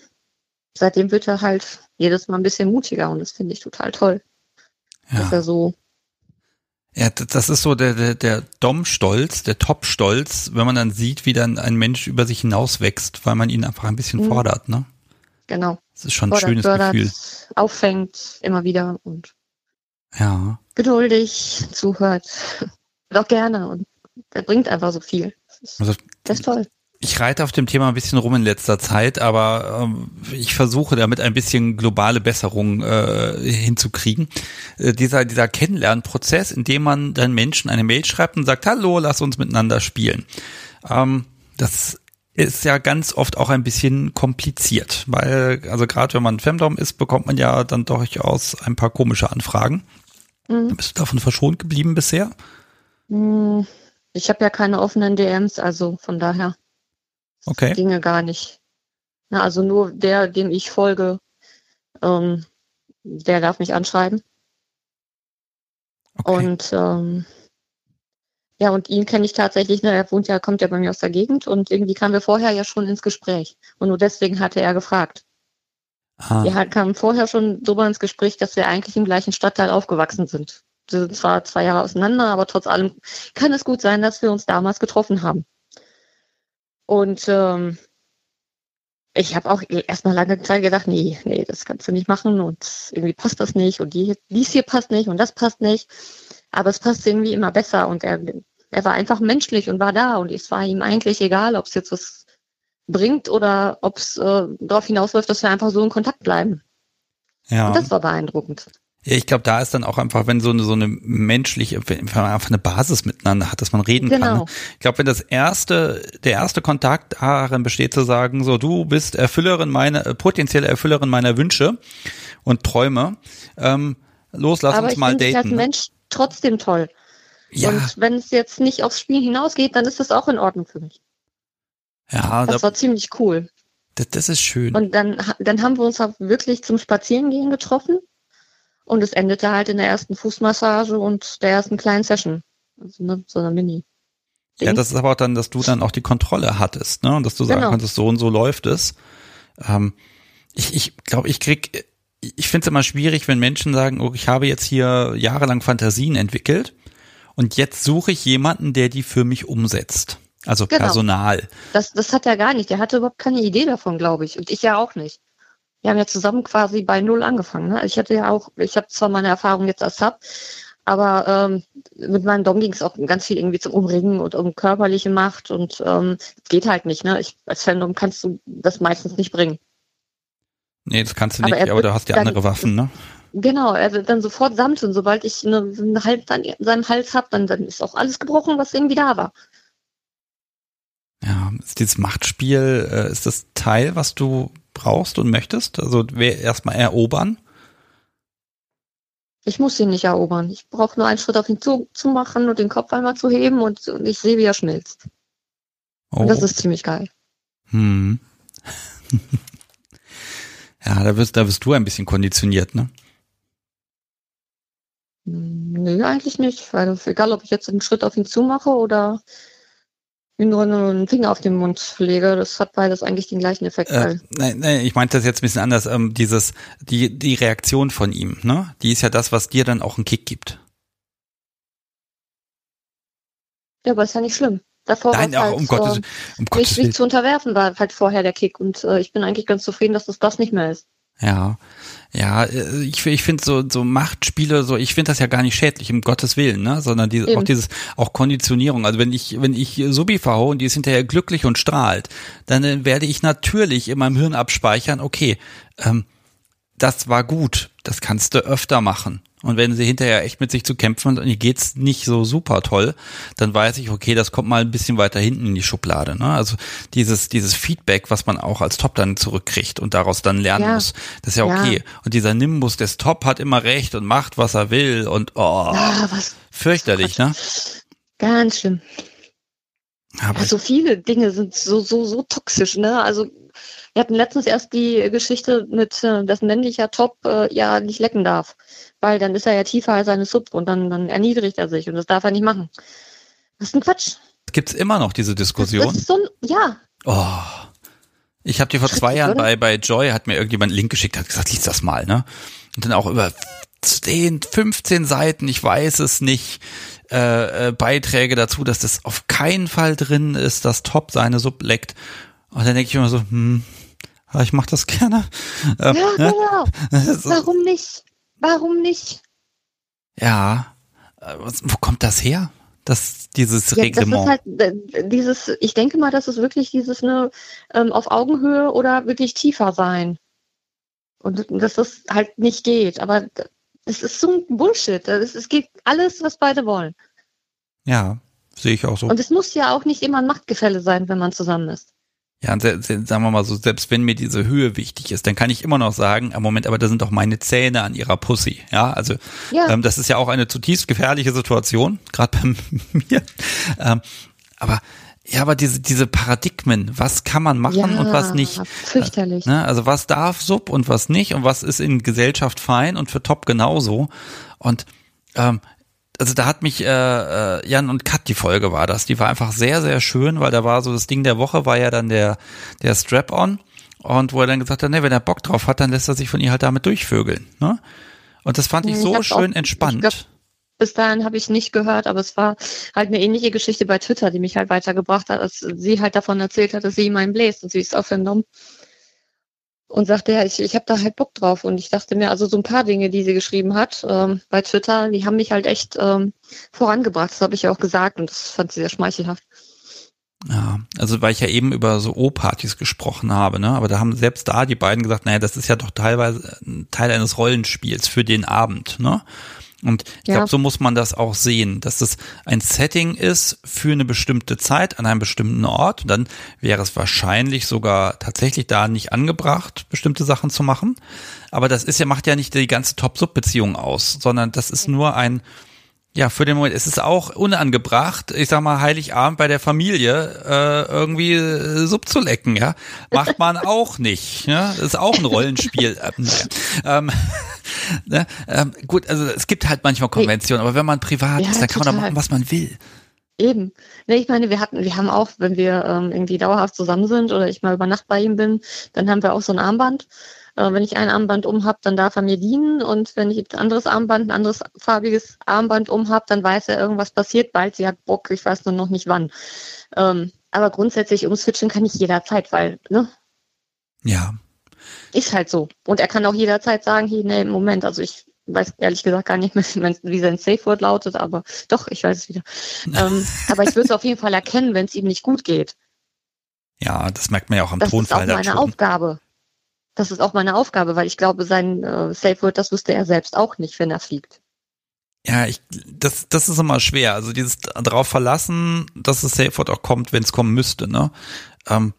seitdem wird er halt jedes Mal ein bisschen mutiger und das finde ich total toll. Ja. Dass er so. Ja, das ist so der, der, der Dom-Stolz, der Top-Stolz, wenn man dann sieht, wie dann ein Mensch über sich hinauswächst, weil man ihn einfach ein bisschen mhm. fordert, ne? Genau. Das ist schon ein schönes fördert, Gefühl. Auffängt immer wieder und ja. geduldig zuhört. Doch gerne und er bringt einfach so viel. Das ist, also, das ist toll. Ich reite auf dem Thema ein bisschen rum in letzter Zeit, aber ähm, ich versuche damit ein bisschen globale Besserung äh, hinzukriegen. Äh, dieser dieser Kennenlernprozess, in dem man dann Menschen eine Mail schreibt und sagt, hallo, lass uns miteinander spielen. Ähm, das ist ja ganz oft auch ein bisschen kompliziert, weil, also gerade wenn man Femdom ist, bekommt man ja dann durchaus ein paar komische Anfragen. Mhm. Bist du davon verschont geblieben bisher? Ich habe ja keine offenen D Ms, also von daher. Okay. Das ginge gar nicht. Na, also nur der, dem ich folge, ähm, der darf mich anschreiben. Okay. Und ähm, ja, und ihn kenne ich tatsächlich, ne, er wohnt ja, kommt ja bei mir aus der Gegend und irgendwie kamen wir vorher ja schon ins Gespräch. Und nur deswegen hatte er gefragt. Ah. Wir kamen vorher schon drüber ins Gespräch, dass wir eigentlich im gleichen Stadtteil aufgewachsen sind. Wir sind zwar zwei Jahre auseinander, aber trotz allem kann es gut sein, dass wir uns damals getroffen haben. Und ähm, ich habe auch erstmal lange Zeit gedacht, nee, nee, das kannst du nicht machen und irgendwie passt das nicht und die, dies hier passt nicht und das passt nicht. Aber es passt irgendwie immer besser und er, er war einfach menschlich und war da und es war ihm eigentlich egal, ob es jetzt was bringt oder ob es äh, darauf hinausläuft, dass wir einfach so in Kontakt bleiben. Ja. Und das war beeindruckend. Ja, ich glaube, da ist dann auch einfach, wenn so eine, so eine menschliche, wenn man einfach eine Basis miteinander hat, dass man reden genau. kann. Ne? Ich glaube, wenn das erste, der erste Kontakt darin besteht, zu sagen, so, du bist Erfüllerin meiner, äh, potenzielle Erfüllerin meiner Wünsche und Träume, ähm, los, lass Aber uns mal daten. Aber ich finde dich als Mensch trotzdem toll. Ja. Und wenn es jetzt nicht aufs Spiel hinausgeht, dann ist das auch in Ordnung für mich. Ja, das da, war ziemlich cool. Das, das ist schön. Und dann, dann haben wir uns auch wirklich zum Spazierengehen getroffen. Und es endete halt in der ersten Fußmassage und der ersten kleinen Session. Also, ne, so einer Mini. Ja, das ist aber auch dann, dass du dann auch die Kontrolle hattest, ne? Und dass du sagen genau. kannst, so und so läuft es. Ähm, ich ich glaube, ich krieg, ich finde es immer schwierig, wenn Menschen sagen, oh, ich habe jetzt hier jahrelang Fantasien entwickelt und jetzt suche ich jemanden, der die für mich umsetzt. Also genau. Personal. Das, das hat er gar nicht. Der hatte überhaupt keine Idee davon, glaube ich. Und ich ja auch nicht. Wir haben ja zusammen quasi bei Null angefangen. Ne? Ich hatte ja auch, ich habe zwar meine Erfahrung jetzt als Sub, aber ähm, mit meinem Dom ging es auch ganz viel irgendwie zum Umringen und um körperliche Macht und ähm, geht halt nicht. Ne? Ich, als Fandom kannst du das meistens nicht bringen. Nee, das kannst du nicht, aber, aber da hast du ja andere Waffen, ne? Genau, er wird dann sofort samteln. Sobald ich eine, eine Halb an seinem Hals habe, dann, dann ist auch alles gebrochen, was irgendwie da war. Ja, ist dieses Machtspiel, äh, ist das Teil, was du brauchst und möchtest? Also erstmal erobern? Ich muss ihn nicht erobern. Ich brauche nur einen Schritt auf ihn zu, zu machen und den Kopf einmal zu heben und, und ich sehe, wie er schmilzt. Oh. Und das ist ziemlich geil. Hm. Ja, da wirst, da bist du ein bisschen konditioniert, ne? Nee, eigentlich nicht. Weil egal, ob ich jetzt einen Schritt auf ihn zu mache oder nur einen Finger auf den Mund lege, das hat beides eigentlich den gleichen Effekt. Äh, nein, nein, ich meinte das jetzt ein bisschen anders. Ähm, dieses, die, die Reaktion von ihm, ne? Die ist ja das, was dir dann auch einen Kick gibt. Ja, aber ist ja nicht schlimm. Davor nein, war es halt, um Gottes, um Gottes mich, Willen. Mich zu unterwerfen, war halt vorher der Kick. Und äh, ich bin eigentlich ganz zufrieden, dass das das nicht mehr ist. Ja, ja, ich, ich finde so, so Machtspiele, so, ich finde das ja gar nicht schädlich, um Gottes Willen, ne, sondern diese, auch dieses, auch Konditionierung. Also wenn ich, wenn ich Subi verhaue und die ist hinterher glücklich und strahlt, dann werde ich natürlich in meinem Hirn abspeichern, okay, ähm, das war gut, das kannst du öfter machen. Und wenn sie hinterher echt mit sich zu kämpfen hat und ihr geht's nicht so super toll, dann weiß ich, okay, das kommt mal ein bisschen weiter hinten in die Schublade, ne? Also dieses, dieses Feedback, was man auch als Top dann zurückkriegt und daraus dann lernen ja. muss, das ist ja okay. Ja. Und dieser Nimbus des Top hat immer recht und macht, was er will und oh, ja, was, fürchterlich, was, ne? Ganz schlimm. Aber also viele Dinge sind so, so, so toxisch, ne? Also wir hatten letztens erst die Geschichte mit, dass ein männlicher Top äh, ja nicht lecken darf, weil dann ist er ja tiefer als seine Sub und dann, dann erniedrigt er sich und das darf er nicht machen. Das ist ein Quatsch. Gibt's immer noch diese Diskussion? Das ist so ein, ja. Oh. Ich habe dir vor zwei Jahren bei, bei Joy, hat mir irgendjemand einen Link geschickt, hat gesagt, lies das mal, ne? Und dann auch über zehn, fünfzehn Seiten, ich weiß es nicht, äh, äh, Beiträge dazu, dass das auf keinen Fall drin ist, dass Top seine Sub leckt. Und dann denke ich immer so, hm, ich mache das gerne. Ja, ähm, ne? Genau. Warum nicht? Warum nicht? Ja, wo kommt das her? Das, dieses ja, Reglement. Das ist halt dieses, ich denke mal, das ist wirklich dieses ne, auf Augenhöhe oder wirklich tiefer sein. Und dass das halt nicht geht. Aber es ist so ein Bullshit. Es geht alles, was beide wollen. Ja, sehe ich auch so. Und es muss ja auch nicht immer ein Machtgefälle sein, wenn man zusammen ist. Ja, sagen wir mal so, selbst wenn mir diese Höhe wichtig ist, dann kann ich immer noch sagen, im Moment, aber da sind doch meine Zähne an ihrer Pussy. Ja, also ja. Ähm, das ist ja auch eine zutiefst gefährliche Situation, gerade bei mir. Ähm, aber ja, aber diese diese Paradigmen, was kann man machen ja, und was nicht? Fürchterlich. Äh, ne? Also was darf Sub und was nicht und was ist in Gesellschaft fein und für Top genauso. Und ähm, also da hat mich äh, Jan und Kat, die Folge war das, die war einfach sehr, sehr schön, weil da war so das Ding der Woche, war ja dann der der Strap-on und wo er dann gesagt hat, ne, wenn er Bock drauf hat, dann lässt er sich von ihr halt damit durchvögeln. Ne? Und das fand ich, ich so schön auch, entspannt. Glaub, bis dahin habe ich nicht gehört, aber es war halt eine ähnliche Geschichte bei Twitter, die mich halt weitergebracht hat, als sie halt davon erzählt hat, dass sie ihm einen bläst und sie ist aufgenommen. Und sagte, ja, ich, ich habe da halt Bock drauf. Und ich dachte mir, also so ein paar Dinge, die sie geschrieben hat ähm, bei Twitter, die haben mich halt echt ähm, vorangebracht. Das habe ich ja auch gesagt und das fand sie sehr schmeichelhaft. Ja, also weil ich ja eben über so O-Partys gesprochen habe, ne? Aber da haben selbst da die beiden gesagt, naja, das ist ja doch teilweise ein Teil eines Rollenspiels für den Abend, ne? Und ich ja. glaube, so muss man das auch sehen, dass das ein Setting ist für eine bestimmte Zeit an einem bestimmten Ort. Und dann wäre es wahrscheinlich sogar tatsächlich da nicht angebracht, bestimmte Sachen zu machen. Aber das ist ja, macht ja nicht die ganze Top-Sub-Beziehung aus, sondern das ist nur ein, Ja, für den Moment. Es ist auch unangebracht, ich sag mal, Heiligabend bei der Familie äh, irgendwie subzulecken, ja. Macht man auch nicht, ne? Ist auch ein Rollenspiel. ähm, ne? ähm, gut, also es gibt halt manchmal Konventionen, aber wenn man privat ja, ist, dann kann total. man da machen, was man will. Eben. Nee, ich meine, wir hatten, wir haben auch, wenn wir ähm, irgendwie dauerhaft zusammen sind oder ich mal über Nacht bei ihm bin, dann haben wir auch so ein Armband. Wenn ich ein Armband um habe, dann darf er mir dienen, und wenn ich ein anderes Armband, ein anderes farbiges Armband um habe, dann weiß er, irgendwas passiert bald, sie hat Bock, ich weiß nur noch nicht wann. Ähm, aber grundsätzlich umswitchen kann ich jederzeit, weil, ne? Ja. Ist halt so. Und er kann auch jederzeit sagen, hey, nee, Moment, also ich weiß ehrlich gesagt gar nicht mehr, wie sein Safe-Word lautet, aber doch, ich weiß es wieder. ähm, aber ich würde es auf jeden Fall erkennen, wenn es ihm nicht gut geht. Ja, das merkt man ja auch am das Tonfall. Das ist auch meine Aufgabe. Das ist auch meine Aufgabe, weil ich glaube, sein äh, Safe Word, das wüsste er selbst auch nicht, wenn er fliegt. Ja, ich, das, das ist immer schwer. Also dieses darauf verlassen, dass das Safe Word auch kommt, wenn es kommen müsste, ne? Ähm,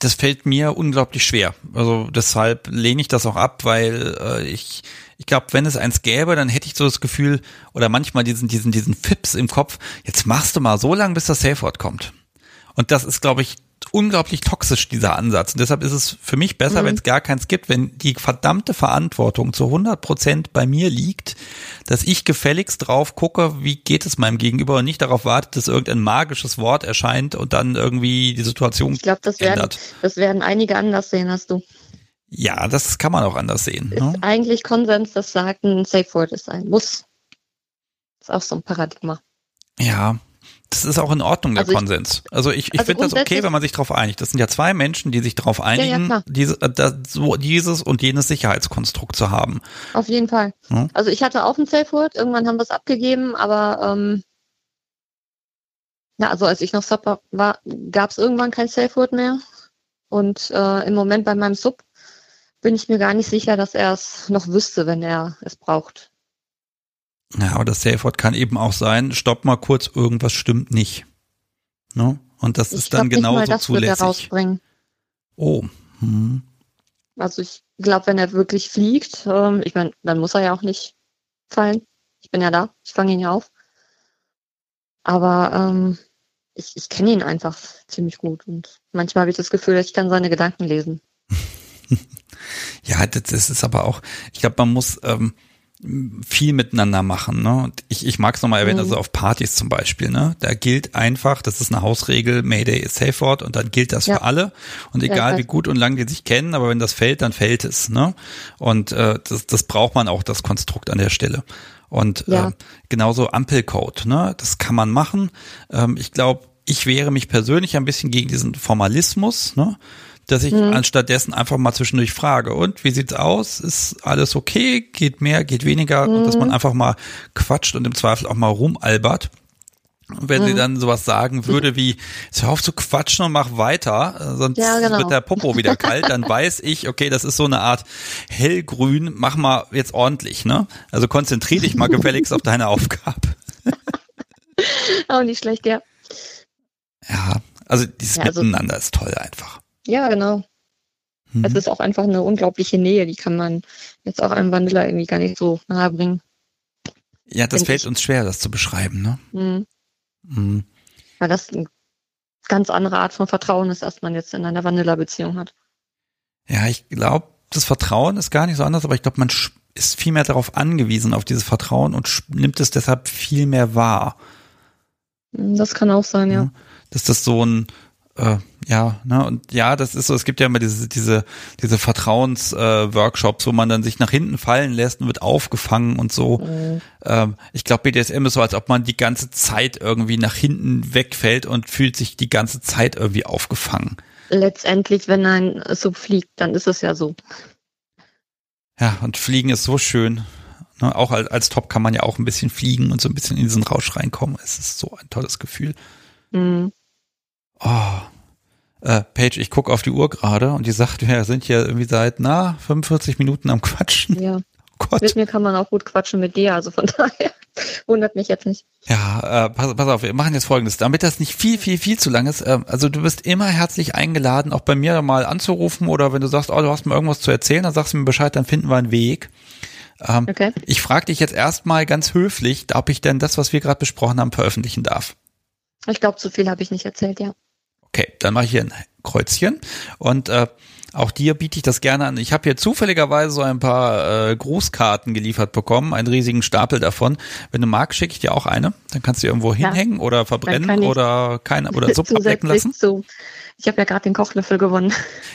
das fällt mir unglaublich schwer. Also deshalb lehne ich das auch ab, weil äh, ich, ich glaube, wenn es eins gäbe, dann hätte ich so das Gefühl, oder manchmal diesen, diesen, diesen Fips im Kopf, jetzt machst du mal so lange, bis das Safe Word kommt. Und das ist, glaube ich, unglaublich toxisch, dieser Ansatz. Und deshalb ist es für mich besser, mhm. wenn es gar keins gibt, wenn die verdammte Verantwortung zu hundert Prozent bei mir liegt, dass ich gefälligst drauf gucke, wie geht es meinem Gegenüber, und nicht darauf warte, dass irgendein magisches Wort erscheint und dann irgendwie die Situation ändert. Ich glaube, das werden, das werden einige anders sehen, hast du. Ja, das kann man auch anders sehen. Ist ne? eigentlich Konsens, dass Sagen ein Safe Word ist, ein Muss. Ist auch so ein Paradigma. Ja. Das ist auch in Ordnung, der also ich, Konsens. Also ich, ich also finde das okay, wenn man sich drauf einigt. Das sind ja zwei Menschen, die sich drauf einigen, ja, ja, diese, das, so dieses und jenes Sicherheitskonstrukt zu haben. Auf jeden Fall. Hm? Also ich hatte auch ein Safe Word, irgendwann haben wir es abgegeben, aber ähm, na, also als ich noch Sub war, gab es irgendwann kein Safe Word mehr. Und äh, im Moment bei meinem Sub bin ich mir gar nicht sicher, dass er es noch wüsste, wenn er es braucht. Ja, aber das Safe Word kann eben auch sein, stopp mal kurz, irgendwas stimmt nicht. Ne? Und das ich ist dann genauso nicht mal, das zulässig. Rausbringen. Oh. Hm. Also ich glaube, wenn er wirklich fliegt, ähm, ich meine, dann muss er ja auch nicht fallen. Ich bin ja da, ich fange ihn ja auf. Aber ähm, ich, ich kenne ihn einfach ziemlich gut, und manchmal habe ich das Gefühl, ich kann seine Gedanken lesen. Ja, das ist aber auch, ich glaube, man muss ähm, viel miteinander machen, ne? Und ich, ich mag es nochmal erwähnen, mhm. also auf Partys zum Beispiel, ne? Da gilt einfach, das ist eine Hausregel, Mayday ist Safe Word, und dann gilt das ja. für alle. Und egal ja, wie gut und lang die sich kennen, aber wenn das fällt, dann fällt es, ne? Und äh, das, das braucht man auch, das Konstrukt an der Stelle. Und ja. äh, genauso Ampelcode, ne? Das kann man machen. Ähm, ich glaube, ich wehre mich persönlich ein bisschen gegen diesen Formalismus, ne? Dass ich mhm. anstattdessen einfach mal zwischendurch frage, und wie sieht's aus? Ist alles okay? Geht mehr, geht weniger? Mhm. Und dass man einfach mal quatscht und im Zweifel auch mal rumalbert. Und wenn mhm. sie dann sowas sagen würde wie, jetzt hör auf zu quatschen und mach weiter, sonst ja, genau. wird der Popo wieder kalt, dann weiß ich, okay, das ist so eine Art hellgrün, mach mal jetzt ordentlich, ne? Also konzentrier dich mal gefälligst auf deine Aufgabe. Auch nicht schlecht, ja. Ja, also dieses ja, also Miteinander ist toll einfach. Ja, genau. Mhm. Es ist auch einfach eine unglaubliche Nähe, die kann man jetzt auch einem Wanderer irgendwie gar nicht so nahe bringen. Ja, das fällt ich. uns schwer, das zu beschreiben, ne? Mhm. Mhm. Weil das eine ganz andere Art von Vertrauen ist, als man jetzt in einer Wanderer-Beziehung hat. Ja, ich glaube, das Vertrauen ist gar nicht so anders, aber ich glaube, man ist viel mehr darauf angewiesen, auf dieses Vertrauen, und nimmt es deshalb viel mehr wahr. Das kann auch sein, ja. ja. Dass das so ein Äh, ja, ne, und ja, das ist so, es gibt ja immer diese, diese, diese Vertrauensworkshops, äh, wo man dann sich nach hinten fallen lässt und wird aufgefangen und so. Mhm. Ähm, ich glaube, B D S M ist so, als ob man die ganze Zeit irgendwie nach hinten wegfällt und fühlt sich die ganze Zeit irgendwie aufgefangen. Letztendlich, wenn ein so fliegt, dann ist es ja so. Ja, und Fliegen ist so schön. Ne, auch als, als Top kann man ja auch ein bisschen fliegen und so ein bisschen in diesen Rausch reinkommen. Es ist so ein tolles Gefühl. Mhm. Oh, äh, Paige, ich gucke auf die Uhr gerade, und die sagt, wir sind hier irgendwie seit, na, fünfundvierzig Minuten am Quatschen. Ja, oh Gott. Mit mir kann man auch gut quatschen mit dir, also von daher wundert mich jetzt nicht. Ja, äh, pass, pass auf, wir machen jetzt Folgendes, damit das nicht viel, viel, viel zu lang ist. Äh, also du bist immer herzlich eingeladen, auch bei mir mal anzurufen, oder wenn du sagst, oh, du hast mir irgendwas zu erzählen, dann sagst du mir Bescheid, dann finden wir einen Weg. Ähm, okay. Ich frage dich jetzt erstmal ganz höflich, ob ich denn das, was wir gerade besprochen haben, veröffentlichen darf. Ich glaube, so viel habe ich nicht erzählt, ja. Okay, dann mache ich hier ein Kreuzchen und äh, auch dir biete ich das gerne an. Ich habe hier zufälligerweise so ein paar äh, Grußkarten geliefert bekommen, einen riesigen Stapel davon. Wenn du magst, schicke ich dir auch eine. Dann kannst du irgendwo hinhängen ja, oder verbrennen oder keine oder Suppe ablecken lassen. Zu. Ich habe ja gerade den Kochlöffel gewonnen.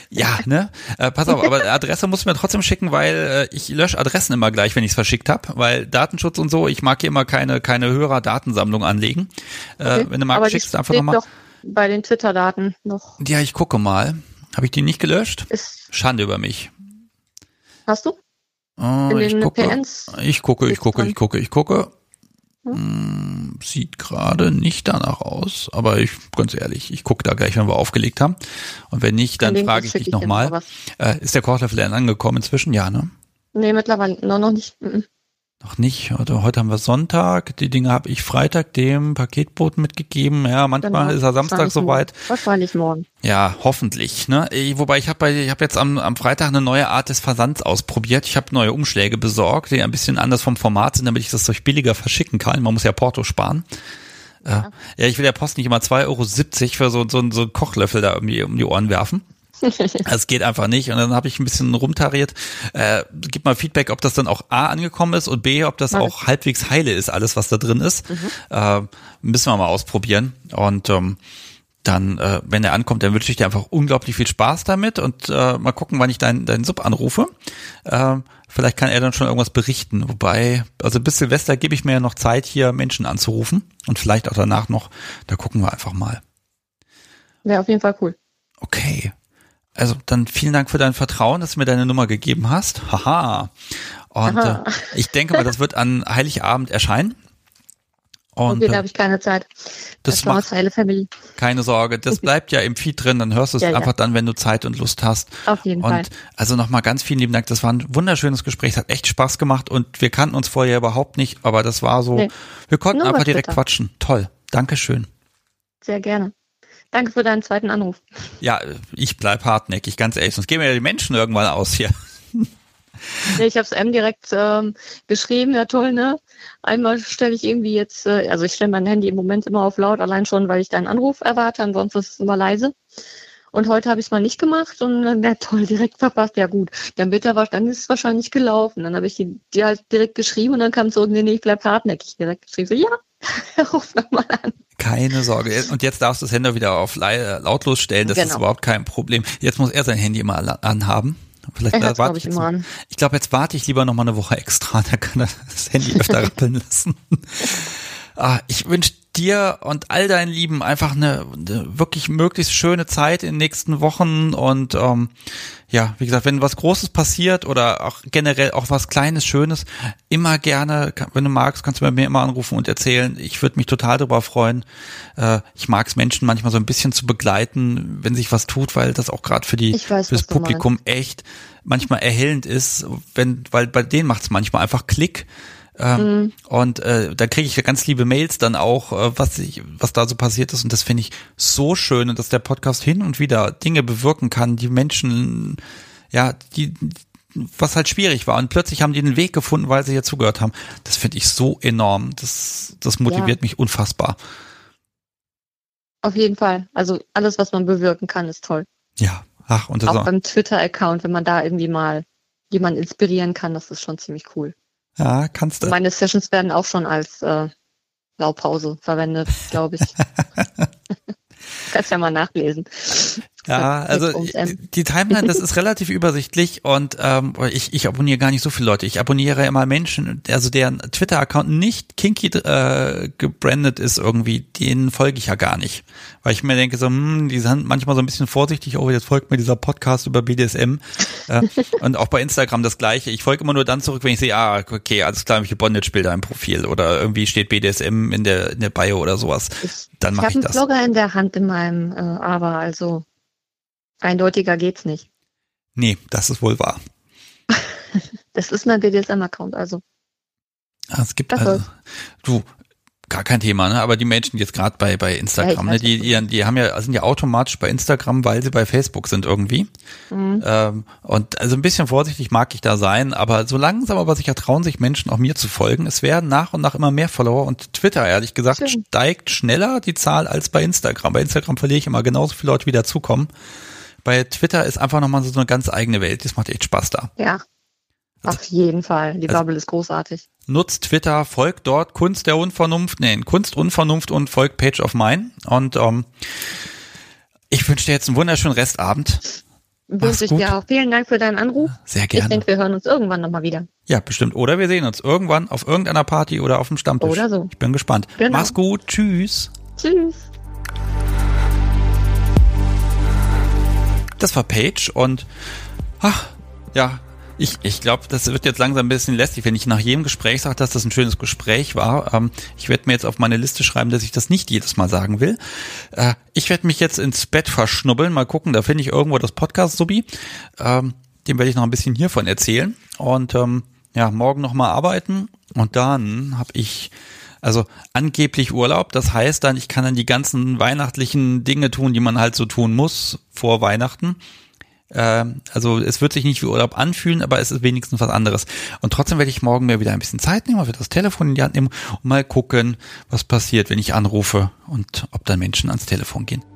Ja, ne? Äh, pass auf, aber Adresse musst du mir trotzdem schicken, weil äh, ich lösche Adressen immer gleich, wenn ich es verschickt habe, weil Datenschutz und so, ich mag hier immer keine keine Hörer-Datensammlung anlegen. Okay. Äh, wenn du magst, aber schickst du einfach nochmal. Bei den Twitter-Daten noch. Ja, ich gucke mal. Habe ich die nicht gelöscht? Ist Schande über mich. Hast du? Oh, in ich, den gucke. P Ns ich gucke, ich gucke, ich gucke, ich gucke, ich hm? gucke. Hm, sieht gerade nicht danach aus, aber ich ganz ehrlich, ich gucke da gleich, wenn wir aufgelegt haben. Und wenn nicht, dann frage ich dich nochmal. Äh, ist der Kochlöffel denn angekommen inzwischen? Ja, ne? Nee, mittlerweile noch, noch nicht. Mhm. Noch nicht. Heute, heute haben wir Sonntag. Die Dinge habe ich Freitag dem Paketboten mitgegeben. Ja, manchmal genau, ist er Samstag soweit. Wahrscheinlich morgen. Ja, hoffentlich. Ne? Ich, wobei ich habe ich hab jetzt am, am Freitag eine neue Art des Versands ausprobiert. Ich habe neue Umschläge besorgt, die ein bisschen anders vom Format sind, damit ich das durch billiger verschicken kann. Man muss ja Porto sparen. Ja, ja ich will der Post nicht immer zwei Euro siebzig für so, so, so einen Kochlöffel da um die, um die Ohren werfen. Es geht einfach nicht und dann habe ich ein bisschen rumtariert. Äh, gib mal Feedback, ob das dann auch A angekommen ist und B, ob das Warte. auch halbwegs heile ist, alles was da drin ist. Mhm. Äh, müssen wir mal ausprobieren und ähm, dann, äh, wenn er ankommt, dann wünsche ich dir einfach unglaublich viel Spaß damit und äh, mal gucken, wann ich deinen deinen Sub anrufe. Äh, vielleicht kann er dann schon irgendwas berichten. Wobei, also bis Silvester gebe ich mir ja noch Zeit, hier Menschen anzurufen und vielleicht auch danach noch. Da gucken wir einfach mal. Wäre auf jeden Fall cool. Okay. Also dann vielen Dank für dein Vertrauen, dass du mir deine Nummer gegeben hast. Haha. Und äh, ich denke mal, das wird an Heiligabend erscheinen. Und okay, da habe ich keine Zeit. Das, das macht heile Family. Keine Sorge, das bleibt ja im Feed drin, dann hörst du es ja, einfach ja. dann, wenn du Zeit und Lust hast. Auf jeden und Fall. Und also nochmal ganz vielen lieben Dank, das war ein wunderschönes Gespräch, hat echt Spaß gemacht und wir kannten uns vorher überhaupt nicht, aber das war so, nee. wir konnten Nur einfach direkt bitter. quatschen. Toll, Dankeschön. Sehr gerne. Danke für deinen zweiten Anruf. Ja, ich bleib hartnäckig, ganz ehrlich. Sonst gehen mir ja die Menschen irgendwann aus hier. Ich habe es M direkt ähm, geschrieben, ja toll, ne? Einmal stelle ich irgendwie jetzt, äh, also ich stelle mein Handy im Moment immer auf laut, allein schon, weil ich deinen Anruf erwarte, ansonsten ist es immer leise. Und heute habe ich es mal nicht gemacht und dann, ja toll, direkt verpasst, ja gut. Dann wird er wahrscheinlich, ist es wahrscheinlich gelaufen. Dann habe ich die, die halt direkt geschrieben und dann kam zurück, nee, nee, ich bleib hartnäckig. Direkt geschrieben, so, ja. Ruf nochmal an. Keine Sorge. Und jetzt darfst du das Handy wieder auf lautlos stellen. Das genau. ist überhaupt kein Problem. Jetzt muss er sein Handy immer anhaben. Vielleicht ich warte ich, ich, an. ich glaube, jetzt warte ich lieber nochmal eine Woche extra. Da kann er das Handy öfter rappeln lassen. Ah, ich wünsche dir und all deinen Lieben einfach eine, eine wirklich möglichst schöne Zeit in den nächsten Wochen und ähm, ja, wie gesagt, wenn was Großes passiert oder auch generell auch was Kleines, Schönes, immer gerne, wenn du magst, kannst du bei mir immer anrufen und erzählen. Ich würde mich total darüber freuen. Äh, ich mag es, Menschen manchmal so ein bisschen zu begleiten, wenn sich was tut, weil das auch gerade für die weiß, fürs Publikum echt manchmal erhellend ist, wenn, weil bei denen macht es manchmal einfach Klick. Ähm, mhm. Und äh, da kriege ich ja ganz liebe Mails dann auch, äh, was ich, was da so passiert ist und das finde ich so schön und dass der Podcast hin und wieder Dinge bewirken kann, die Menschen, ja, die, was halt schwierig war und plötzlich haben die den Weg gefunden, weil sie ja zugehört haben. Das finde ich so enorm, das, das motiviert ja. mich unfassbar. Auf jeden Fall, also alles, was man bewirken kann, ist toll. Ja, ach und das auch, auch beim Twitter-Account, wenn man da irgendwie mal jemanden inspirieren kann, das ist schon ziemlich cool. Ja, kannst du. Meine Sessions werden auch schon als äh, Blaupause verwendet, glaube ich. Kannst ja mal nachlesen. Ja, also die Timeline, das ist relativ übersichtlich und ähm, ich, ich abonniere gar nicht so viele Leute. Ich abonniere immer Menschen, also deren Twitter-Account nicht kinky äh, gebrandet ist irgendwie, denen folge ich ja gar nicht. Weil ich mir denke so, hm, die sind manchmal so ein bisschen vorsichtig, oh, jetzt folgt mir dieser Podcast über B D S M äh, und auch bei Instagram das Gleiche. Ich folge immer nur dann zurück, wenn ich sehe, ah, okay, alles klar, welche Bondage-Bilder im Profil oder irgendwie steht B D S M in der in der Bio oder sowas. Dann mache ich das. Ich habe einen Blogger in der Hand in meinem äh, Aber, also eindeutiger geht's nicht. Nee, das ist wohl wahr. Das ist mein B D S M-Account, also. Ah, es gibt das also, soll's. Du, gar kein Thema, ne? Aber die Menschen jetzt gerade bei bei Instagram, ja, ne? die die, die haben ja, sind ja automatisch bei Instagram, weil sie bei Facebook sind irgendwie. Mhm. Ähm, und also ein bisschen vorsichtig mag ich da sein, aber so langsam aber sicher trauen sich Menschen auch mir zu folgen. Es werden nach und nach immer mehr Follower und Twitter, ehrlich gesagt, Schön. steigt schneller die Zahl als bei Instagram. Bei Instagram verliere ich immer genauso viele Leute, wie dazukommen. Bei Twitter ist einfach nochmal so eine ganz eigene Welt. Das macht echt Spaß da. Ja. Auf jeden Fall. Die Bubble also, ist großartig. Nutzt Twitter, folgt dort Kunst der Unvernunft, nein, Kunst Unvernunft und folgt PaigeOfMine. Und ähm, ich wünsche dir jetzt einen wunderschönen Restabend. Wünsche ich dir auch. Vielen Dank für deinen Anruf. Sehr gerne. Ich denke, wir hören uns irgendwann nochmal wieder. Ja, bestimmt. Oder wir sehen uns irgendwann auf irgendeiner Party oder auf dem Stammtisch. Oder so. Ich bin gespannt. Genau. Mach's gut. Tschüss. Tschüss. Das war Paige und ach, ja, Ich, ich glaube, das wird jetzt langsam ein bisschen lästig, wenn ich nach jedem Gespräch sage, dass das ein schönes Gespräch war. Ähm, ich werde mir jetzt auf meine Liste schreiben, dass ich das nicht jedes Mal sagen will. Äh, ich werde mich jetzt ins Bett verschnubbeln. Mal gucken, da finde ich irgendwo das Podcast-Subi. Ähm, dem werde ich noch ein bisschen hiervon erzählen. Und ähm, ja, morgen nochmal arbeiten. Und dann habe ich also angeblich Urlaub. Das heißt dann, ich kann dann die ganzen weihnachtlichen Dinge tun, die man halt so tun muss vor Weihnachten. Also es wird sich nicht wie Urlaub anfühlen, aber es ist wenigstens was anderes. Und trotzdem werde ich morgen mir wieder ein bisschen Zeit nehmen, werde das Telefon in die Hand nehmen und mal gucken, was passiert, wenn ich anrufe und ob dann Menschen ans Telefon gehen.